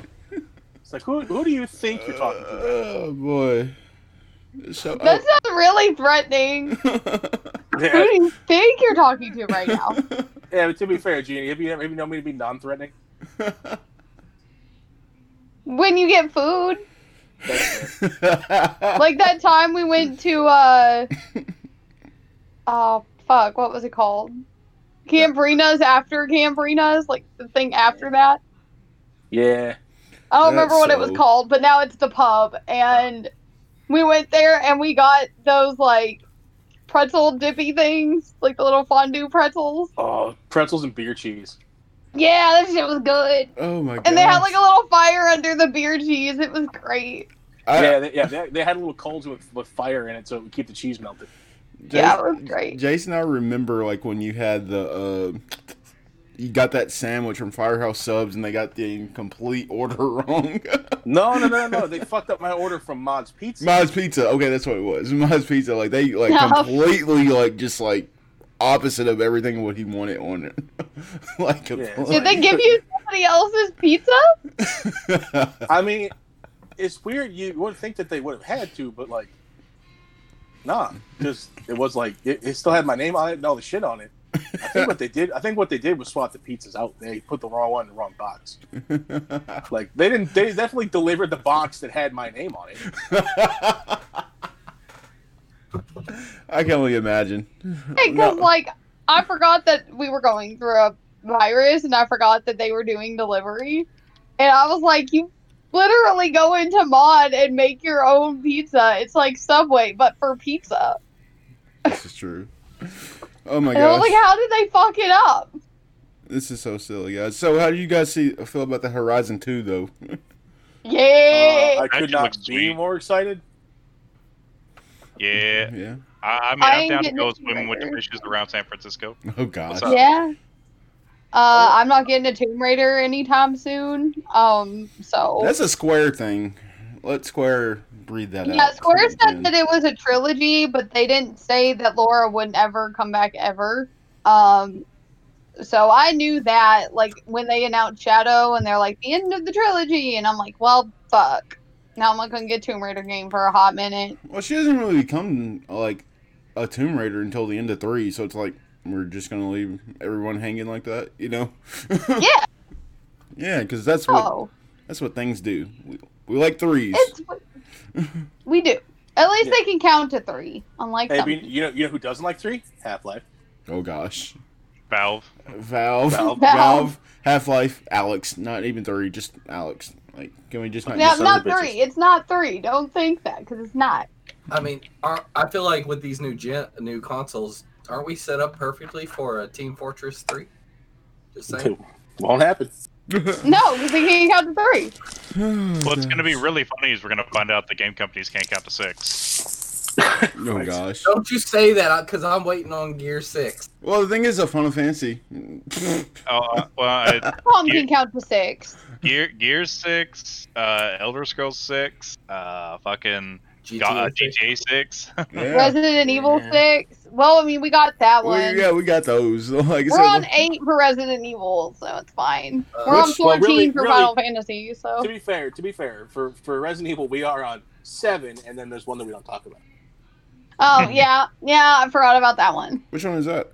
Like, who do you think you're talking to? Oh, boy. That sounds really threatening. Yeah. Who do you think you're talking to right now? Yeah, but to be fair, Jeannie, have you ever known me to be non-threatening? When you get food? Like that time we went to, oh, fuck, what was it called? Cambrina's after Cambrina's? Like, the thing after that? Yeah. I don't remember what it was called, but now it's the pub, and we went there, and we got those, like, pretzel dippy things, like the little fondue pretzels. Oh, pretzels and beer cheese. Yeah, that shit was good. Oh, my god! And they had, like, a little fire under the beer cheese. It was great. They had a little coals with fire in it, so it would keep the cheese melted. It was great. Jason, I remember, like, when you had the... You got that sandwich from Firehouse Subs, and they got the incomplete order wrong. No. They fucked up my order from Mod's Pizza. Mod's Pizza. Okay, that's what it was. Mod's Pizza. Like, they, like, completely, like, just, like, opposite of everything what he wanted on it. Like, did they give you somebody else's pizza? I mean, it's weird. You would think that they would have had to, but, like, nah. Just, it was, like, it still had my name on it and all the shit on it. I think what they did was swap the pizzas out. They put the wrong one in the wrong box. Like they didn't. They definitely delivered the box that had my name on it. I can only imagine. Because I forgot that we were going through a virus, and I forgot that they were doing delivery, and I was like, you literally go into Mod and make your own pizza. It's like Subway, but for pizza. This is true. Oh my gosh. Like, how did they fuck it up? This is so silly, guys. So how do you guys feel about the Horizon 2, though? Yeah, I could not be more excited. Yeah. Yeah. I'm down to go swimming with the fishes around San Francisco. Oh, God. Yeah. I'm not getting a Tomb Raider anytime soon. So that's a Square thing. Let Square breathe that out. Yeah, Square said that it was a trilogy, but they didn't say that Laura wouldn't ever come back ever. So I knew that, like, when they announced Shadow, and they're like, the end of the trilogy, and I'm like, well, fuck. Now I'm not going to get Tomb Raider game for a hot minute. Well, she doesn't really become, like, a Tomb Raider until the end of 3, so it's like, we're just going to leave everyone hanging like that, you know? Yeah. Yeah, because that's what things do. We like threes. We do. At least they can count to 3. Unlike you know who doesn't like 3? Half-Life. Oh gosh. Valve. Half-Life. Alex. Not even 3. Just Alex. Like, can we just not 3. It's not 3. Don't think that because it's not. I mean, I feel like with these new consoles, aren't we set up perfectly for a Team Fortress 3? Just saying. It won't happen. No, because they can't count to 3. What's going to be really funny is we're going to find out the game companies can't count to 6. Oh, gosh. Don't you say that, because I'm waiting on Gear 6. Well, the thing is a Final Fantasy. Can count to 6. Gear 6, Elder Scrolls 6, fucking GTA 6. Yeah. Resident Evil 6. Well, I mean, we got that one. Well, yeah, we got those. Like we're on 8 for Resident Evil, so it's fine. We're on 14 for Final Fantasy, so... To be fair, for Resident Evil, we are on 7, and then there's one that we don't talk about. Oh, yeah, I forgot about that one. Which one is that?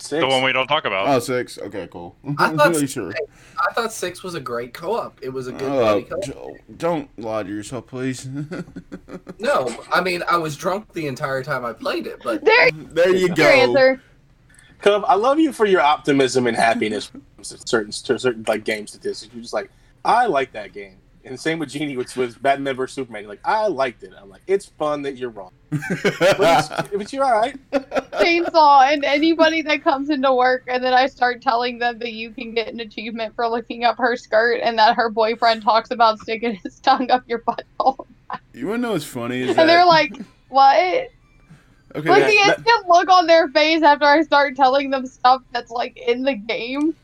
6. The one we don't talk about. Oh, 6. Okay, cool. I thought 6 was a great co-op. It was a good co-op. Don't lie to yourself, please. No, I mean, I was drunk the entire time I played it, but... There you go. Cub, I love you for your optimism and happiness certain like game statistics. You're just like, I like that game. And same with Genie, which was Batman vs. Superman. You're like, I liked it. I'm like, it's fun that you're wrong. but you're all right. Chainsaw and anybody that comes into work and then I start telling them that you can get an achievement for looking up her skirt and that her boyfriend talks about sticking his tongue up your butthole. You want to know what's funny? Is and they're like, what? Okay, like the instant look on their face after I start telling them stuff that's like in the game.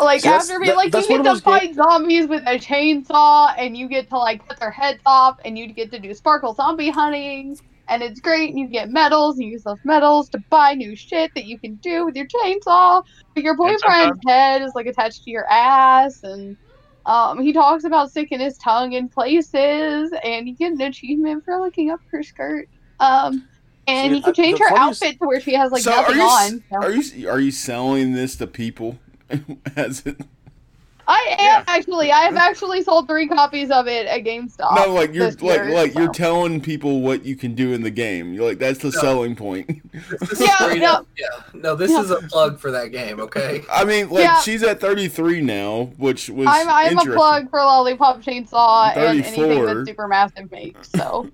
Like, so after me, like, you get to fight zombies with a chainsaw, and you get to, like, cut their heads off, and you get to do sparkle zombie hunting, and it's great, and you get medals, and you use those medals to buy new shit that you can do with your chainsaw, but your boyfriend's head is, like, attached to your ass, and he talks about sticking his tongue in places, and you get an achievement for looking up her skirt. And you can change her outfit to where she has, like, nothing on. Are you selling this to people? I am actually. I have actually sold 3 copies of it at GameStop. No, like you're you're telling people what you can do in the game. You're like that's the selling point. This is a plug for that game. Okay. I mean, like she's at 33 now, which was. I'm a plug for Lollipop Chainsaw 34. And anything that Supermassive makes. So.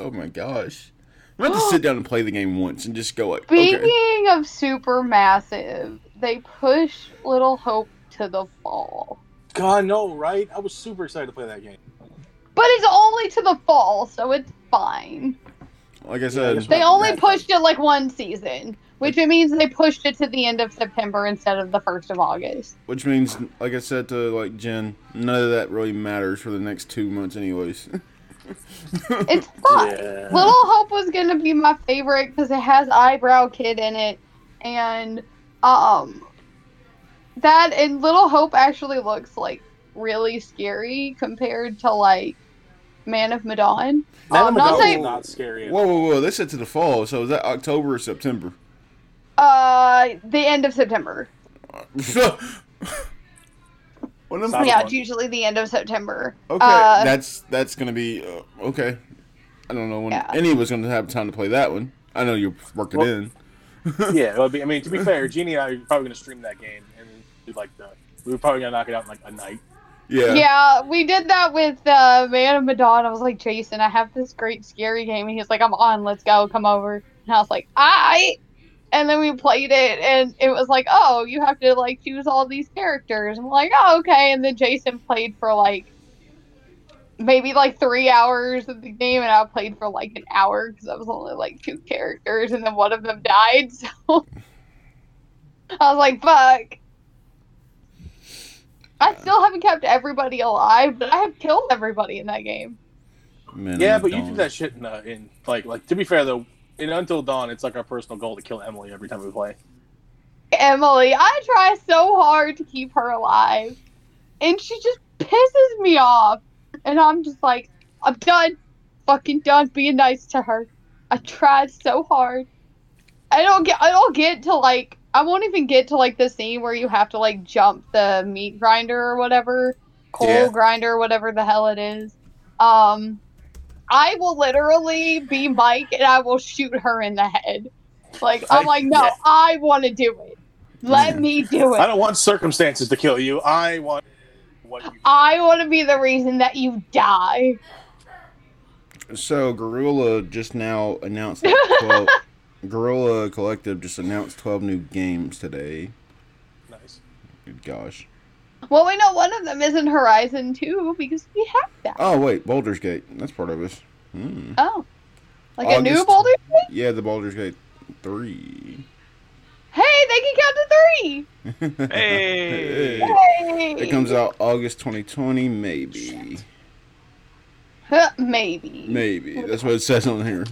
Oh my gosh. I'm about to sit down and play the game once and just go like, Speaking of Supermassive, they push Little Hope to the fall. God, no, right? I was super excited to play that game. But it's only to the fall, so it's fine. Like I said... They only pushed it like 1 season, which it means they pushed it to the end of September instead of the 1st of August. Which means, like I said to like Jen, none of that really matters for the next 2 months anyways. It's fun. Yeah. Little Hope was going to be my favorite because it has Eyebrow Kid in it. And that and Little Hope actually looks like really scary compared to like Man of Medan. Man of Medan is not scary. Whoa. They said to the fall. So is that October or September? The end of September. Yeah, it's usually the end of September. Okay, that's gonna be okay. I don't know when any of us gonna have time to play that one. I know you're working in. Yeah, it'll be. I mean, to be fair, Jeannie and I are probably gonna stream that game, and we were probably gonna knock it out in like a night. Yeah. Yeah, we did that with Man of Medan. I was like, Jason, I have this great scary game, and he's like, I'm on. Let's go. Come over. And I was like, I. And then we played it, and it was like, oh, you have to, like, choose all these characters. And we're like, oh, okay. And then Jason played for, like, maybe, like, 3 hours of the game, and I played for, like, an hour because I was only, like, 2 characters, and then one of them died. So I was like, fuck. I still haven't kept everybody alive, but I have killed everybody in that game. Man, yeah, but you do that shit in, like, to be fair, though, in Until Dawn, it's like our personal goal to kill Emily every time we play. Emily, I try so hard to keep her alive. And she just pisses me off. And I'm just like, I'm done. Fucking done being nice to her. I tried so hard. I don't get to, like, I won't even get to, like, the scene where you have to, like, jump the meat grinder or whatever. Coal grinder, whatever the hell it is. I will literally be Mike, and I will shoot her in the head. Like, I'm like, no, I want to do it. Let me do it. I don't want circumstances to kill you. I want to be the reason that you die. So, Guerrilla just now announced that 12... Guerrilla Collective just announced 12 new games today. Nice. Good gosh. Well, we know one of them isn't Horizon 2 because we have that. Oh, wait. Baldur's Gate. That's part of us. Mm. Oh. Like August, a new Baldur's Gate? Yeah, the Baldur's Gate 3. Hey, they can count to 3! Hey! It comes out August 2020, maybe. Maybe. That's what it says on here.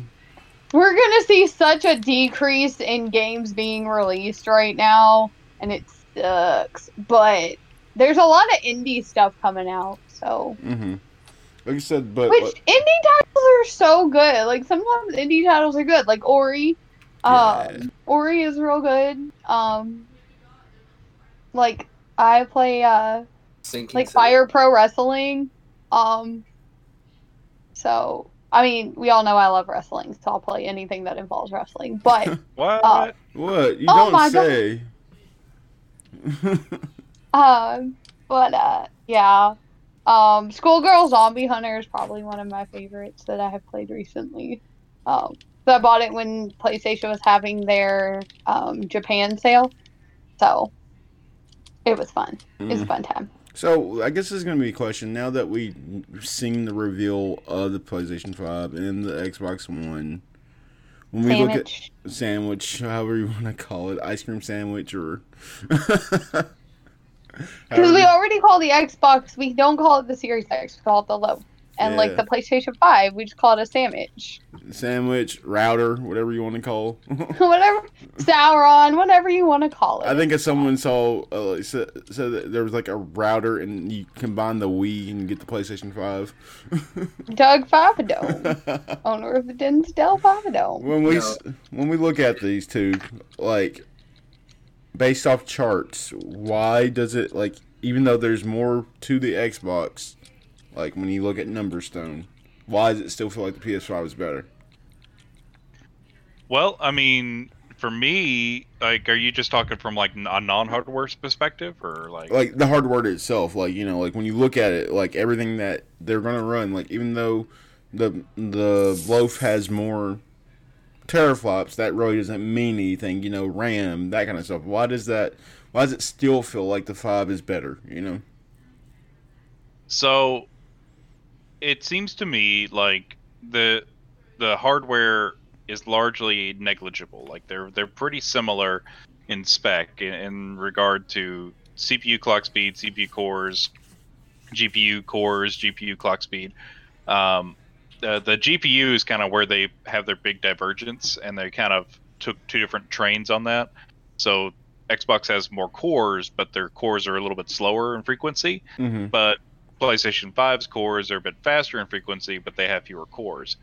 We're going to see such a decrease in games being released right now, and it sucks, but there's a lot of indie stuff coming out, so. Mm-hmm. Like you said, but. Indie titles are so good. Like, sometimes indie titles are good. Like, Ori. Yeah. Ori is real good. Like, I play, Fire Pro Wrestling. So, I mean, we all know I love wrestling, so I'll play anything that involves wrestling, but. What? What? You don't say. Schoolgirl Zombie Hunter is probably one of my favorites that I have played recently. So I bought it when PlayStation was having their Japan sale, so it was fun. Mm. It was a fun time. So I guess this is going to be a question. Now that we've seen the reveal of the PlayStation 5 and the Xbox One, when we look at sandwich, however you want to call it, ice cream sandwich or. Because we already call the Xbox, we don't call it the Series X, we call it the low. And like the PlayStation 5, we just call it a sandwich. Sandwich, router, whatever you want to call it. Whatever, Sauron, whatever you want to call it. I think if someone said that there was like a router and you combine the Wii and you get the PlayStation 5. Doug Favadome, owner of the Dinsdale Favadome. When we look at these two, like, based off charts, why does it, like, even though there's more to the Xbox, like, when you look at numbers, why does it still feel like the PS5 is better? Well, I mean, for me, like, are you just talking from, like, a non-hardware perspective, or, like... Like, the hardware itself, like, you know, like, when you look at it, like, everything that they're going to run, like, even though the loaf has more teraflops, that really doesn't mean anything, you know, RAM, that kind of stuff. Why does it still feel like the 5 is better, you know? So it seems to me like the hardware is largely negligible. Like they're pretty similar in spec in regard to CPU clock speed, CPU cores, GPU cores, GPU clock speed. The GPU is kind of where they have their big divergence, and they kind of took two different trains on that. So Xbox has more cores, but their cores are a little bit slower in frequency. Mm-hmm. But PlayStation 5's cores are a bit faster in frequency, but they have fewer cores.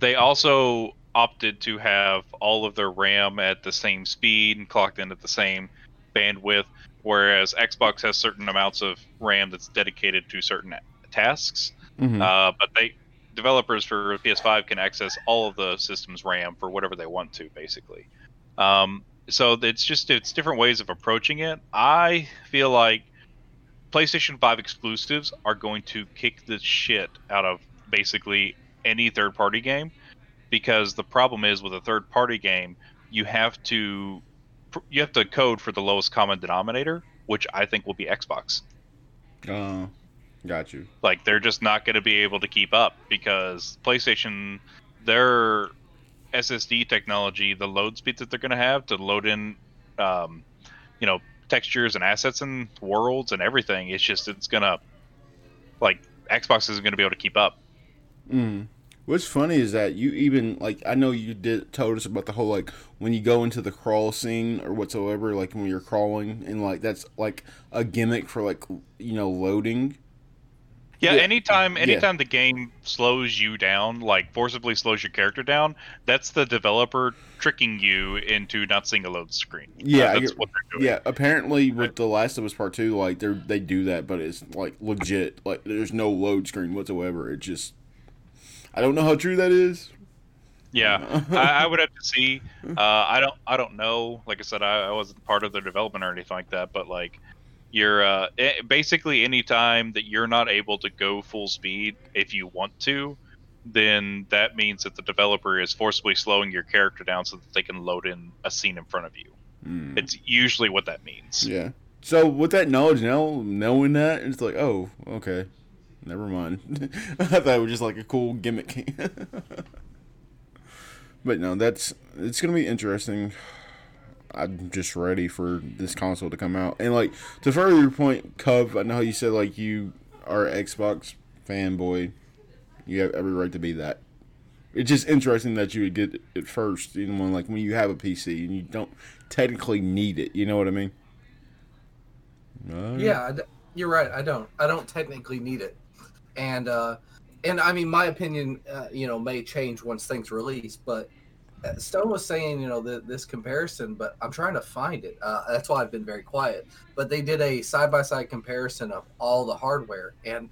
They also opted to have all of their RAM at the same speed and clocked in at the same bandwidth, whereas Xbox has certain amounts of RAM that's dedicated to certain tasks. Mm-hmm. But developers for PS5 can access all of the system's RAM for whatever they want to, basically. So it's different ways of approaching it. I feel like PlayStation 5 exclusives are going to kick the shit out of basically any third-party game, because the problem is with a third-party game, you have to code for the lowest common denominator, which I think will be Xbox. Got you. Like, they're just not going to be able to keep up, because PlayStation, their SSD technology, the load speed that they're going to have to load in, textures and assets and worlds and everything, it's going to, like, Xbox isn't going to be able to keep up. Mm. What's funny is that you even, like, I know you told us about the whole, like, when you go into the crawl scene or whatsoever, like, when you're crawling, and, like, that's, like, a gimmick for, like, you know, loading. Yeah, anytime the game slows you down, like, forcibly slows your character down, that's the developer tricking you into not seeing a load screen. Yeah, that's what they're doing. Yeah, apparently with The Last of Us Part II, like, they do that, but it's, like, legit. Like, there's no load screen whatsoever. It just... I don't know how true that is. Yeah, I would have to see. I don't know. Like I said, I wasn't part of the development or anything like that, but, like... You're basically any time that you're not able to go full speed if you want to, then that means that the developer is forcibly slowing your character down so that they can load in a scene in front of you. Mm. It's usually what that means. Yeah. So with that knowledge now, knowing that, it's like, oh, okay, never mind. I thought it was just like a cool gimmick. But no, it's gonna be interesting. I'm just ready for this console to come out. And, like, to further your point, Cub, I know how you said, like, you are an Xbox fanboy. You have every right to be that. It's just interesting that you would get it first, even when you have a PC and you don't technically need it. You know what I mean? Yeah, you're right. I don't technically need it. And I mean, my opinion, may change once things release, but... Stone was saying, this comparison, but I'm trying to find it. That's why I've been very quiet. But they did a side-by-side comparison of all the hardware, and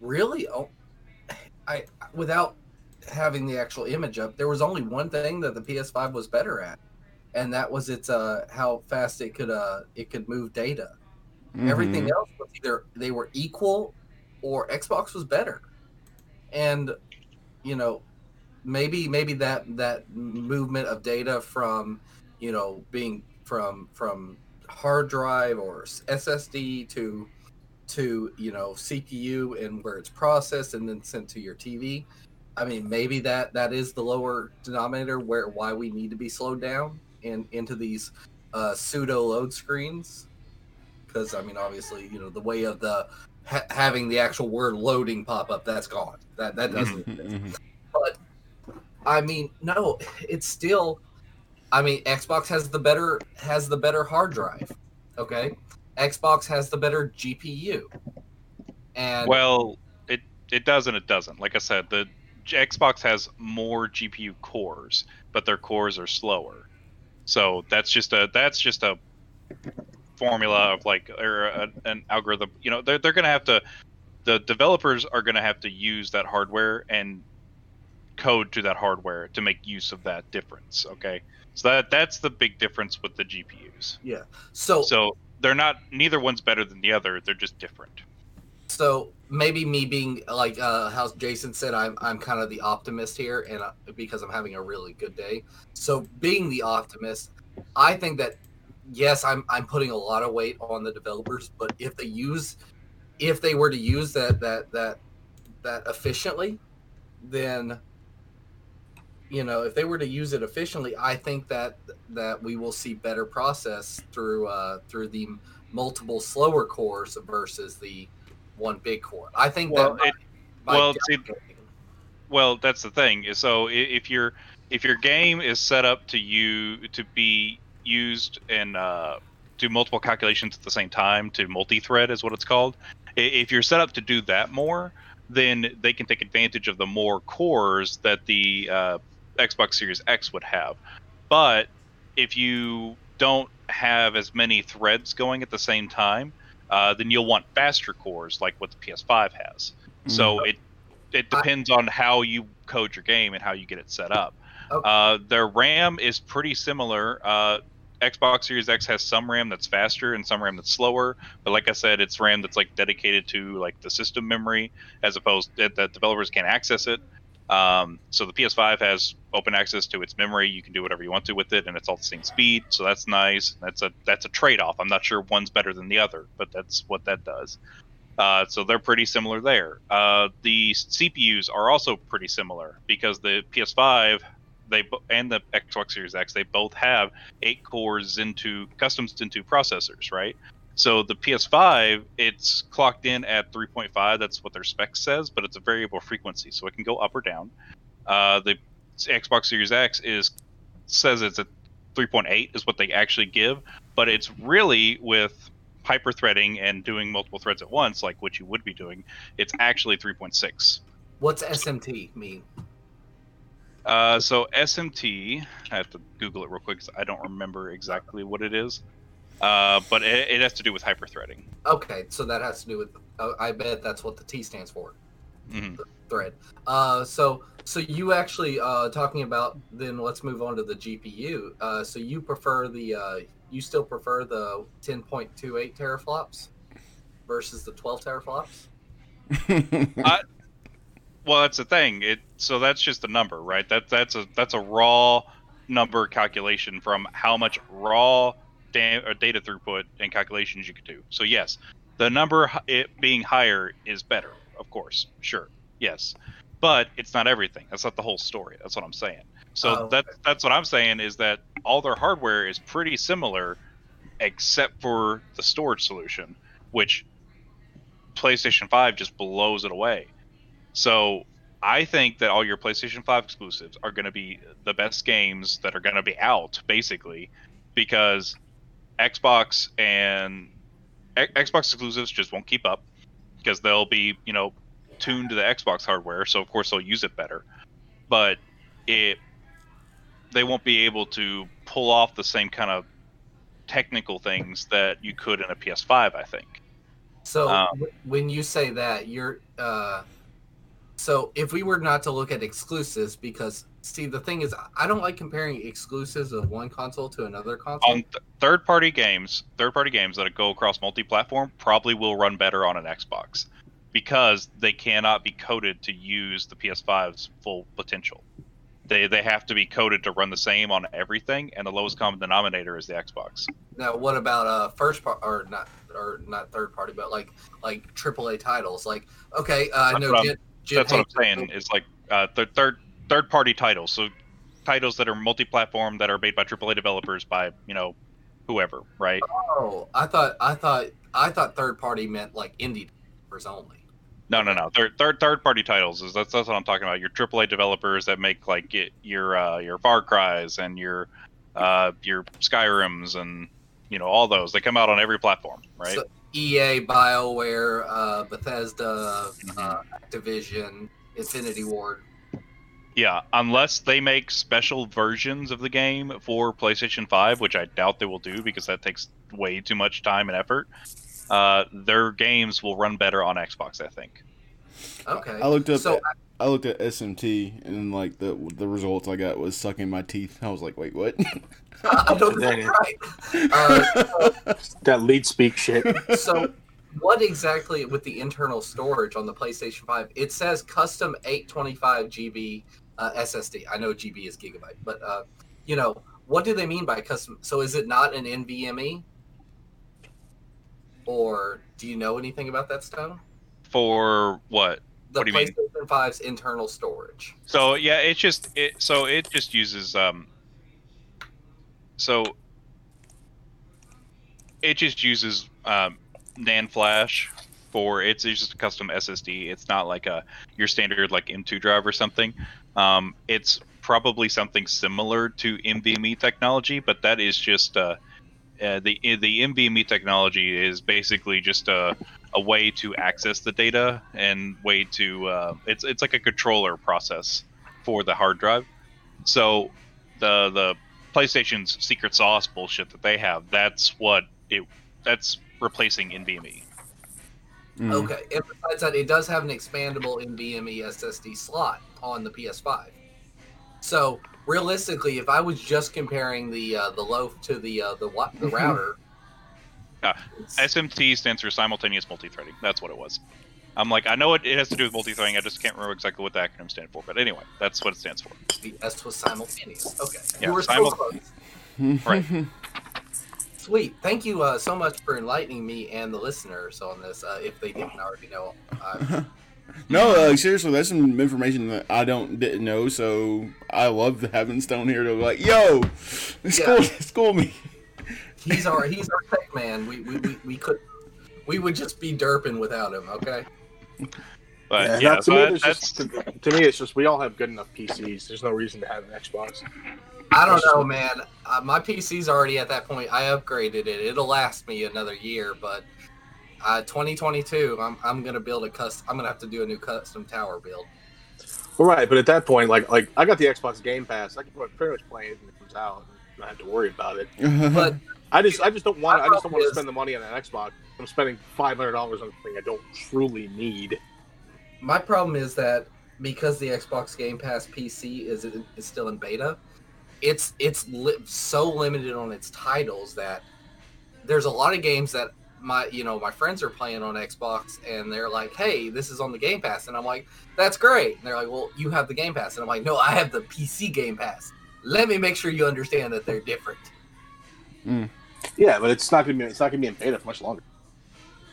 really, without having the actual image up, there was only one thing that the PS5 was better at, and that was its how fast it could move data. Mm-hmm. Everything else was either they were equal or Xbox was better, and Maybe that movement of data from, being from hard drive or SSD to CPU and where it's processed and then sent to your TV. I mean, maybe that is the lower denominator why we need to be slowed down into these pseudo load screens. Because I mean, obviously, the way of the having the actual word loading pop up, that's gone. That doesn't exist. But I mean, no, it's still, I mean, Xbox has the better hard drive, okay? Xbox has the better GPU. And well, it does and it doesn't. Like I said, the Xbox has more GPU cores, but their cores are slower. So that's just a formula of like, or an algorithm. They're going to have to, the developers are going to have to use that hardware and code to that hardware to make use of that difference. Okay, so that's the big difference with the GPUs. Yeah. So they're not. Neither one's better than the other. They're just different. So maybe me being like how Jason said, I'm kind of the optimist here, and because I'm having a really good day. So being the optimist, I think that yes, I'm putting a lot of weight on the developers, but if they were to use that efficiently, then. If they were to use it efficiently, I think that we will see better process through the multiple slower cores versus the one big core. I think that's the thing. So if your game is set up to be used and do multiple calculations at the same time, to multi-thread is what it's called. If you're set up to do that more, then they can take advantage of the more cores that the Xbox Series X would have. But if you don't have as many threads going at the same time, then you'll want faster cores like what the PS5 has. So it depends on how you code your game and how you get it set up. Their RAM is pretty similar. Xbox Series X has some RAM that's faster and some RAM that's slower, but like I said, it's RAM that's like dedicated to like the system memory, as opposed that developers can't access it. So the PS5 has open access to its memory. You can do whatever you want to with it, and it's all the same speed, so that's nice. That's a trade-off. I'm not sure one's better than the other, but that's what that does. So they're pretty similar there. The CPUs are also pretty similar, because the PS5 and the Xbox Series X, they both have 8 cores into custom Zen 2 processors, right? So the PS5, it's clocked in at 3.5. That's what their spec says, but it's a variable frequency, so it can go up or down. The Xbox Series X says it's at 3.8 is what they actually give, but it's really with hyper-threading and doing multiple threads at once, like what you would be doing, it's actually 3.6. What's SMT mean? So SMT, I have to Google it real quick because I don't remember exactly what it is. But it has to do with hyperthreading. Okay, so that has to do with. I bet that's what the T stands for. Mm-hmm. The thread. So you actually talking about. Then let's move on to the GPU. So you prefer the. You still prefer the 10.28 teraflops versus the 12 teraflops. Well, that's the thing. So that's just a number, right? That's a raw number calculation from how much raw data throughput and calculations you could do. So yes, the number it being higher is better, of course, sure, yes, but it's not everything. That's not the whole story. That's what I'm saying. That's what I'm saying is that all their hardware is pretty similar, except for the storage solution, which PlayStation 5 just blows it away. So I think that all your PlayStation 5 exclusives are going to be the best games that are going to be out, basically, because Xbox and Xbox exclusives just won't keep up, because they'll be, tuned to the Xbox hardware, so of course they'll use it better. But they won't be able to pull off the same kind of technical things that you could in a PS5, I think. So when you say that, you're so if we were not to look at exclusives, because see, the thing is, I don't like comparing exclusives of one console to another console. On third-party games that go across multi-platform probably will run better on an Xbox, because they cannot be coded to use the PS5's full potential. They have to be coded to run the same on everything, and the lowest common denominator is the Xbox. Now, what about not third party, but like AAA titles? Like, okay, I know. That's what I'm saying. It's like third-party titles, so titles that are multi-platform that are made by AAA developers by whoever, right? Oh, I thought third-party meant like indie developers only. No. Third-party titles is that's what I'm talking about. Your AAA developers that make like your Far Cry's and your Skyrim's and all those. They come out on every platform, right? So EA, BioWare, Bethesda, Activision, Infinity Ward. Yeah, unless they make special versions of the game for PlayStation 5, which I doubt they will do because that takes way too much time and effort, their games will run better on Xbox, I think. Okay. I looked at SMT, and like the results I got was sucking my teeth. I was like, wait, what? I don't know. Right. That lead speak shit. So what exactly with the internal storage on the PlayStation 5? It says custom 825 GB SSD. I know GB is gigabyte, but what do they mean by custom? So is it not an NVMe? Or do you know anything about that, Stone? For what? The what do you mean? PlayStation 5's internal storage. So yeah, it just uses NAND flash for it's just a custom SSD. It's not like your standard like M2 drive or something. It's probably something similar to NVMe technology, but that is just the NVMe technology is basically just a way to access the data and way to it's like a controller process for the hard drive. So the PlayStation's secret sauce bullshit that they have, that's replacing NVMe. Mm. Okay, and besides that, it does have an expandable NVMe SSD slot on the PS5. So realistically, if I was just comparing the loaf to the router, SMT stands for simultaneous multithreading. That's what it was. I'm like, I know it has to do with multithreading. I just can't remember exactly what the acronym stands for. But anyway, that's what it stands for. The S was simultaneous. Okay, yeah, you were so close. Right. Sweet. Thank you so much for enlightening me and the listeners on this. If they didn't already know. No, seriously, that's some information that I didn't know, so I love having Stone here to be like, yo, school me. He's our tech man. We would just be derping without him, okay? But yeah, to me, it's just we all have good enough PCs. There's no reason to have an Xbox. I don't know, man. My PC's already at that point. I upgraded it. It'll last me another year, but 2022, I'm gonna build I'm gonna have to do a new custom tower build. Well, right, but at that point, like I got the Xbox Game Pass, I can pretty much play it when it comes out, and I have to worry about it. But I just don't want to spend the money on an Xbox. I'm spending $500 on something I don't truly need. My problem is that because the Xbox Game Pass PC is still in beta, it's so limited on its titles that there's a lot of games that my friends are playing on Xbox and they're like, hey, this is on the Game Pass, and I'm like, that's great, and they're like, well, you have the Game Pass, and I'm like, no, I have the PC Game Pass. Let me make sure you understand that they're different. Mm. Yeah, but it's not gonna be in beta for much longer.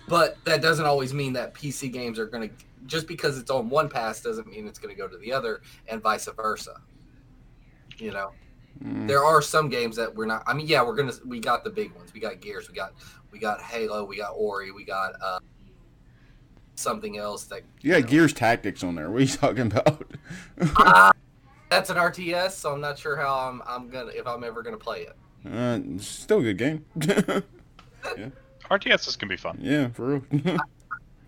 But that doesn't always mean that PC games are gonna, just because it's on one pass doesn't mean it's gonna go to the other, and vice versa. You know, there are some games that we're not. I mean, yeah, we got the big ones. We got Gears. We got Halo. We got Ori. We got something else that. Yeah, Gears Tactics on there. What are you talking about? That's an RTS, so I'm not sure how I'm ever gonna play it. Still a good game. Yeah. RTSs can be fun. Yeah, for real.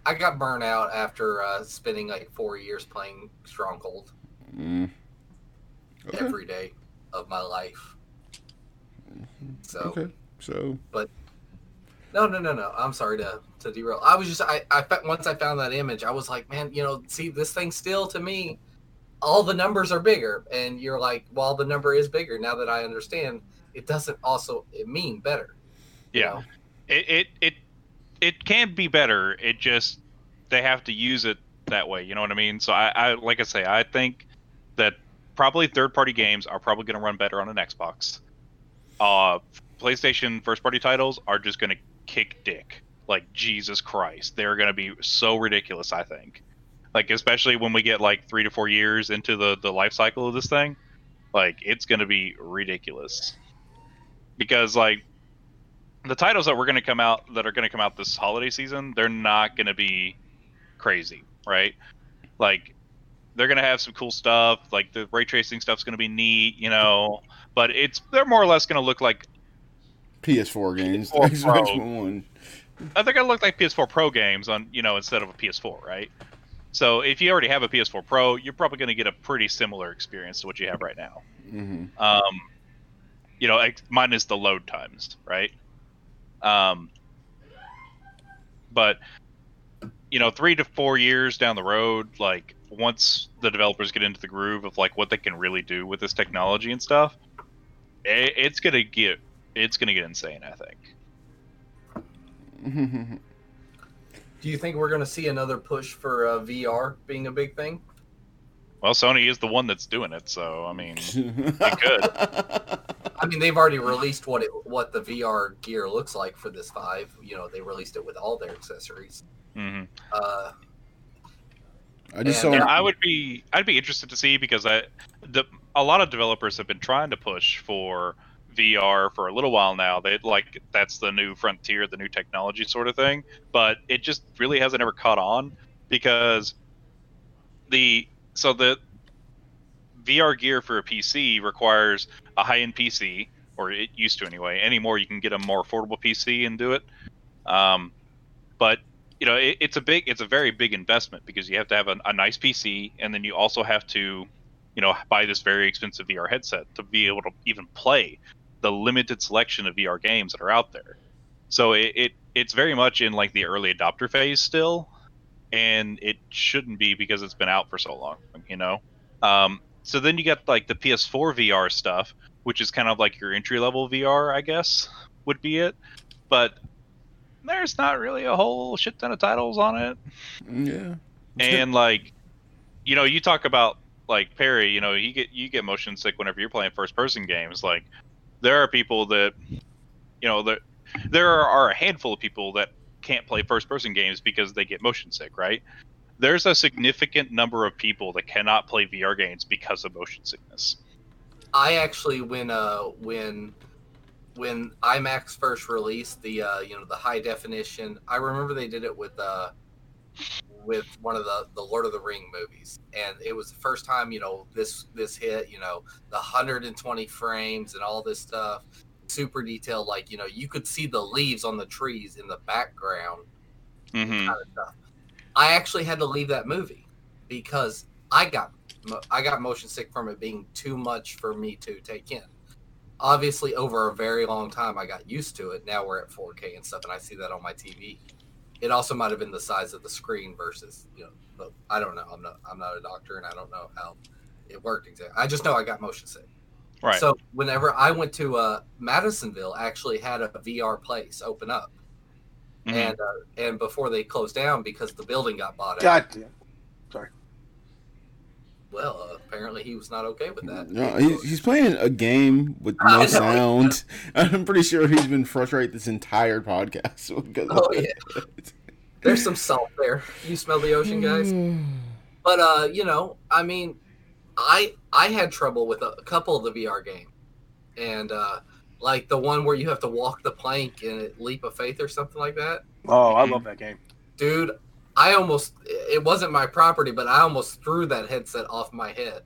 I got burnt out after spending like 4 years playing Stronghold. Mm. Okay. Every day of my life. So, okay. So, but no. I'm sorry to derail. I was just once I found that image, I was like, man, see this thing still to me, all the numbers are bigger, and you're like, well, the number is bigger now that I understand. It doesn't also mean better. Yeah, you know? It can be better. It just they have to use it that way. You know what I mean? So I like I say, I think that probably third-party games are probably going to run better on an Xbox. PlayStation first-party titles are just going to kick dick. Like Jesus Christ, they're going to be so ridiculous. I think, like especially when we get like 3 to 4 years into the life cycle of this thing, like it's going to be ridiculous. Because like the titles that are going to come out this holiday season, they're not going to be crazy, right? Like they're going to have some cool stuff, like the ray tracing stuff's going to be neat, but they're more or less going to look like PS4 games. PS4 Pro. They're going to look like PS4 Pro games on, instead of a PS4, right? So if you already have a PS4 Pro, you're probably going to get a pretty similar experience to what you have right now. Mm-hmm. Minus the load times, right? But 3 to 4 years down the road, like once the developers get into the groove of like what they can really do with this technology and stuff, it's gonna get insane, I think. Do you think we're gonna see another push for VR being a big thing? Well, Sony is the one that's doing it, so I mean, they could. I mean, they've already released what the VR gear looks like for this 5. They released it with all their accessories. Mm-hmm. I'd be interested to see because a lot of developers have been trying to push for VR for a little while now. They like that's the new frontier, the new technology sort of thing, but it just really hasn't ever caught on because the VR gear for a PC requires a high-end PC or it used to anyway. Anymore, you can get a more affordable PC and do it. But you know, it's a very big investment because you have to have a nice PC, and then you also have to, you know, buy this very expensive VR headset to be able to even play the limited selection of VR games that are out there. So it's very much in like the early adopter phase still, and it shouldn't be because it's been out for so long, you know. So then you got like the PS4 VR stuff, which is kind of like your entry level VR, I guess, would be it. But there's not really a whole shit ton of titles on it. Yeah. And like, you know, you talk about like Perry, you know, you get motion sick whenever you're playing first person games. Like, there are people that, you know, there are a handful of people that can't play first person games because they get motion sick, right? There's a significant number of people that cannot play VR games because of motion sickness. I actually, when IMAX first released the the high definition, I remember they did it with one of the Lord of the Ring movies, and it was the first time, you know, this hit, you know, the 120 frames and all this stuff, super detailed, like, you know, you could see the leaves on the trees in the background. Mm-hmm. Kind of stuff. I actually had to leave that movie because I got motion sick from it being too much for me to take in. Obviously, over a very long time, I got used to it. Now we're at 4K and stuff, and I see that on my TV. It also might have been the size of the screen versus, you know, but I don't know. I'm not a doctor, and I don't know how it worked exactly. I just know I got motion sick. Right. So whenever I went to Madisonville, actually had a VR place open up, mm-hmm. and before they closed down because the building got bought out. God, sorry. Well, apparently he was not okay with that. No, he's playing a game with no sound. I'm pretty sure he's been frustrated this entire podcast. Oh, yeah. There's some salt there. You smell the ocean, guys? But, you know, I mean, I had trouble with a couple of the VR games. And, like, the one where you have to walk the plank in Leap of Faith or something like that. Oh, I love that game. Dude, it wasn't my property, but I almost threw that headset off my head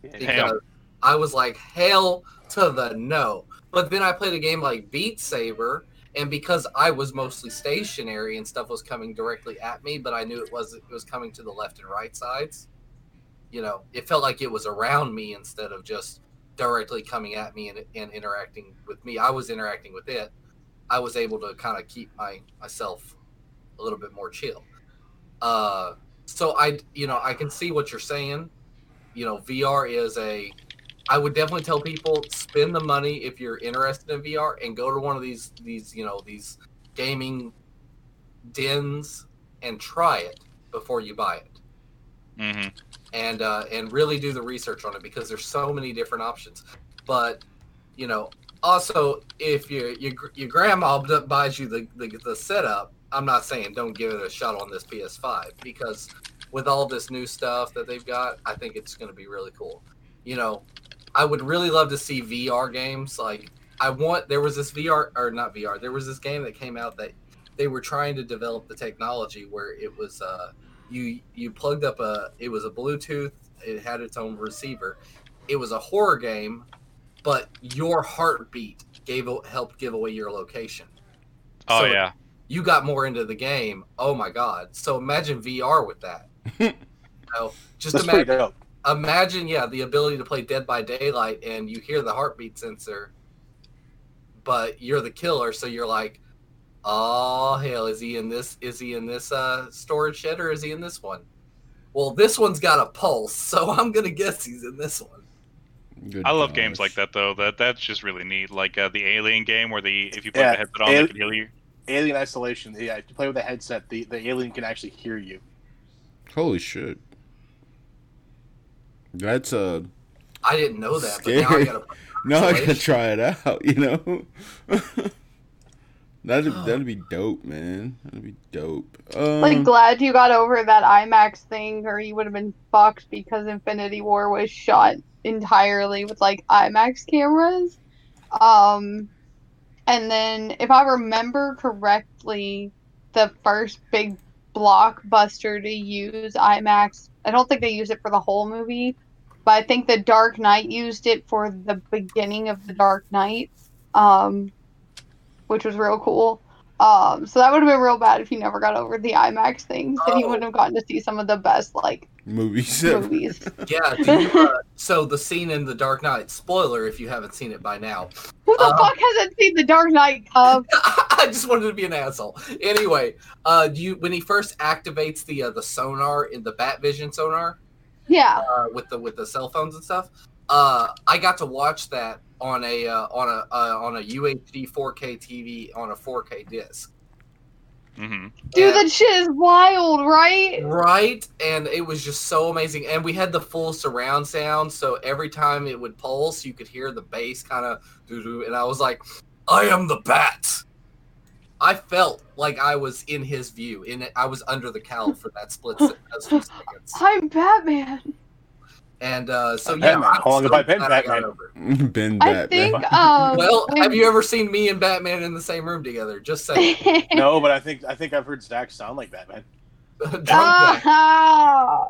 because I was like, hell to the no. But then I played a game like Beat Saber, and because I was mostly stationary and stuff was coming directly at me, but I knew it was coming to the left and right sides. You know, it felt like it was around me instead of just directly coming at me and interacting with me. I was interacting with it. I was able to kind of keep myself a little bit more chill. So I can see what you're saying. You know, VR is I would definitely tell people, spend the money if you're interested in VR and go to one of these gaming dens and try it before you buy it. Mm-hmm. And really do the research on it because there's so many different options. But, you know, also if your grandma buys you the setup, I'm not saying don't give it a shot on this PS5 because with all this new stuff that they've got, I think it's going to be really cool. You know, I would really love to see VR games. Like, there was this game that came out that they were trying to develop the technology where it was, you plugged up it was a Bluetooth, it had its own receiver. It was a horror game, but your heartbeat helped give away your location. Oh, so yeah. You got more into the game. Oh my God! So imagine VR with that. You know, just that's imagine. Pretty dope. Imagine, yeah, the ability to play Dead by Daylight, and you hear the heartbeat sensor, but you're the killer, so you're like, "Oh hell, is he in this? Is he in this storage shed, or is he in this one? Well, this one's got a pulse, so I'm gonna guess he's in this one." Good I gosh. Love games like that though. That's just really neat. Like the Alien game, where if you put the headset on, they can heal you. Alien Isolation, yeah, if you play with a headset, the alien can actually hear you. Holy shit. That's a... I didn't know that, scary. But now I gotta... Now I gotta try it out, you know? That'd be dope, man. That'd be dope. Glad you got over that IMAX thing, or you would have been fucked because Infinity War was shot entirely with, like, IMAX cameras. And then, if I remember correctly, the first big blockbuster to use IMAX, I don't think they used it for the whole movie, But I think the Dark Knight used it for the beginning of the Dark Knight, which was real cool. So that would have been real bad if he never got over the IMAX thing. Then he wouldn't have gotten to see some of the best, like, movies. Yeah. So the scene in The Dark Knight, spoiler if you haven't seen it by now. Who the fuck hasn't seen The Dark Knight? I just wanted to be an asshole. Anyway, when he first activates the sonar in the Bat Vision sonar. Yeah. With the cell phones and stuff. I got to watch that on a UHD 4K TV on a 4K disc. Mm-hmm. Dude, that shit is wild, right? Right, and it was just so amazing. And we had the full surround sound, so every time it would pulse, you could hear the bass kind of doo-doo. And I was like, I am the bat. I felt like I was in his view. I was under the cowl for that split seconds. I'm Batman. And so yeah, how long have I been Batman? I think. Well, have you ever seen me and Batman in the same room together? Just saying. No, but I think I've heard Zach sound like Batman. I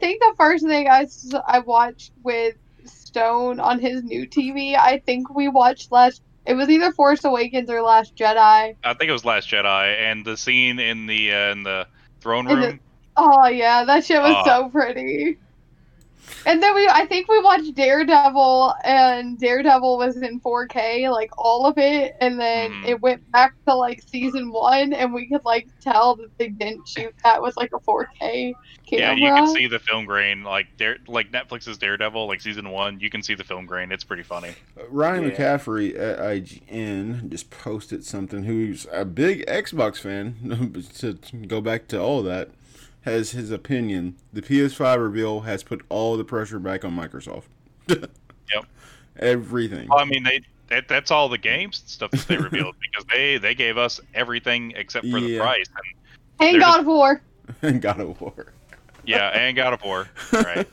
think the first thing I watched with Stone on his new TV. I think we watched It was either Force Awakens or Last Jedi. I think it was Last Jedi, and the scene in the throne room. Oh yeah, that shit was so pretty. And then I think we watched Daredevil, and Daredevil was in 4K, like all of it, and then it went back to like season 1, and we could like tell that they didn't shoot that with like a 4K camera. Yeah, you can see the film grain, like Netflix's Daredevil, like season 1, you can see the film grain. It's pretty funny. Ryan McCaffrey at IGN just posted something. Who's a big Xbox fan? To go back to all that. Has his opinion. The PS5 reveal has put all the pressure back on Microsoft. Yep. Everything. Well, I mean, that's all the games stuff that they revealed, because they gave us everything except for the price. And God of War. And God of War. Yeah, and God of War. Right.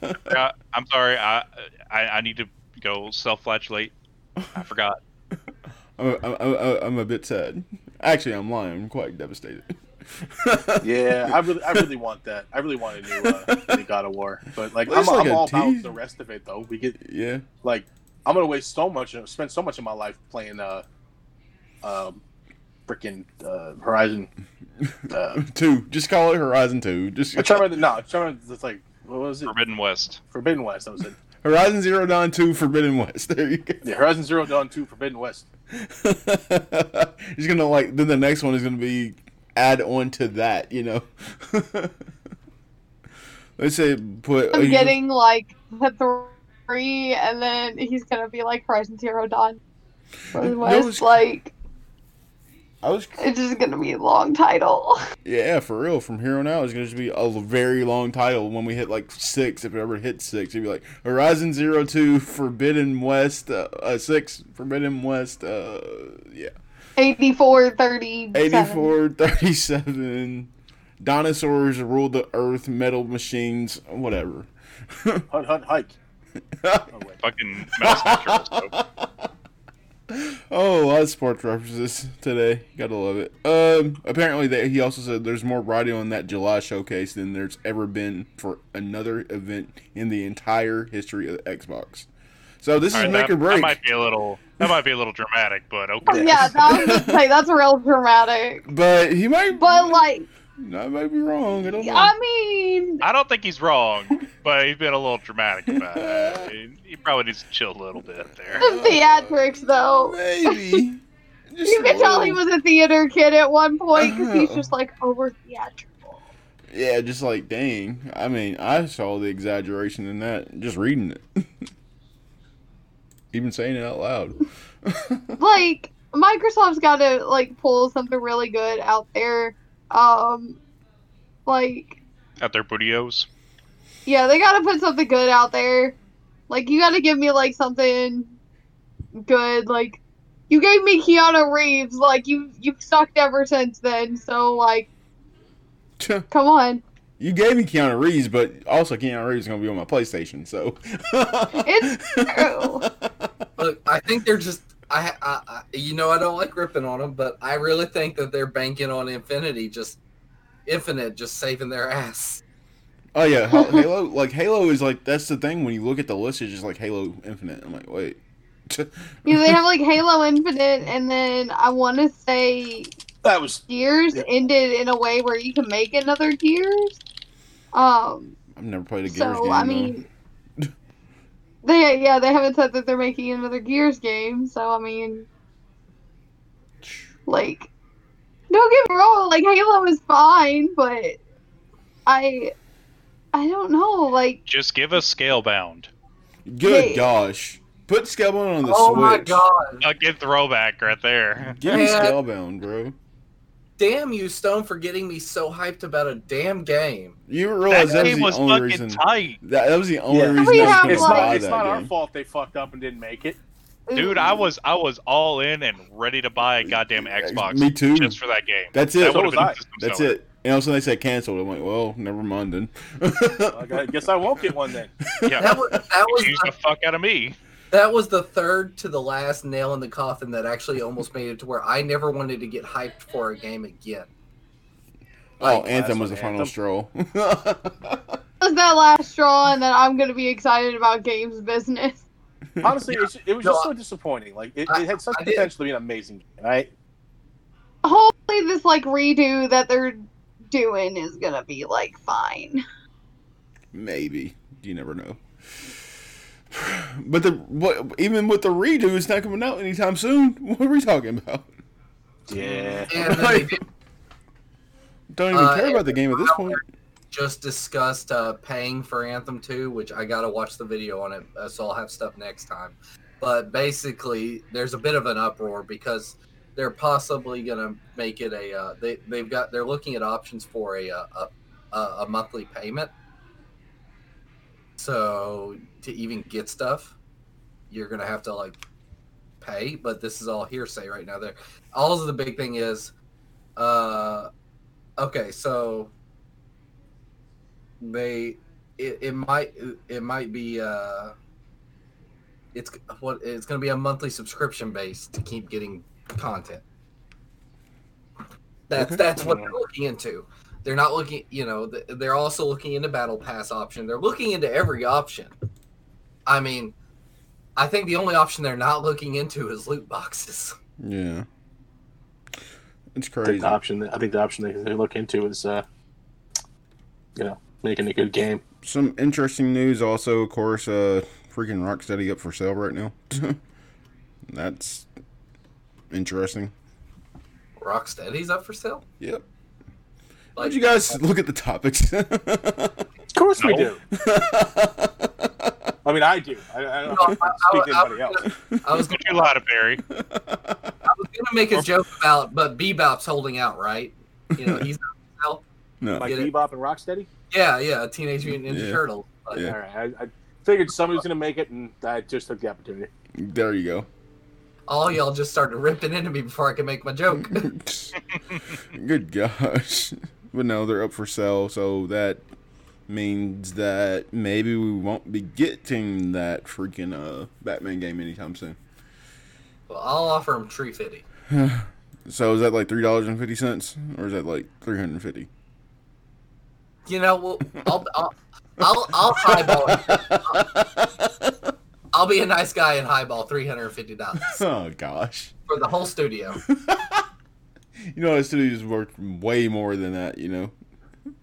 I'm sorry. I need to go self-flatulate. I forgot. I'm a bit sad. Actually, I'm lying. I'm quite devastated. Yeah, I really want that. I really want a new God of War, but like I'm all about the rest of it though. We get like I'm gonna waste so much, spend so much of my life playing Horizon 2. Just call it Horizon 2. It's like, what was it? Forbidden West. That was it. Horizon Zero Dawn 2 Forbidden West. There you go. Yeah, Horizon Zero Dawn 2 Forbidden West. He's gonna then the next one is gonna be. Add on to that, you know. Let's say I'm getting like the 3, and then he's gonna be like Horizon Zero Dawn. It's just gonna be a long title. Yeah, for real. From here on out, it's gonna just be a very long title. When we hit like 6, if it ever hits 6, it'd be like Horizon Zero 2 Forbidden West 6 Forbidden West. 8437. Dinosaurs rule the earth. Metal machines. Whatever. Hunt, hike. Fucking mouse naturals. Oh, a lot of sports references today. Gotta love it. Apparently, he also said there's more radio on that July showcase than there's ever been for another event in the entire history of Xbox. So this is make or break. That might be a little dramatic, but okay. Yeah, I was just like, that's real dramatic. But he might. But like, I might be wrong. I don't think he's wrong, but he's been a little dramatic about it. I mean, he probably needs to chill a little bit there. The theatrics, though. Maybe. You can tell he was a theater kid at one point because he's just like over theatrical. Yeah, just like dang. I mean, I saw the exaggeration in that just reading it. Even saying it out loud. Like, Microsoft's got to, like, pull something really good out there. Out their bootios? Yeah, they got to put something good out there. Like, you got to give me, like, something good. Like, you gave me Keanu Reeves. Like, you've sucked ever since then. So, like, come on. You gave me Keanu Reeves, but also Keanu Reeves is going to be on my PlayStation, so... It's true. Look, I think they're just... I don't like ripping on them, but I really think that they're banking on Infinite just saving their ass. Oh yeah, Halo. Like Halo is like, that's the thing, when you look at the list, it's just like Halo Infinite. I'm like, wait. Yeah, they have like Halo Infinite, and then I want to say that was Gears ended in a way where you can make another Gears. I've never played a Gears game. So I mean, they haven't said that they're making another Gears game. So I mean, like, don't get me wrong, like Halo is fine, but I don't know, like, just give us Scalebound. Good gosh. Put Scalebound on the Switch. Oh my god. A good throwback right there. Give me Scalebound, bro. Damn you, Stone, for getting me so hyped about a damn game. You realize that game was the only reason. Tight. That was the only reason. It's not our fault they fucked up and didn't make it. Dude, I was all in and ready to buy a goddamn Xbox. Me too. Just for that game. That's it. That's it. And also they said canceled. I'm like, well, never mind then. I guess I won't get one then. Yeah. That was confused the fuck out of me. That was the third to the last nail in the coffin that actually almost made it to where I never wanted to get hyped for a game again. Like, Anthem was the final straw. That was that last straw, and then I'm going to be excited about games business. Honestly, it was so disappointing. Like, it had such potential to be an amazing game, right? Hopefully this, like, redo that they're doing is going to be, like, fine. Maybe. You never know. But even with the redo, it's not coming out anytime soon. What are we talking about? Yeah. Like, don't even care about the game at this point. Just discussed paying for Anthem 2, which I got to watch the video on it, so I'll have stuff next time. But basically, there's a bit of an uproar because they're possibly going to make it a they're looking at options for a monthly payment. So to even get stuff, you're gonna have to like pay. But this is all hearsay right now. There, all of the big thing is, okay. So it's gonna be a monthly subscription base to keep getting content. That's what they're looking into. They're not looking, they're also looking into Battle Pass option. They're looking into every option. I mean, I think the only option they're not looking into is loot boxes. Yeah. It's crazy. I think the option they look into is, making a good game. Some interesting news also, of course, freaking Rocksteady up for sale right now. That's interesting. Rocksteady's up for sale? Yep. Did you guys look at the topics? Of course we do. I mean, I do. I don't speak to anybody else. I was going to lie to Barry. I was going to make a joke about, but Bebop's holding out, right? He's not help. No. Like Bebop and Rocksteady? Yeah, Teenage Mutant Ninja Turtles. Yeah. All right, I figured somebody was going to make it, and I just took the opportunity. There you go. All y'all just started ripping into me before I could make my joke. Good gosh. But no, they're up for sale, so that means that maybe we won't be getting that freaking Batman game anytime soon. Well, I'll offer them $3.50. So is that like $3.50, or is that like $350? Well, I'll highball it. I'll be a nice guy and highball $350. Oh gosh! For the whole studio. The studio's worth way more than that.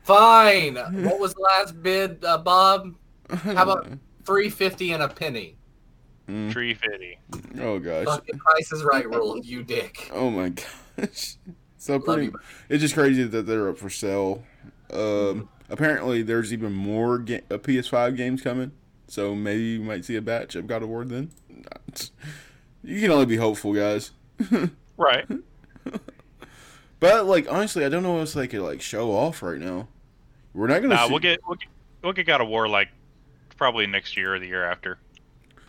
Fine. What was the last bid, Bob? How about $3.50 and a penny? $3.50. Oh gosh! Fucking Price is Right rule, you dick. Oh my gosh! So pretty. It's just crazy that they're up for sale. Apparently, there's even more PS5 games coming. So maybe you might see a batch of God of War then. You can only be hopeful, guys. Right. But like honestly, I don't know what else they could like show off right now. We're not gonna. We'll get God of War like probably next year or the year after.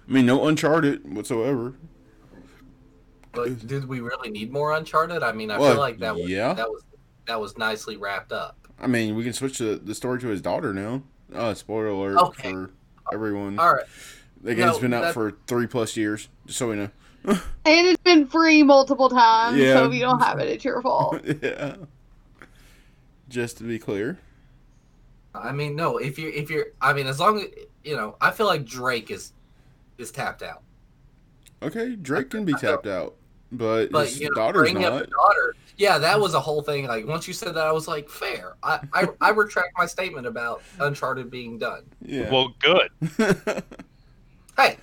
I mean, no Uncharted whatsoever. But did we really need more Uncharted? I mean, I feel like that was nicely wrapped up. I mean, we can switch the story to his daughter now. Spoiler alert. Okay. For everyone. All right. The game's been out for 3+ years, just so we know. And it's been free multiple times, so if you don't have it, it's your fault. Yeah. Just to be clear. I mean, no, if you're, I mean, as long as, you know, I feel like Drake is tapped out. Okay, Drake can be tapped out, but his daughter's not. Up daughter, yeah, that was a whole thing. Like, once you said that, I was like, fair. I retract my statement about Uncharted being done. Yeah. Well, good. Hey.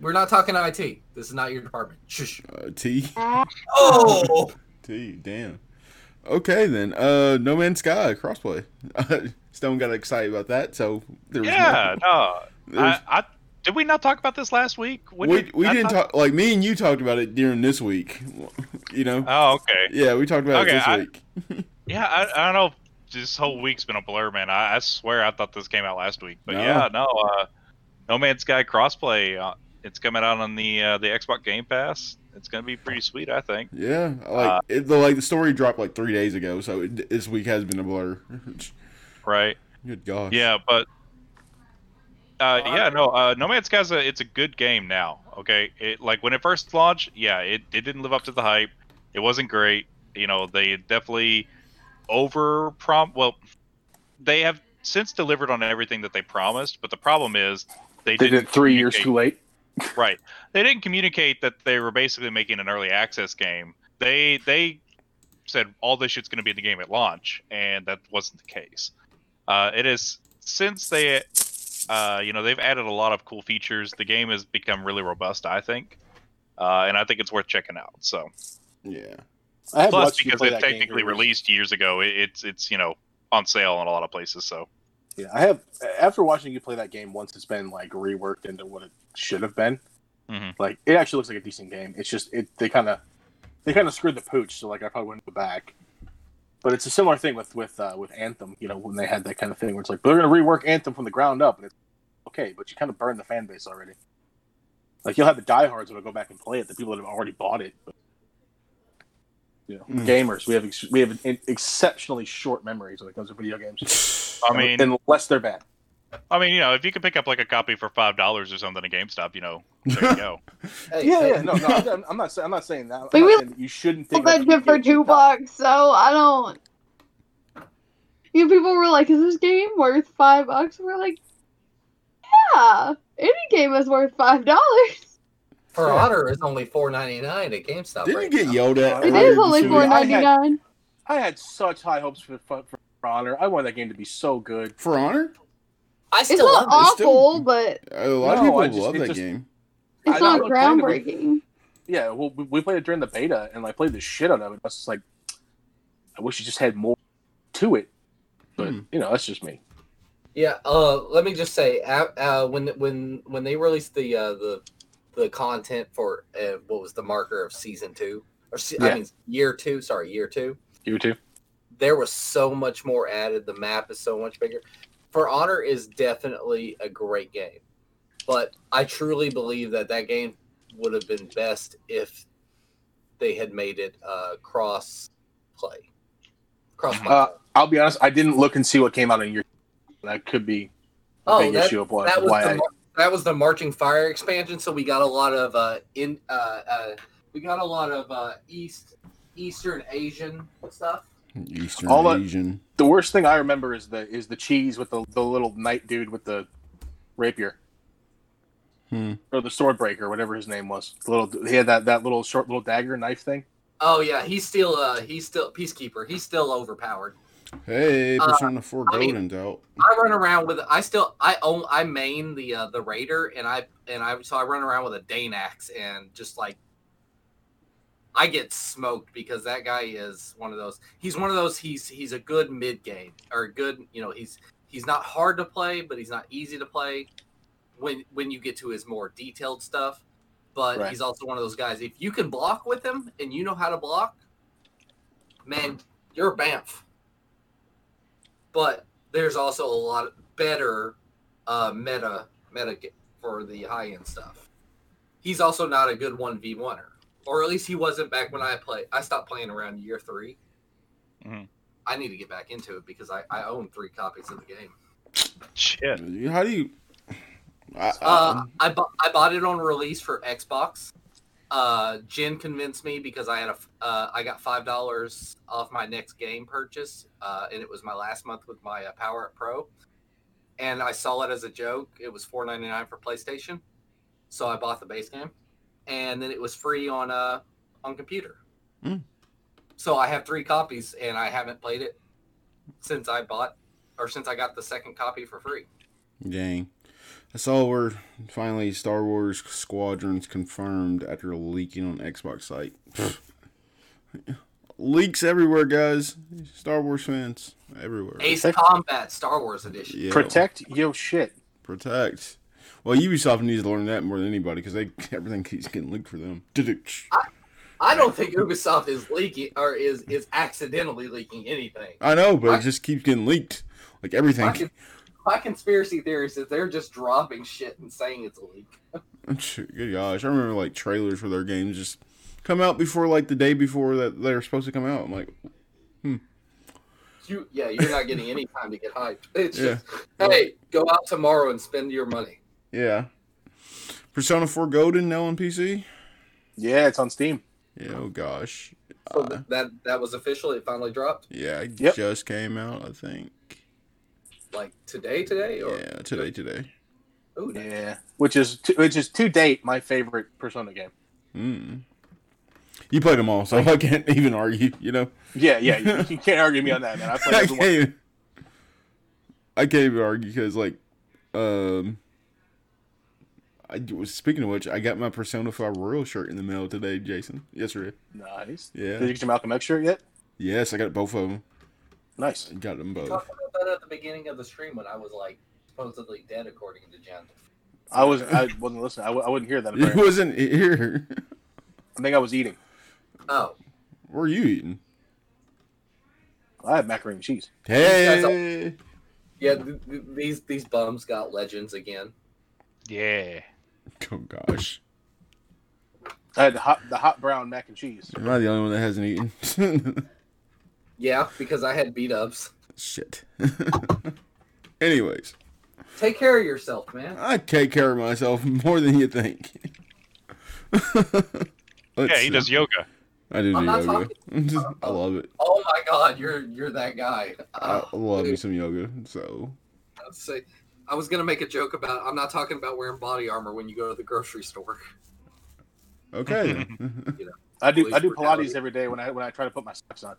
We're not talking IT. This is not your department. Shush. T. Oh. T. Damn. Okay, then. No Man's Sky crossplay. Stone got excited about that, so there was did we not talk about this last week? We didn't talk. Like, me and you talked about it during this week. You know. Oh, okay. Yeah, we talked about it this week. Yeah, I don't know. This whole week's been a blur, man. I swear I thought this came out last week, but No Man's Sky crossplay. It's coming out on the Xbox Game Pass. It's gonna be pretty sweet, I think. Yeah, the story dropped like 3 days ago, so this week has been a blur. Right. Good gosh. Yeah, but No Man's Sky's it's a good game now. Okay, when it first launched, it didn't live up to the hype. It wasn't great. You know, they definitely they have since delivered on everything that they promised, but the problem is they did it 3 years too late. Right. They didn't communicate that they were basically making an early access game. They said all this shit's going to be in the game at launch, and that wasn't the case. It is since they, they've added a lot of cool features. The game has become really robust, I think, and I think it's worth checking out. So, yeah. Plus, because it technically released years ago, it's on sale in a lot of places. So. Yeah, I have. After watching you play that game, once it's been reworked into what it should have been, it actually looks like a decent game. It's just they kind of screwed the pooch, so I probably wouldn't go back. But it's a similar thing with Anthem, when they had that kind of thing where it's like, they're gonna rework Anthem from the ground up, and it's okay, but you kind of burned the fan base already. Like, you'll have the diehards that'll go back and play it, the people that have already bought it. But, gamers, we have exceptionally short memories when it comes to video games. I mean, unless they're bad. I mean, if you could pick up a copy for $5 or something at GameStop, there you go. No, I'm not saying that. I'm not saying that you shouldn't think that shit for $2. So I don't. You people were like, "Is this game worth $5?" We're like, "Yeah, any game is worth $5." For Honor is only $4.99 at GameStop. Didn't you get yelled at? It is only $4.99. I had such high hopes for For Honor. I want that game to be so good. For Honor? It's not awful, but... A lot of people love that game. It's not groundbreaking. Yeah, well, we played it during the beta, and I played the shit out of it. I was just like, I wish it just had more to it. But, that's just me. Yeah, let me just say, when they released the content for what was the marker of Season 2, Year 2. Year 2. There was so much more added. The map is so much bigger. For Honor is definitely a great game. But I truly believe that game would have been best if they had made it cross-play. I'll be honest. I didn't look and see what came out in your... That could be a big issue of that was the Marching Fire expansion, so we got a lot of Eastern Asian stuff. Asian. The worst thing I remember is the cheese with the little knight dude with the rapier, or the sword breaker, whatever his name was. He had that little short little dagger knife thing. Oh yeah, he's still peacekeeper. He's still overpowered. Hey, Persona 4 Golden's out. I run around with I main the raider, and so I run around with a Danax and just I get smoked because that guy is one of those. He's one of those. He's a good mid game or a good. He's not hard to play, but he's not easy to play when you get to his more detailed stuff. But He's also one of those guys. If you can block with him and you know how to block, man, you're a bamf. But there's also a lot of better meta for the high end stuff. He's also not a good 1v1er. Or at least he wasn't back when I played. I stopped playing around year 3. Mm-hmm. I need to get back into it because I own 3 copies of the game. Shit. How do you... I bought it on release for Xbox. Jen convinced me because I had I got $5 off my next game purchase, and it was my last month with my Power Up Pro, and I saw it as a joke. It was $4.99 for PlayStation, so I bought the base game, and then it was free on computer. Mm. So I have 3 copies, and I haven't played it since I got the second copy for free. Dang. I saw where finally Star Wars Squadrons confirmed after leaking on Xbox site. Leaks everywhere, guys. Star Wars fans everywhere. Ace Combat Star Wars Edition. Yeah. Protect your shit. Protect. Well, Ubisoft needs to learn that more than anybody because everything keeps getting leaked for them. I don't think Ubisoft is leaking or is accidentally leaking anything. I know, but it just keeps getting leaked. Like everything. My conspiracy theory is they're just dropping shit and saying it's a leak. Good gosh. I remember, like, trailers for their games just come out before, like, the day before that they were supposed to come out. I'm like, You're not getting any time to get hyped. It's just, hey, go out tomorrow and spend your money. Yeah. Persona 4 Golden now on PC? Yeah, it's on Steam. Yeah, oh, gosh. So that was official? It finally dropped? Yeah, it just came out, I think. Like today, or yeah, today. Oh yeah, which is to date my favorite Persona game. Mm. You played them all, so I can't even argue. You know. Yeah, you can't argue me on that, man. I played every one. I can't even argue because, like, I was speaking of which, I got my Persona 5 Royal shirt in the mail today, Jason. Yesterday. Nice. Yeah. Did you get your Malcolm X shirt yet? Yes, I got both of them. Nice. I got them both. Talking about that at the beginning of the stream when I was like supposedly dead according to Jen. I wasn't listening. I wouldn't hear that. You wasn't here. I think I was eating. Oh. What were you eating? I had macaroni and cheese. Hey. Yeah, these bums got legends again. Yeah. Oh gosh. I had the hot brown mac and cheese. Am I the only one that hasn't eaten? Yeah, because I had beat-ups. Shit. Anyways. Take care of yourself, man. I take care of myself more than you think. He does yoga. I do yoga. I love it. Oh, my God. You're that guy. I love me some yoga, so. I was going to make a joke about I'm not talking about wearing body armor when you go to the grocery store. Okay. You know. I do Pilates every day when I try to put my socks on.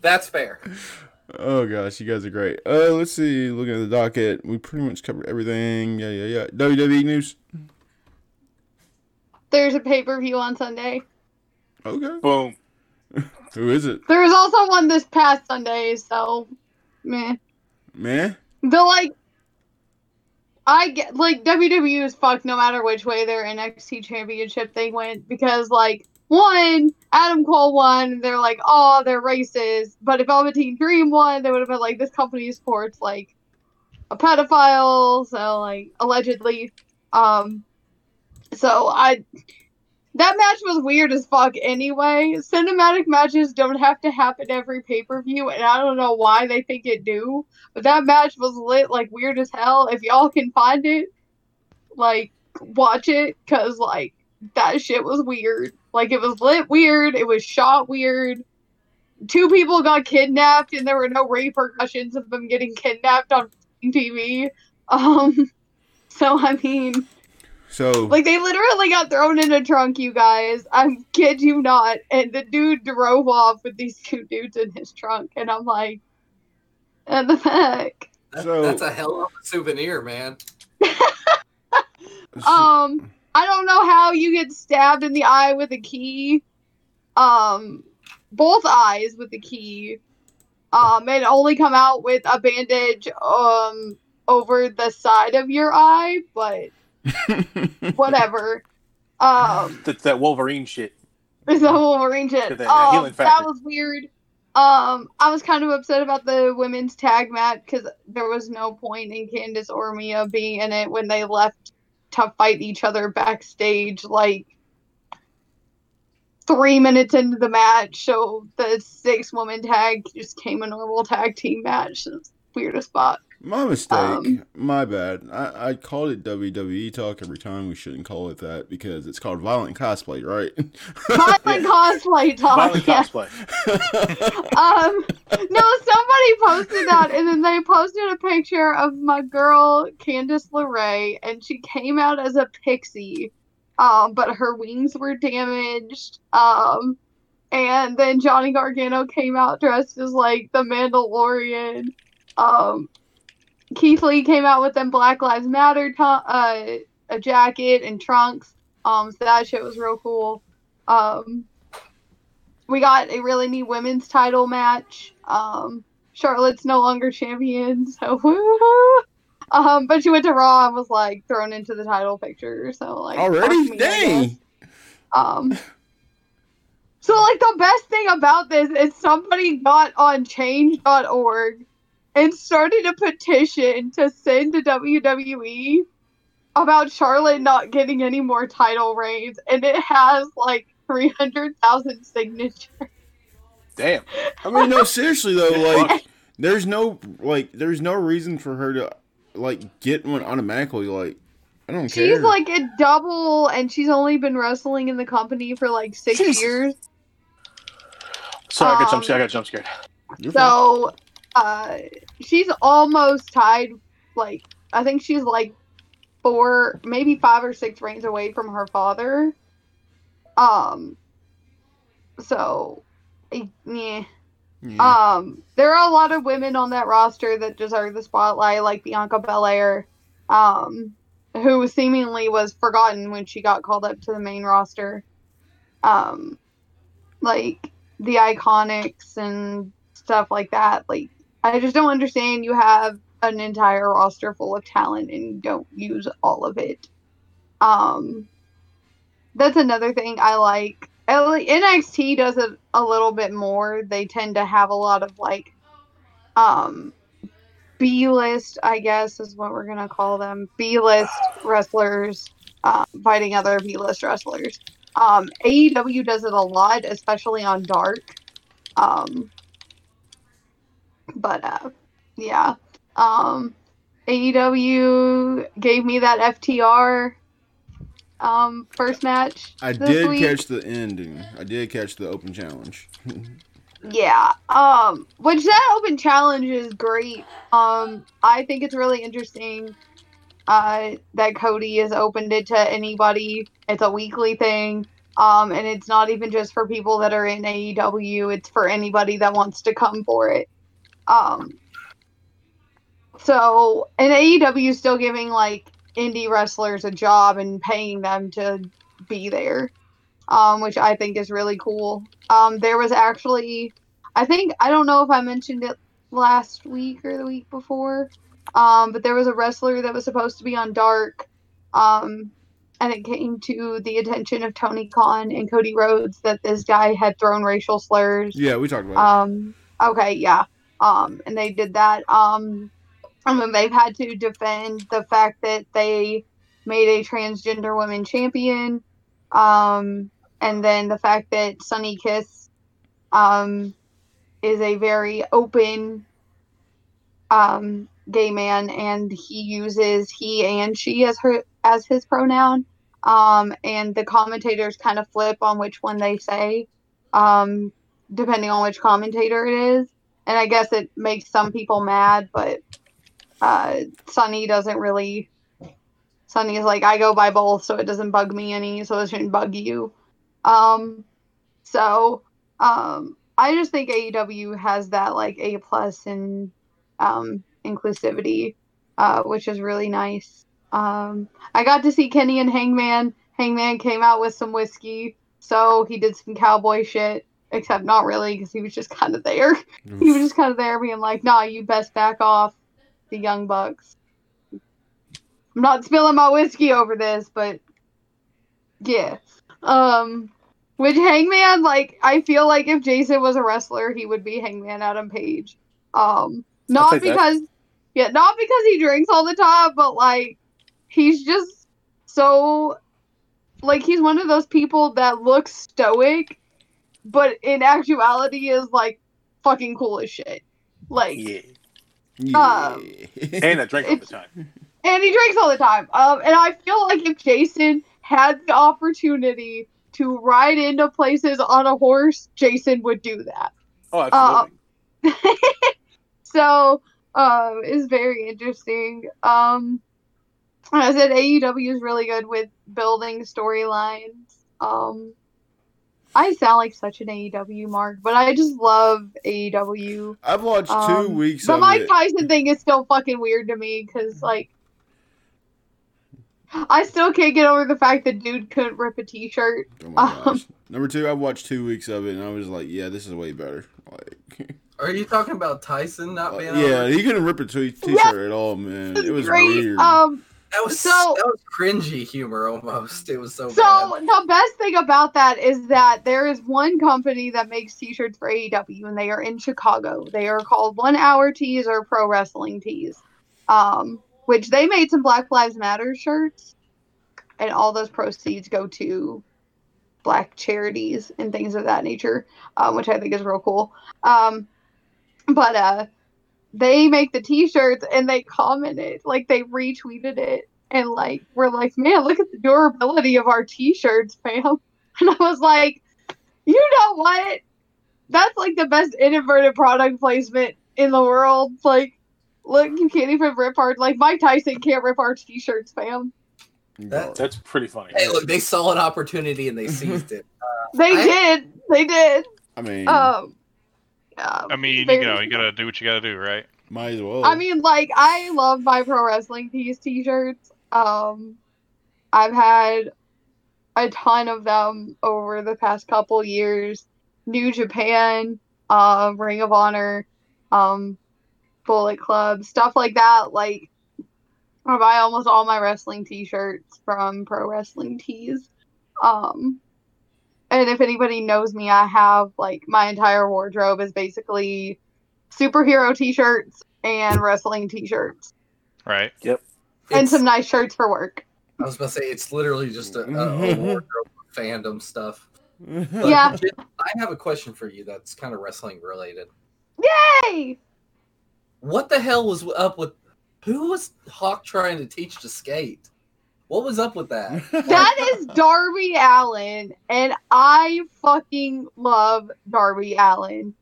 That's fair. Oh gosh, you guys are great. Let's see. Looking at the docket, we pretty much covered everything. Yeah. WWE news. There's a pay-per-view on Sunday. Okay. Boom. Who is it? There was also one this past Sunday, so meh. Meh? I get, like, WWE is fucked no matter which way their NXT championship thing went because, like, one, Adam Cole won, they're like, oh, they're racist. But if Velveteen Dream won, they would have been like, this company supports, like, a pedophile, so, like, allegedly. That match was weird as fuck anyway. Cinematic matches don't have to happen every pay-per-view, and I don't know why they think it do. But that match was lit, like, weird as hell. If y'all can find it, like, watch it, because, like, that shit was weird. Like, it was lit weird, it was shot weird. 2 people got kidnapped, and there were no repercussions of them getting kidnapped on TV. So, like, they literally got thrown in a trunk, you guys. I kid you not. And the dude drove off with these 2 dudes in his trunk. And I'm like, what the heck? That's a hell of a souvenir, man. I don't know how you get stabbed in the eye with a key. Both eyes with a key. And only come out with a bandage over the side of your eye, but... whatever. That's that Wolverine shit. It's that Wolverine shit. That was weird. I was kind of upset about the women's tag match because there was no point in Candice or Mia being in it when they left to fight each other backstage like 3 minutes into the match. So the 6-woman tag just came a normal tag team match. It's weird as fuck. My mistake. My bad. I called it WWE talk every time. We shouldn't call it that because it's called violent cosplay, right? Violent cosplay talk. Violent cosplay. No, somebody posted that, and then they posted a picture of my girl Candice LeRae, and she came out as a pixie, but her wings were damaged. And then Johnny Gargano came out dressed as like the Mandalorian. Keith Lee came out with them Black Lives Matter a jacket and trunks. So that shit was real cool. We got a really neat women's title match. Charlotte's no longer champion, so woo-hoo. But she went to Raw and was like thrown into the title picture. So like already, dang. So like the best thing about this is somebody got on Change.org. And started a petition to send to WWE about Charlotte not getting any more title reigns. And it has, like, 300,000 signatures. Damn. I mean, no, seriously, though, like, there's no reason for her to, like, get one automatically. Like, I don't care. She's, like, a double, and she's only been wrestling in the company for, like, 6 years. Sorry, I got jump scared. So... she's almost tied, like, I think she's, like, 4, maybe 5 or 6 reigns away from her father. There are a lot of women on that roster that deserve the spotlight, like Bianca Belair, who seemingly was forgotten when she got called up to the main roster. Like, the Iconics and stuff like that, like, I just don't understand. You have an entire roster full of talent and don't use all of it. That's another thing I like. NXT does it a little bit more. They tend to have a lot of, like, B-list, I guess is what we're going to call them. B-list wrestlers fighting other B-list wrestlers. AEW does it a lot, especially on Dark. But AEW gave me that FTR first match. I did catch the ending. I did catch the open challenge. Yeah. Which that open challenge is great. I think it's really interesting that Cody has opened it to anybody. It's a weekly thing. And it's not even just for people that are in AEW. It's for anybody that wants to come for it. And AEW is still giving, like, indie wrestlers a job and paying them to be there, which I think is really cool. There was actually, I don't know if I mentioned it last week or the week before, but there was a wrestler that was supposed to be on Dark, and it came to the attention of Tony Khan and Cody Rhodes that this guy had thrown racial slurs. Yeah, we talked about it. Okay, yeah. And they did that. And then they've had to defend the fact that they made a transgender women champion. And then the fact that Sunny Kiss is a very open gay man, and he uses he and she as his pronoun. And the commentators kind of flip on which one they say, depending on which commentator it is. And I guess it makes some people mad, but Sunny doesn't really... Sunny is like, I go by both, so it doesn't bug me any, so it shouldn't bug you. I just think AEW has that, like, A+ in inclusivity, which is really nice. I got to see Kenny and Hangman. Hangman came out with some whiskey, so he did some cowboy shit. Except not really, because he was just kind of there. He was just kind of there being like, nah, you best back off the Young Bucks. I'm not spilling my whiskey over this, but yeah. Which Hangman, like, I feel like if Jason was a wrestler, he would be Hangman Adam Page. Not because he drinks all the time, but, like, he's just so, like, he's one of those people that looks stoic, but in actuality is, like, fucking cool as shit. Like, yeah. Yeah. And that drinks all the time. And he drinks all the time. And I feel like if Jason had the opportunity to ride into places on a horse, Jason would do that. Oh, absolutely. So it's very interesting. I said AEW is really good with building storylines. I sound like such an AEW mark, but I just love AEW. I've watched 2 weeks of it. The Mike Tyson thing is still fucking weird to me because, like, I still can't get over the fact that dude couldn't rip a t-shirt. Oh my gosh. Number two, I watched 2 weeks of it and I was like, yeah, this is way better. Like, are you talking about Tyson not being on? Yeah, he couldn't rip a t-shirt at all, man. It was great. Weird. That was cringy humor almost. It was so bad. So the best thing about that is that there is one company that makes t-shirts for AEW, and they are in Chicago. They are called 1 Hour Tees or Pro Wrestling Tees, which they made some Black Lives Matter shirts, and all those proceeds go to Black charities and things of that nature, which I think is real cool. But they make the t-shirts and they commented, like they retweeted it and like, we're like, man, look at the durability of our t-shirts, fam. And I was like, you know what? That's like the best inadvertent product placement in the world. Like, look, you can't even rip our, like Mike Tyson can't rip our t-shirts, fam. That's pretty funny. Hey, look, they saw an opportunity and they seized it. They did. I mean... you gotta do what you gotta do, right? Might as well. I mean, like, I love my pro wrestling t-shirts. I've had a ton of them over the past couple years. New Japan, Ring of Honor, Bullet Club, stuff like that. Like, I buy almost all my wrestling t-shirts from Pro Wrestling Tees. And if anybody knows me, I have, like, my entire wardrobe is basically superhero t-shirts and wrestling t-shirts. Right. Yep. And some nice shirts for work. I was about to say, it's literally just a wardrobe of fandom stuff. But yeah. I have a question for you that's kind of wrestling related. Yay! What the hell was up with... Who was Hawk trying to teach to skate? What was up with that? That is Darby Allin, and I fucking love Darby Allin.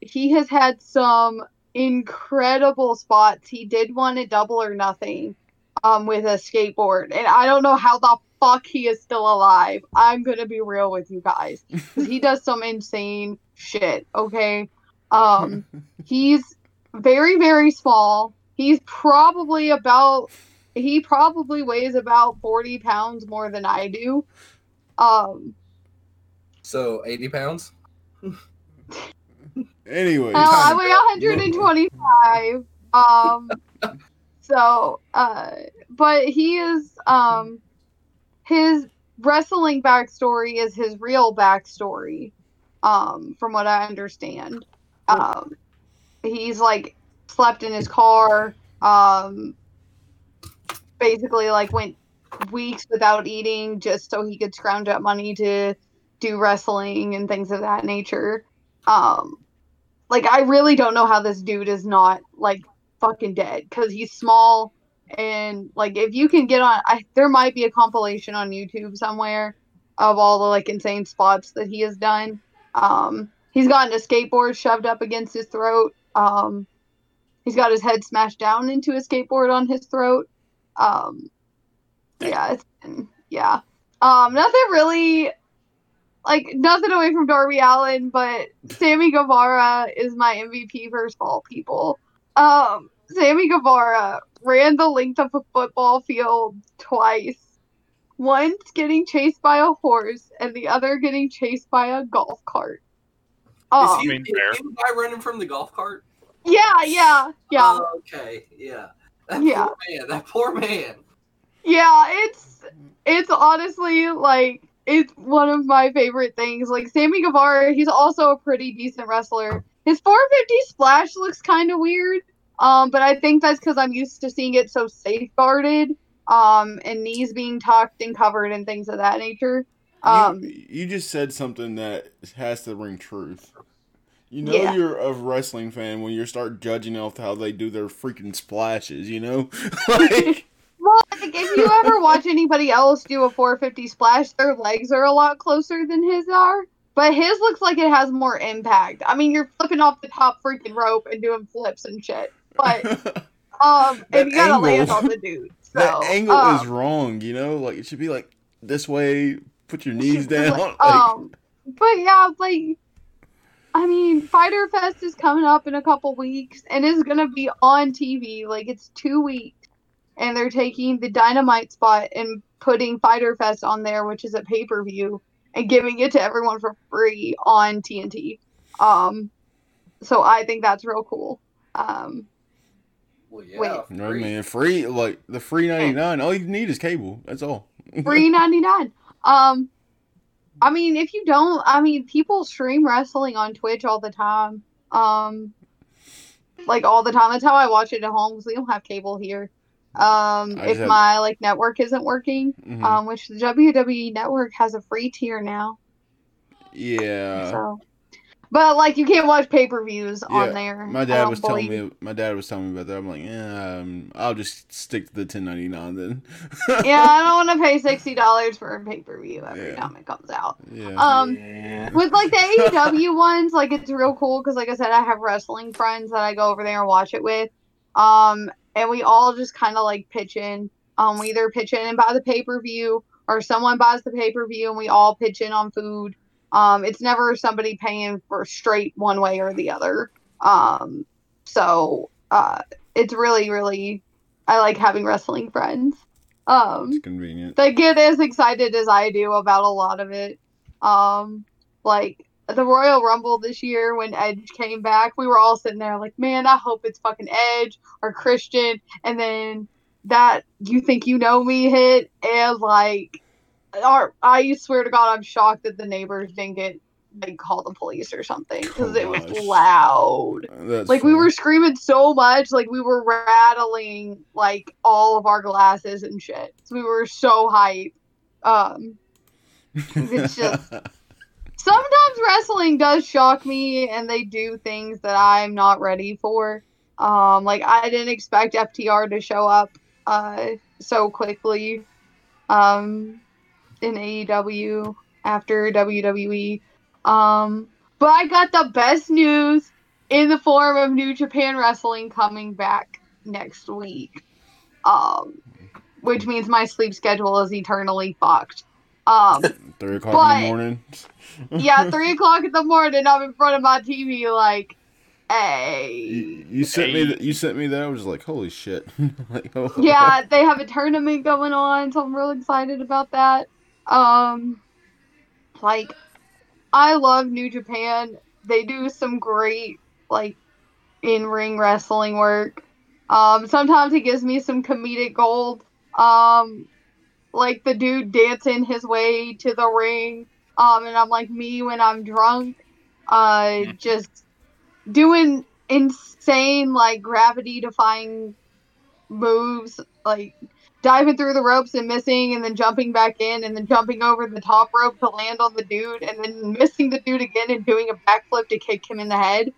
He has had some incredible spots. He did one at Double or Nothing with a skateboard, and I don't know how the fuck he is still alive. I'm going to be real with you guys. He does some insane shit, okay? He's very, very small. He's probably about... He probably weighs about 40 pounds more than I do. So 80 pounds? Anyway. I weigh 125. But he is, his wrestling backstory is his real backstory, from what I understand. He's, like, slept in his car, basically, like, went weeks without eating just so he could scrounge up money to do wrestling and things of that nature. Like, I really don't know how this dude is not, like, fucking dead, because he's small, and, like, if you can get on... there might be a compilation on YouTube somewhere of all the, like, insane spots that he has done. He's gotten a skateboard shoved up against his throat. He's got his head smashed down into a skateboard on his throat. Nothing really, like, nothing away from Darby Allin, but Sammy Guevara is my MVP for small people. Sammy Guevara ran the length of a football field twice, once getting chased by a horse and the other getting chased by a golf cart. Is he the guy running from the golf cart? Yeah. Oh, okay, yeah. That poor man. Yeah, it's honestly, like, it's one of my favorite things. Like, Sammy Guevara, he's also a pretty decent wrestler. His 450 splash looks kind of weird, but I think that's because I'm used to seeing it so safeguarded, and knees being tucked and covered and things of that nature. You just said something that has to ring truth. You know you're a wrestling fan when you start judging off how they do their freaking splashes, you know? Like... Well, like, if you ever watch anybody else do a 450 splash, their legs are a lot closer than his are. But his looks like it has more impact. I mean, you're flipping off the top freaking rope and doing flips and shit. But and you gotta land on the dude. So, that angle is wrong, you know? Like, it should be, like, this way, put your knees down. Like, but, yeah, like... I mean, Fighter Fest is coming up in a couple weeks, and it's going to be on TV. Like, it's 2 weeks, and they're taking the Dynamite spot and putting Fighter Fest on there, which is a pay-per-view, and giving it to everyone for free on TNT. So I think that's real cool. Well, yeah, free. No, man, free, like, the free 99, all you need is cable. That's all. Free 99. I mean, if you don't, I mean, people stream wrestling on Twitch all the time. Like, all the time. That's how I watch it at home, because we don't have cable here. If my, like, network isn't working, which the WWE Network has a free tier now. Yeah. So. But, like, you can't watch pay-per-views on there. My dad was telling me about that. I'm like, I'll just stick to the $10.99 then. Yeah, I don't want to pay $60 for a pay-per-view every time it comes out. Yeah. With, like, the AEW ones, like, it's real cool because, like I said, I have wrestling friends that I go over there and watch it with. And we all just kind of, like, pitch in. We either pitch in and buy the pay-per-view, or someone buys the pay-per-view and we all pitch in on food. It's never somebody paying for straight one way or the other. So it's really, really, I like having wrestling friends. It's convenient. They get as excited as I do about a lot of it. Like the Royal Rumble this year when Edge came back, we were all sitting there like, man, I hope it's fucking Edge or Christian. And then that You Think You Know Me hit, and like, I swear to God, I'm shocked that the neighbors didn't get call the police or something, because it was loud. That's like funny. We were screaming so much, like we were rattling like all of our glasses and shit. So we were so hyped. It's just sometimes wrestling does shock me, and they do things that I'm not ready for. Like I didn't expect FTR to show up so quickly. In AEW after WWE. But I got the best news in the form of New Japan Wrestling coming back next week. Which means my sleep schedule is eternally fucked. 3 o'clock in the morning. Yeah, 3 o'clock in the morning. I'm in front of my TV like, hey. You sent me that. I was like, holy shit. Like, oh. Yeah, they have a tournament going on, so I'm real excited about that. Like, I love New Japan. They do some great, like, in-ring wrestling work. Sometimes it gives me some comedic gold. Like, the dude dancing his way to the ring. And I'm like me when I'm drunk. Just doing insane, like, gravity-defying moves. Like... diving through the ropes and missing, and then jumping back in, and then jumping over the top rope to land on the dude, and then missing the dude again and doing a backflip to kick him in the head.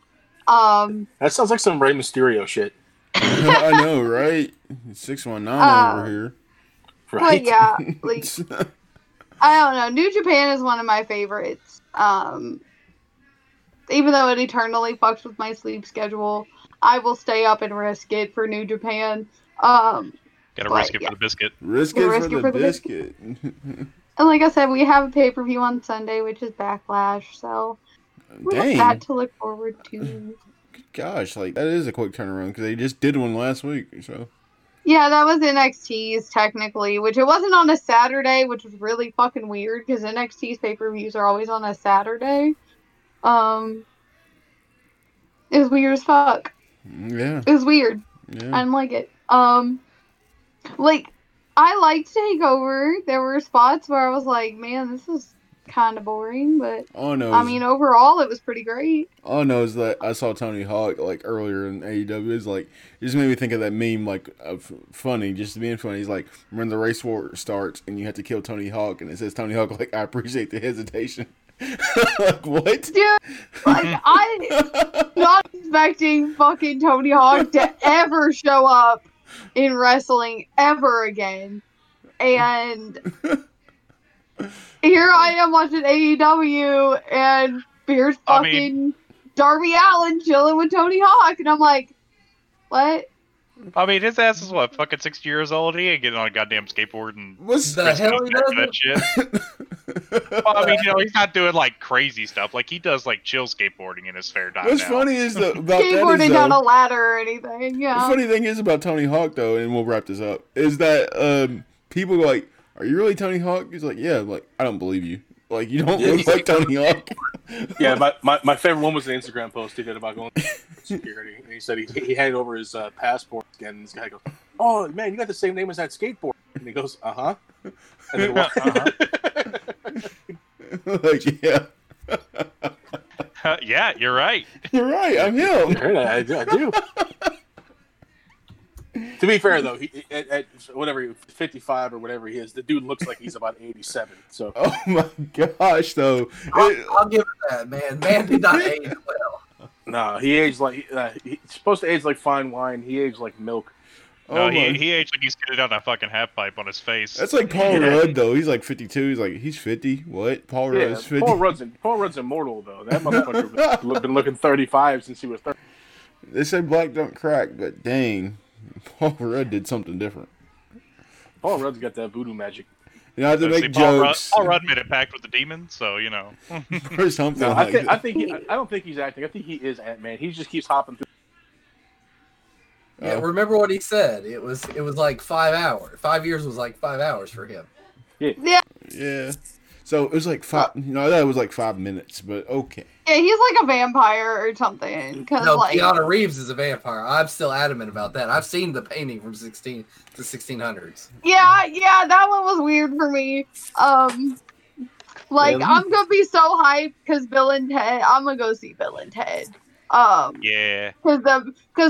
That sounds like some Rey Mysterio shit. I know, right? 619 over here. Right? But yeah, like, I don't know. New Japan is one of my favorites. Even though it eternally fucks with my sleep schedule, I will stay up and risk it for New Japan. Gotta risk it for the biscuit. Risk it for the biscuit. And like I said, we have a pay-per-view on Sunday, which is Backlash, so we have that to look forward to. Gosh, like that is a quick turnaround, because they just did one last week. So yeah, that was NXT's technically, which it wasn't on a Saturday, which was really fucking weird, because NXT's pay-per-views are always on a Saturday. It was weird as fuck. Yeah. It was weird. Yeah. I didn't like it. Like, I liked TakeOver. There were spots where I was like, man, this is kind of boring, but I mean, overall, it was pretty great. All I know is that I saw Tony Hawk, like, earlier in AEW. It's like, it just made me think of that meme, like, of funny, just being funny. He's like, when the race war starts and you have to kill Tony Hawk, and it says Tony Hawk, like, I appreciate the hesitation. Like, what? Dude, like, I'm not expecting fucking Tony Hawk to ever show up in wrestling ever again. And here I am watching AEW, and here's fucking Darby Allin chilling with Tony Hawk. And I'm like, what? I mean, his ass is, what, fucking 60 years old? He ain't getting on a goddamn skateboard and... What the hell he does? That shit. Well, I mean, you know, he's not doing, like, crazy stuff. Like, he does, like, chill skateboarding in his spare time. What's funny is about that is, skateboarding down a ladder or anything, yeah. The funny thing is about Tony Hawk, though, and we'll wrap this up, is that people go like, are you really Tony Hawk? He's like, yeah. I'm like, I don't believe you. Like, you don't look like Tony Hawk. Yeah, my favorite one was an Instagram post he did about going to security. And he said he handed over his passport again, and this guy goes, oh, man, you got the same name as that skateboard. And he goes, uh-huh. And then walks, Like, yeah. Yeah, you're right. You're right, I'm him. I do. To be fair, though, he, at whatever 55 or whatever he is, the dude looks like he's about 87. So, oh my gosh, though, I'll give it that, man. Man did not age well. No, he aged like he's supposed to age like fine wine. He aged like milk. No, he aged like he's getting on that fucking half pipe on his face. That's like Paul Rudd, though. He's like 52. He's like, he's 50. What? Paul Rudd's 50. Paul Rudd's immortal, though. That motherfucker been looking 35 since he was 30. They say black don't crack, but dang. Paul Rudd did something different. Paul Rudd's got that voodoo magic. You know, I have to make jokes. Paul Rudd made a pact with the demon, so you know. Or something. No, like that. I don't think he's acting. I think he is Ant-Man. He just keeps hopping through. Yeah, remember what he said. It was like 5 hours. 5 years was like 5 hours for him. Yeah. So it was like 5. You know, that was like 5 minutes, but okay. Yeah, he's like a vampire or something. No, like, Keanu Reeves is a vampire. I'm still adamant about that. I've seen the painting from 1600s. Yeah, that one was weird for me. Really? I'm gonna be so hyped because Bill and Ted. I'm gonna go see Bill and Ted. Yeah. Because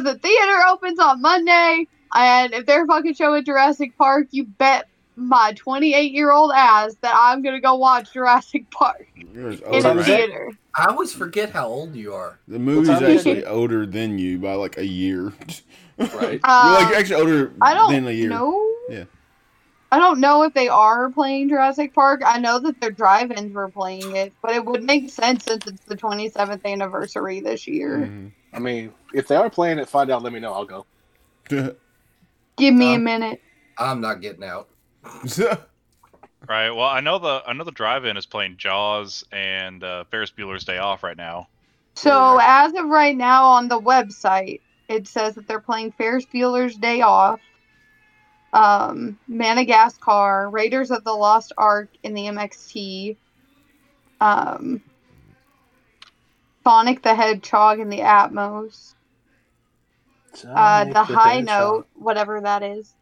the theater opens on Monday, and if they're fucking showing Jurassic Park, you bet my 28-year-old ass that I'm gonna go watch Jurassic Park in the theater. I always forget how old you are. The movie's actually older than you by like a year. Right? You're actually older than a year. No. Yeah. I don't know if they are playing Jurassic Park. I know that their drive-ins were playing it, but it would make sense since it's the 27th anniversary this year. Mm-hmm. I mean, if they are playing it, find out. Let me know. I'll go. Give me a minute. I'm not getting out. Right. Well, I know the drive-in is playing Jaws and Ferris Bueller's Day Off right now. So as of right now on the website, it says that they're playing Ferris Bueller's Day Off, Madagascar, Raiders of the Lost Ark in the MXT, Sonic the Hedgehog in the Atmos, the High Note, whatever that is.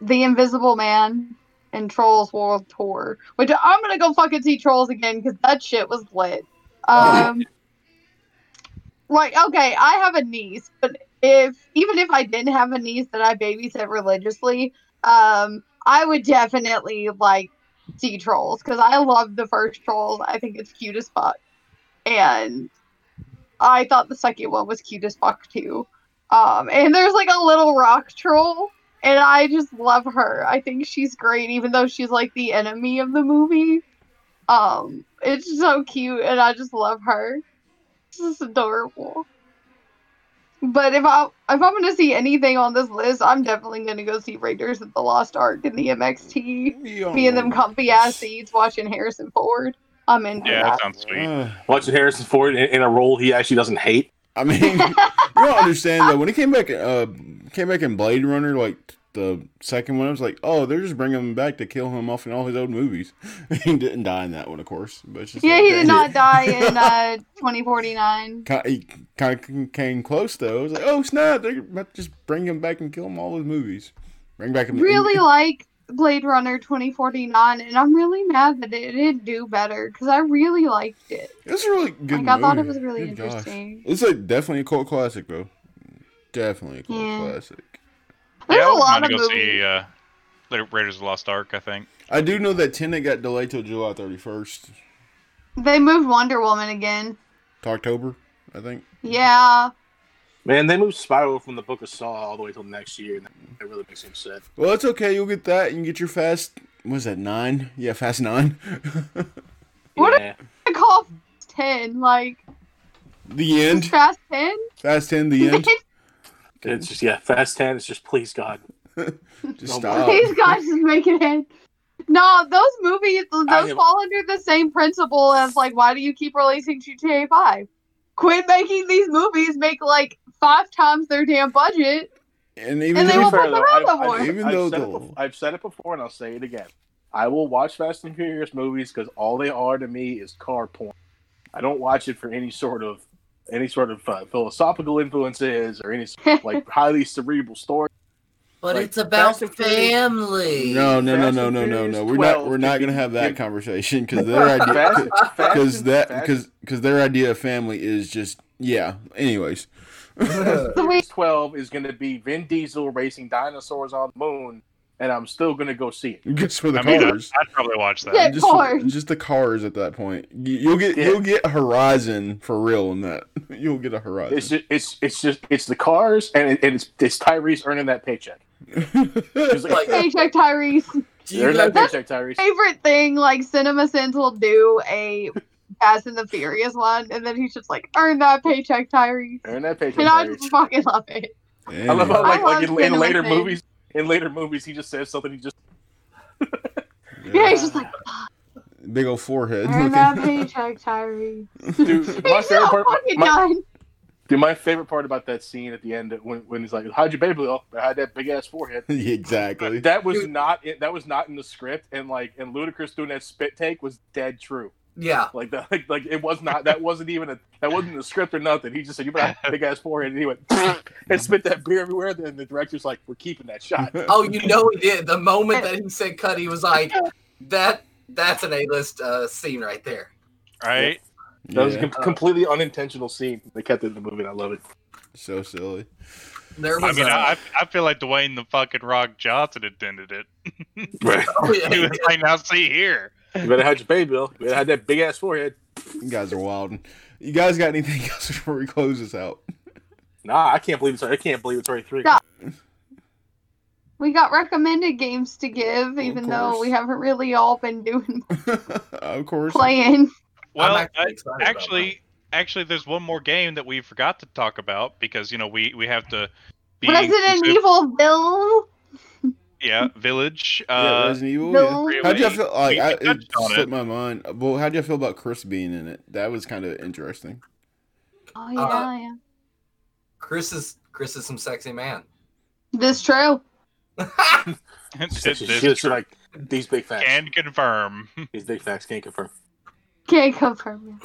The Invisible Man and Trolls World Tour, which I'm gonna go fucking see Trolls again because that shit was lit. I have a niece, but even if I didn't have a niece that I babysit religiously, I would definitely like see Trolls because I love the first Trolls. I think it's cute as fuck, and I thought the second one was cute as fuck too. And there's like a little rock troll. And I just love her. I think she's great, even though she's like the enemy of the movie. It's so cute, and I just love her. It's just adorable. But if I'm gonna see anything on this list, I'm definitely gonna go see Raiders of the Lost Ark in the MXT, being them comfy ass seats, watching Harrison Ford. I'm into that. Yeah, that sounds sweet. Watching Harrison Ford in a role he actually doesn't hate. I mean, you don't understand, though. When he came back in Blade Runner, like the second one, I was like, oh, they're just bringing him back to kill him off in all his old movies. He didn't die in that one, of course. But it's just he did not die in 2049. He kind of came close, though. I was like, oh, snap, they're about to just bring him back and kill him all his movies. Bring back him. Really like Blade Runner 2049, and I'm really mad that it didn't do better because I really liked it. It's a really good movie. I thought it was really interesting. It's like definitely a cult classic, though. Definitely a cult classic. There's a lot of movies. I go see Raiders of the Lost Ark, I think. I do know that Tenet got delayed till July 31st. They moved Wonder Woman again. To October, I think. Yeah. Man, they moved Spiral from the Book of Saw all the way till next year, and that really makes me upset. Well, it's okay. You'll get that. You can get your Fast... What is that, 9? Yeah, Fast 9. Yeah. What do they call 10? Like... The end? Fast 10? Fast 10, the end. It's just, yeah, Fast 10. It's just, please, God. Just stop. Please, God, just make it end. No, those movies, those fall under the same principle as, like, why do you keep releasing GTA 5? Quit making these movies, make, like, 5 times their damn budget, and they will put them out on more. I've said it before, and I'll say it again. I will watch Fast and Furious movies because all they are to me is car porn. I don't watch it for any sort of philosophical influences or any sort of, like, highly cerebral story. But like, it's about family. No. We're not going to have that conversation because their idea of family is just Anyways, Fast 12 is going to be Vin Diesel racing dinosaurs on the moon, and I'm still going to go see it. Just for the cars, I'd probably watch that. Yeah, just the cars at that point. You'll get Horizon for real in that. You'll get a Horizon. It's the cars, and it's Tyrese earning that paycheck. Like, paycheck Tyrese. Favorite thing, like, CinemaSins will do a Fast and the Furious one, and then he's just like, earn that paycheck, Tyrese. Earn that paycheck, and Tyrese. I just fucking love it. Damn. I love how in later movies he just says something. He just he's just like, big old forehead. Earn that paycheck, Tyrese. Dude, my favorite part about that scene at the end, when he's like, "How'd you baby off? I had that big ass forehead." Exactly. That was not in the script, and Ludacris doing that spit take was dead true. Yeah. Like it was not. That wasn't in the script or nothing. He just said, "You better have a big ass forehead," and he went and spit that beer everywhere. Then the director's like, "We're keeping that shot." Oh, you know he did. The moment that he said cut, he was like, "That's an A-list scene right there." Right. That was a completely unintentional scene. They kept it in the movie, and I love it. So silly. I feel like Dwayne the fucking Rock Johnson intended it. Right. Oh, yeah. He was like, "Now see here. You better hide your baby, Bill. You better hide that big ass forehead." You guys are wild. You guys got anything else before we close this out? Nah, I can't believe it's already 3. Yeah. We got recommended games to give, even though we haven't really all been doing. Of course. Playing. Well, actually, there's one more game that we forgot to talk about because we have to. Resident Evil Bill. Yeah, Village. Resident Evil. No. Yeah. How do you feel? It slipped my mind. Well, how do you feel about Chris being in it? That was kind of interesting. Oh yeah, yeah. Chris is some sexy man. This true. It's like these big facts. Can confirm. These big facts can't confirm. Can't confirm.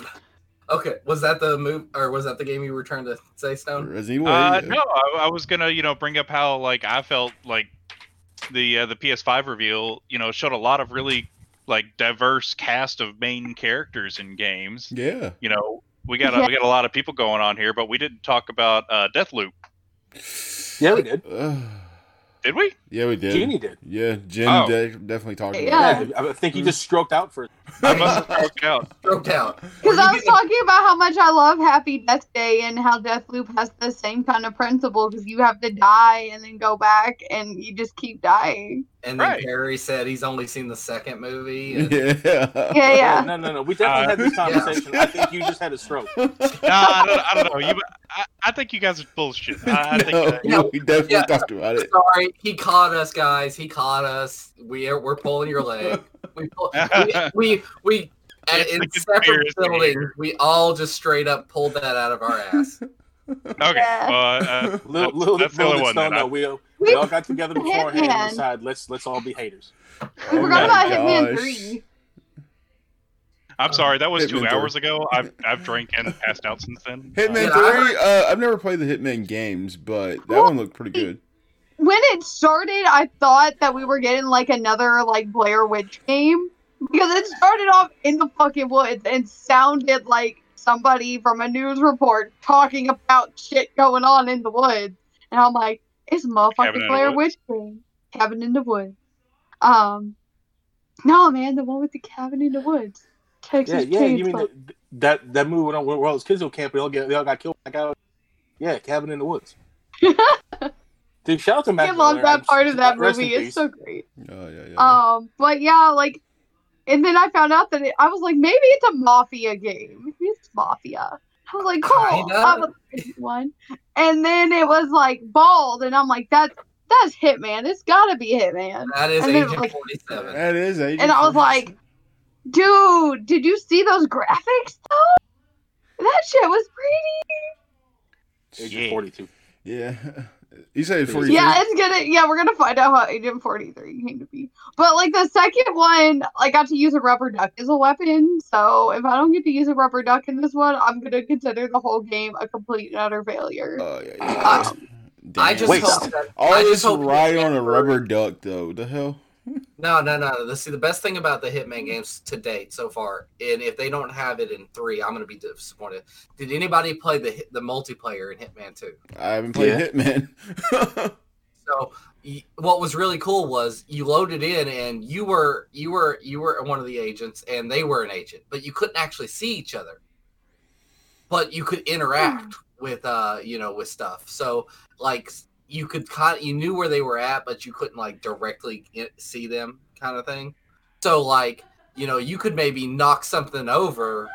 Okay, was that the move, or was that the game you were trying to say, Stone? Resident Evil. No, I was gonna bring up how I felt like. The PS5 reveal, showed a lot of really diverse cast of main characters in games. Yeah. We got a lot of people going on here, but we didn't talk about Deathloop. Yeah, we did. Did we? Yeah, we did. Jeannie did. Yeah, definitely talked about it. Yeah, I think you just stroked out for it. I must have stroked out. Stroked out. Because I was talking about how much I love Happy Death Day and how Deathloop has the same kind of principle because you have to die and then go back and you just keep dying. And then Harry said he's only seen the second movie. And... Yeah. No. We definitely had this conversation. I think you just had a stroke. No, I don't know. I think you guys are bullshit. We definitely talked about it. Sorry, he caught us, guys. He caught us. We're pulling your leg. We in separate buildings. We all just straight up pulled that out of our ass. Okay. Yeah. We all got together beforehand and decided let's all be haters. We forgot about Hitman 3. I'm sorry, that was Hitman 2 hours ago. I've drank and passed out since then. Hitman 3. I've never played the Hitman games, but that one looked pretty good. When it started, I thought that we were getting another Blair Witch game because it started off in the fucking woods and sounded like somebody from a news report talking about shit going on in the woods, and I'm like, it's a motherfucking Blair Witch thing. Cabin in the Woods. No, man, the one with the cabin in the woods. Texas Chainsaw. Yeah, you mean that movie where all those kids go camping? They all got killed. Yeah, Cabin in the Woods. Dude, shout out to Matt. I love that part of that movie. It's so great. Oh yeah. But yeah, like, and then I found out that I was like, maybe it's a mafia game. It's mafia. I was like, cool. I'm the first one. And then it was like Bald, and I'm like, that's Hitman. It's gotta be Hitman. That is Agent 47. That is Agent 47. And I was like, dude, did you see those graphics though? That shit was pretty. Agent 42. Yeah. You say 43. Yeah, we're gonna find out how Agent 43 came to be. But like the second one, I got to use a rubber duck as a weapon. So if I don't get to use a rubber duck in this one, I'm gonna consider the whole game a complete and utter failure. Oh yeah. I just hope that all this ride on a rubber duck though. The hell? No. See, the best thing about the Hitman games to date so far, and if they don't have it in 3, I'm gonna be disappointed. Did anybody play the multiplayer in Hitman 2? I haven't played Hitman. So, what was really cool was you loaded in, and you were one of the agents, and they were an agent, but you couldn't actually see each other, but you could interact with with stuff. So like. You could you knew where they were at, but you couldn't like directly see them, kind of thing. So like, you could maybe knock something over,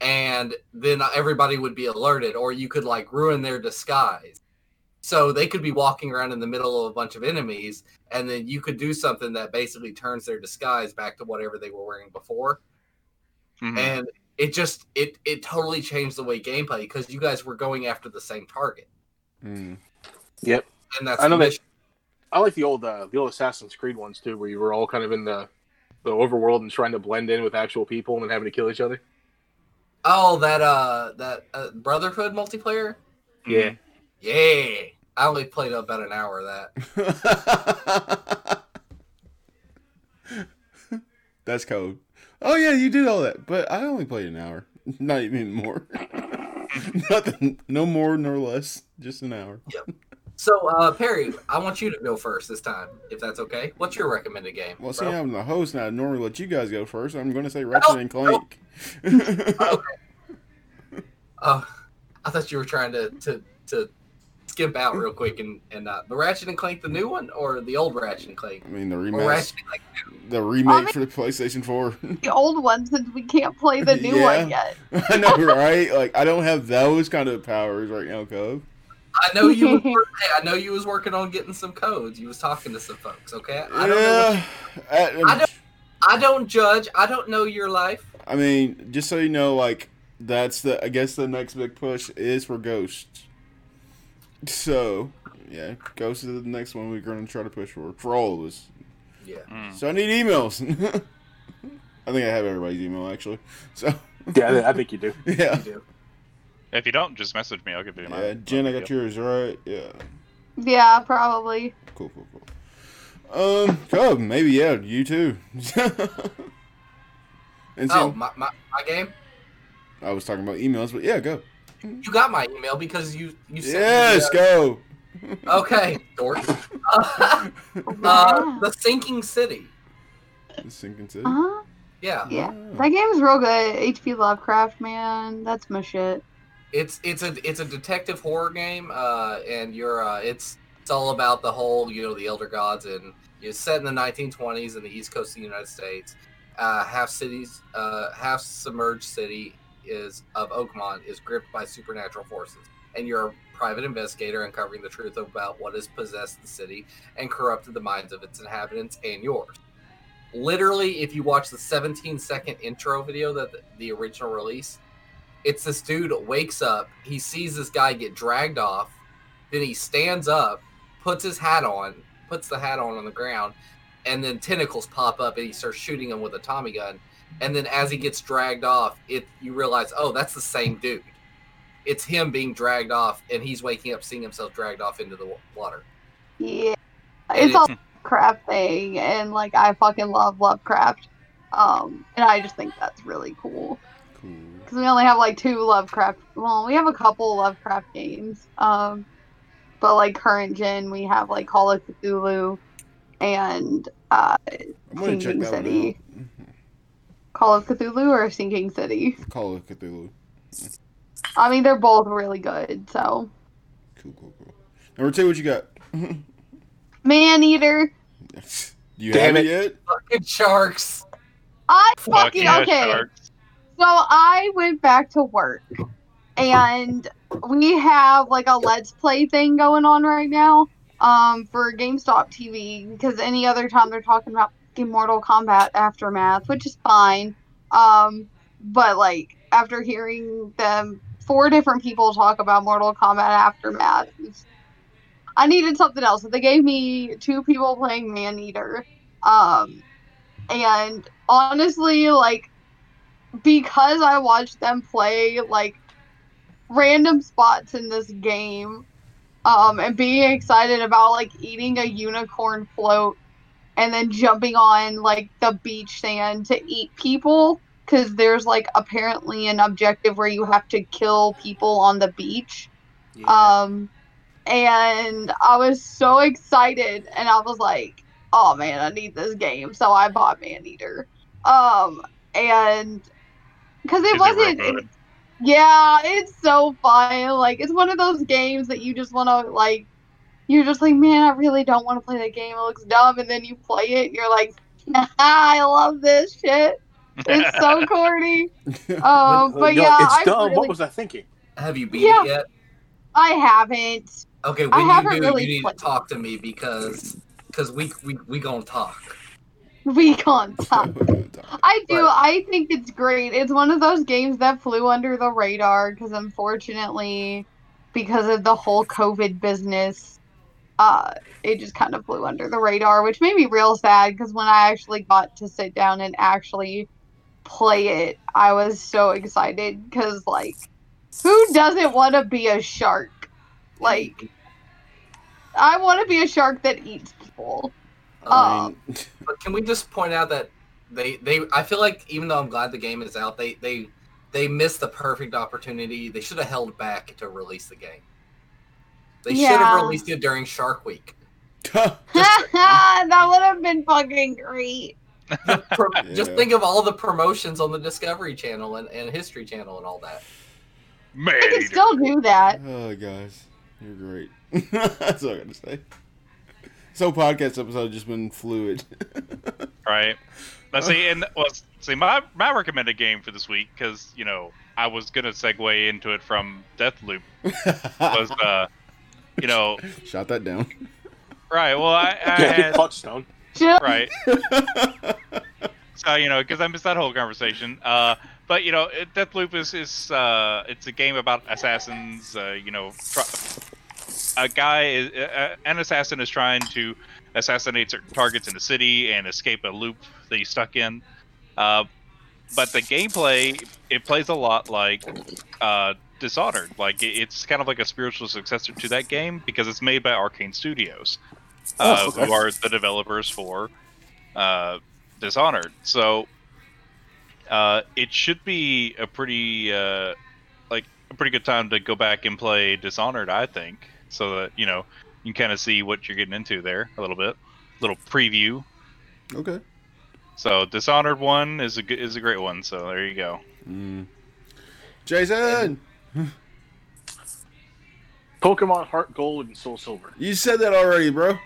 and then everybody would be alerted, or you could like ruin their disguise. So they could be walking around in the middle of a bunch of enemies, and then you could do something that basically turns their disguise back to whatever they were wearing before. Mm-hmm. And it just it totally changed the way gameplay, because you guys were going after the same target. Mm. Yep, and that's I like the old Assassin's Creed ones too, where you were all kind of in the overworld and trying to blend in with actual people and then having to kill each other. Oh, that Brotherhood multiplayer. Yeah, yeah. I only played about an hour of that. That's cold. Oh yeah, you did all that, but I only played an hour, not even more. Nothing, no more nor less, just an hour. Yep. So, Perry, I want you to go first this time, if that's okay. What's your recommended game? Well, see, I'm the host, and I normally let you guys go first. I'm going to say Ratchet and Clank. Oh, okay. I thought you were trying to skimp out real quick and the Ratchet and Clank, the new one, or the old Ratchet and Clank? I mean, the remake. The remake for the PlayStation 4. The old one, since we can't play the new one yet. I know, right? Like, I don't have those kind of powers right now, Cove. I know you was working on getting some codes. You was talking to some folks, okay? I don't judge. I don't know your life. I mean, just so you know, like, that's I guess the next big push is for Ghosts. So, yeah, Ghosts is the next one we're going to try to push for all of us. Yeah. Mm. So I need emails. I think I have everybody's email, actually. So yeah, I think you do. Yeah. You do. If you don't, just message me. I'll give you mine. Yeah, Jen, I got yours, right? Yeah. Yeah, probably. Cool. Cub, maybe, yeah, you too. my game? I was talking about emails, but yeah, go. You got my email because you sent me. Go. Okay, dork. The Sinking City. The Sinking City? Uh-huh. Yeah. Yeah. Oh. That game is real good. H.P. Lovecraft, man. That's my shit. It's a detective horror game, and you're it's all about the whole the elder gods, and it's set in the 1920s in the East Coast of the United States. Half submerged city of Oakmont is gripped by supernatural forces, and you're a private investigator uncovering the truth about what has possessed the city and corrupted the minds of its inhabitants and yours. Literally, if you watch the 17-second intro video that the original release. It's this dude wakes up, he sees this guy get dragged off, then he stands up, puts the hat on the ground, and then tentacles pop up and he starts shooting him with a Tommy gun. And then as he gets dragged off, you realize, oh, that's the same dude. It's him being dragged off, and he's waking up seeing himself dragged off into the water. Yeah, it's all Lovecraft thing, and like I fucking love Lovecraft, and I just think that's really cool. Because we only have like 2 Lovecraft. Well, we have a couple Lovecraft games, but like current gen, we have like Call of Cthulhu and Sinking City. Call of Cthulhu or Sinking City? Call of Cthulhu. I mean, they're both really good, so. Cool. Number two, what you got? Maneater. You damn have it yet? Fucking sharks. Okay. Sharks. So I went back to work, and we have like a Let's Play thing going on right now for GameStop TV, because any other time they're talking about Mortal Kombat Aftermath, which is fine. But like after hearing them, four different people talk about Mortal Kombat Aftermath, I needed something else. So they gave me two people playing Maneater. And honestly, like, because I watched them play like random spots in this game, and being excited about like eating a unicorn float and then jumping on like the beach sand to eat people, because there's like apparently an objective where you have to kill people on the beach. Yeah. And I was so excited, and I was like, oh man, I need this game. So I bought Maneater. And because it wasn't. Yeah, it's so fun. Like, it's one of those games that you just want to, like, you're just like, man, I really don't want to play that game. It looks dumb. And then you play it, and you're like, nah, I love this shit. It's so corny. But yeah, it's dumb. Really, what was I thinking? Have you beat it yet? I haven't. Okay, when you do, really you need to talk to me because we gonna talk. We gonna talk. I do. I think it's great. It's one of those games that flew under the radar because, unfortunately, because of the whole COVID business, it just kind of flew under the radar, which made me real sad, because when I actually got to sit down and actually play it, I was so excited, because, like, who doesn't want to be a shark? Like, I want to be a shark that eats people. But can we just point out that they I feel like, even though I'm glad the game is out, they missed the perfect opportunity. They should have held back to release the game. They should have released it during Shark Week. That would have been fucking great. Just think of all the promotions on the Discovery Channel and History Channel and all that. Man, I can still do that. Oh, guys. You're great. That's all I got to say. This whole podcast episode has just been fluid. Right. Let's see. And my recommended game for this week, because, you know, I was going to segue into it from Deathloop, was, you know. Shot that down. Right. Well, I had. Touchdown. Right. So, you know, because I missed that whole conversation. But, you know, Deathloop is it's a game about assassins. You know, an assassin is trying to assassinate certain targets in the city and escape a loop that he's stuck in. But the gameplay, it plays a lot like Dishonored. Like, it's kind of like a spiritual successor to that game, because it's made by Arcane Studios, who are the developers for Dishonored. So. It should be a pretty good time to go back and play Dishonored, I think, so that, you know, you can kind of see what you're getting into there a little bit, little preview. Okay. So Dishonored 1 is a great one. So there you go. Mm. Jason. Pokemon Heart Gold and Soul Silver. You said that already, bro.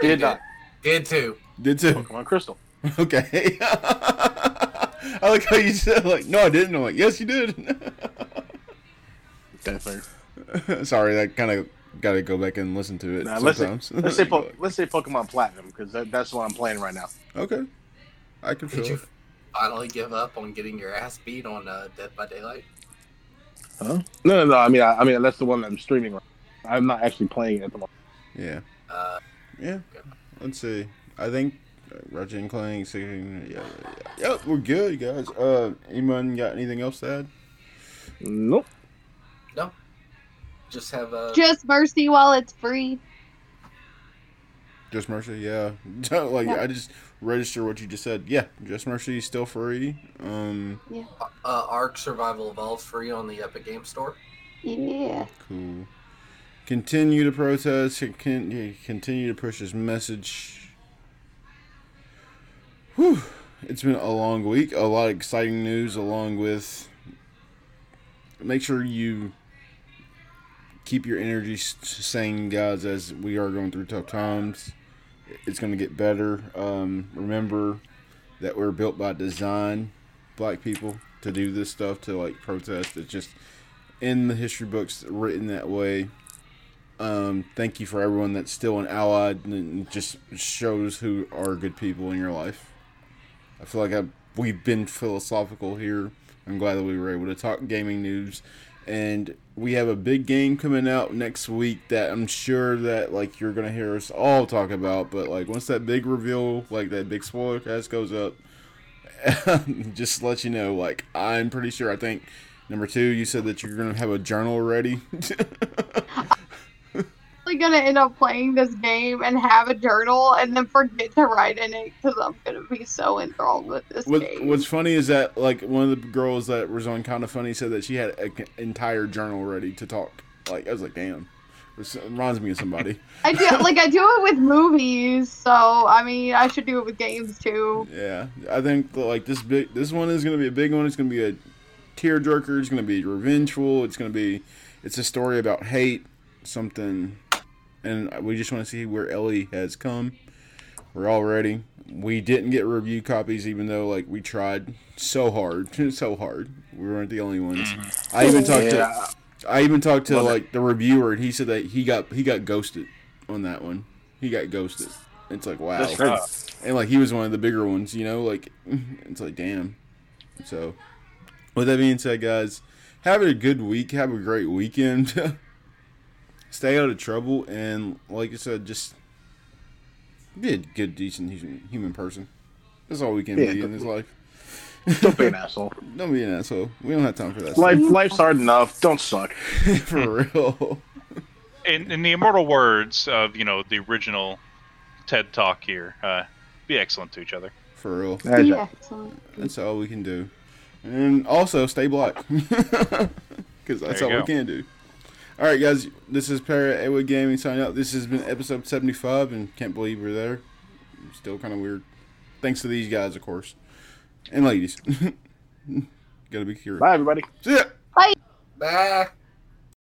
Did not. Did too. Pokemon Crystal. Okay. I like how you said, like, no, I didn't. I'm like, yes, you did. Sorry, I kind of got to go back and listen to it sometimes. Let's say Pokemon Platinum, because that's what I'm playing right now. Okay. I can feel it. Did you finally give up on getting your ass beat on Dead by Daylight? Huh? No. I mean, that's the one that I'm streaming right now. I'm not actually playing it at the moment. Yeah. Yeah. Okay. Let's see. I think... Ratchet and Clank, yeah. Yep, we're good, guys. Anyone got anything else to add? Nope. No. Just mercy while it's free. Just mercy, yeah. Like, yeah. I just register what you just said. Yeah, Just Mercy is still free. Yeah. Ark Survival Evolved free on the Epic Game Store. Yeah. Cool. Continue to protest. Continue to push this message. Whew. It's been a long week, a lot of exciting news, along with make sure you keep your energy sane, guys, as we are going through tough times. It's going to get better. Remember that we're built by design, black people, to do this stuff, to like protest. It's just in the history books written that way. Thank you for everyone that's still an ally and just shows who are good people in your life. I feel like we've been philosophical here. I'm glad that we were able to talk gaming news. And we have a big game coming out next week that I'm sure that like you're going to hear us all talk about. But like once that big reveal, like that big spoiler cast goes up, just to let you know, like I'm pretty sure, I think, number two, you said that you're going to have a journal ready. Gonna end up playing this game and have a journal and then forget to write in it because I'm gonna be so enthralled with this game. What's funny is that like one of the girls that was on Kinda Funny said that she had an entire journal ready to talk. Like I was like, damn, it reminds me of somebody. I do it with movies, so I mean I should do it with games too. Yeah, I think like this one is gonna be a big one. It's gonna be a tearjerker. It's gonna be revengeful. It's a story about hate, something. And we just want to see where Ellie has come. We're all ready. We didn't get review copies, even though like we tried so hard, so hard. We weren't the only ones. I even talked to like the reviewer, and he said that he got ghosted on that one. He got ghosted. It's like, wow. And like he was one of the bigger ones, you know. Like it's like, damn. So with that being said, guys, have a good week. Have a great weekend. Stay out of trouble, and like I said, just be a good, decent human person. That's all we can be in this life. Don't be an asshole. Don't be an asshole. We don't have time for that. Life's hard enough. Don't suck. For real. In the immortal words of, you know, the original TED Talk here, be excellent to each other. For real. Be excellent. That's all we can do. And also, stay black. Because that's all we can do. Alright guys, this is Perry at AWOI Gaming signing out. This has been episode 75 and can't believe we're there. Still kind of weird. Thanks to these guys, of course. And ladies. Gotta be curious. Bye everybody. See ya. Bye. Bye.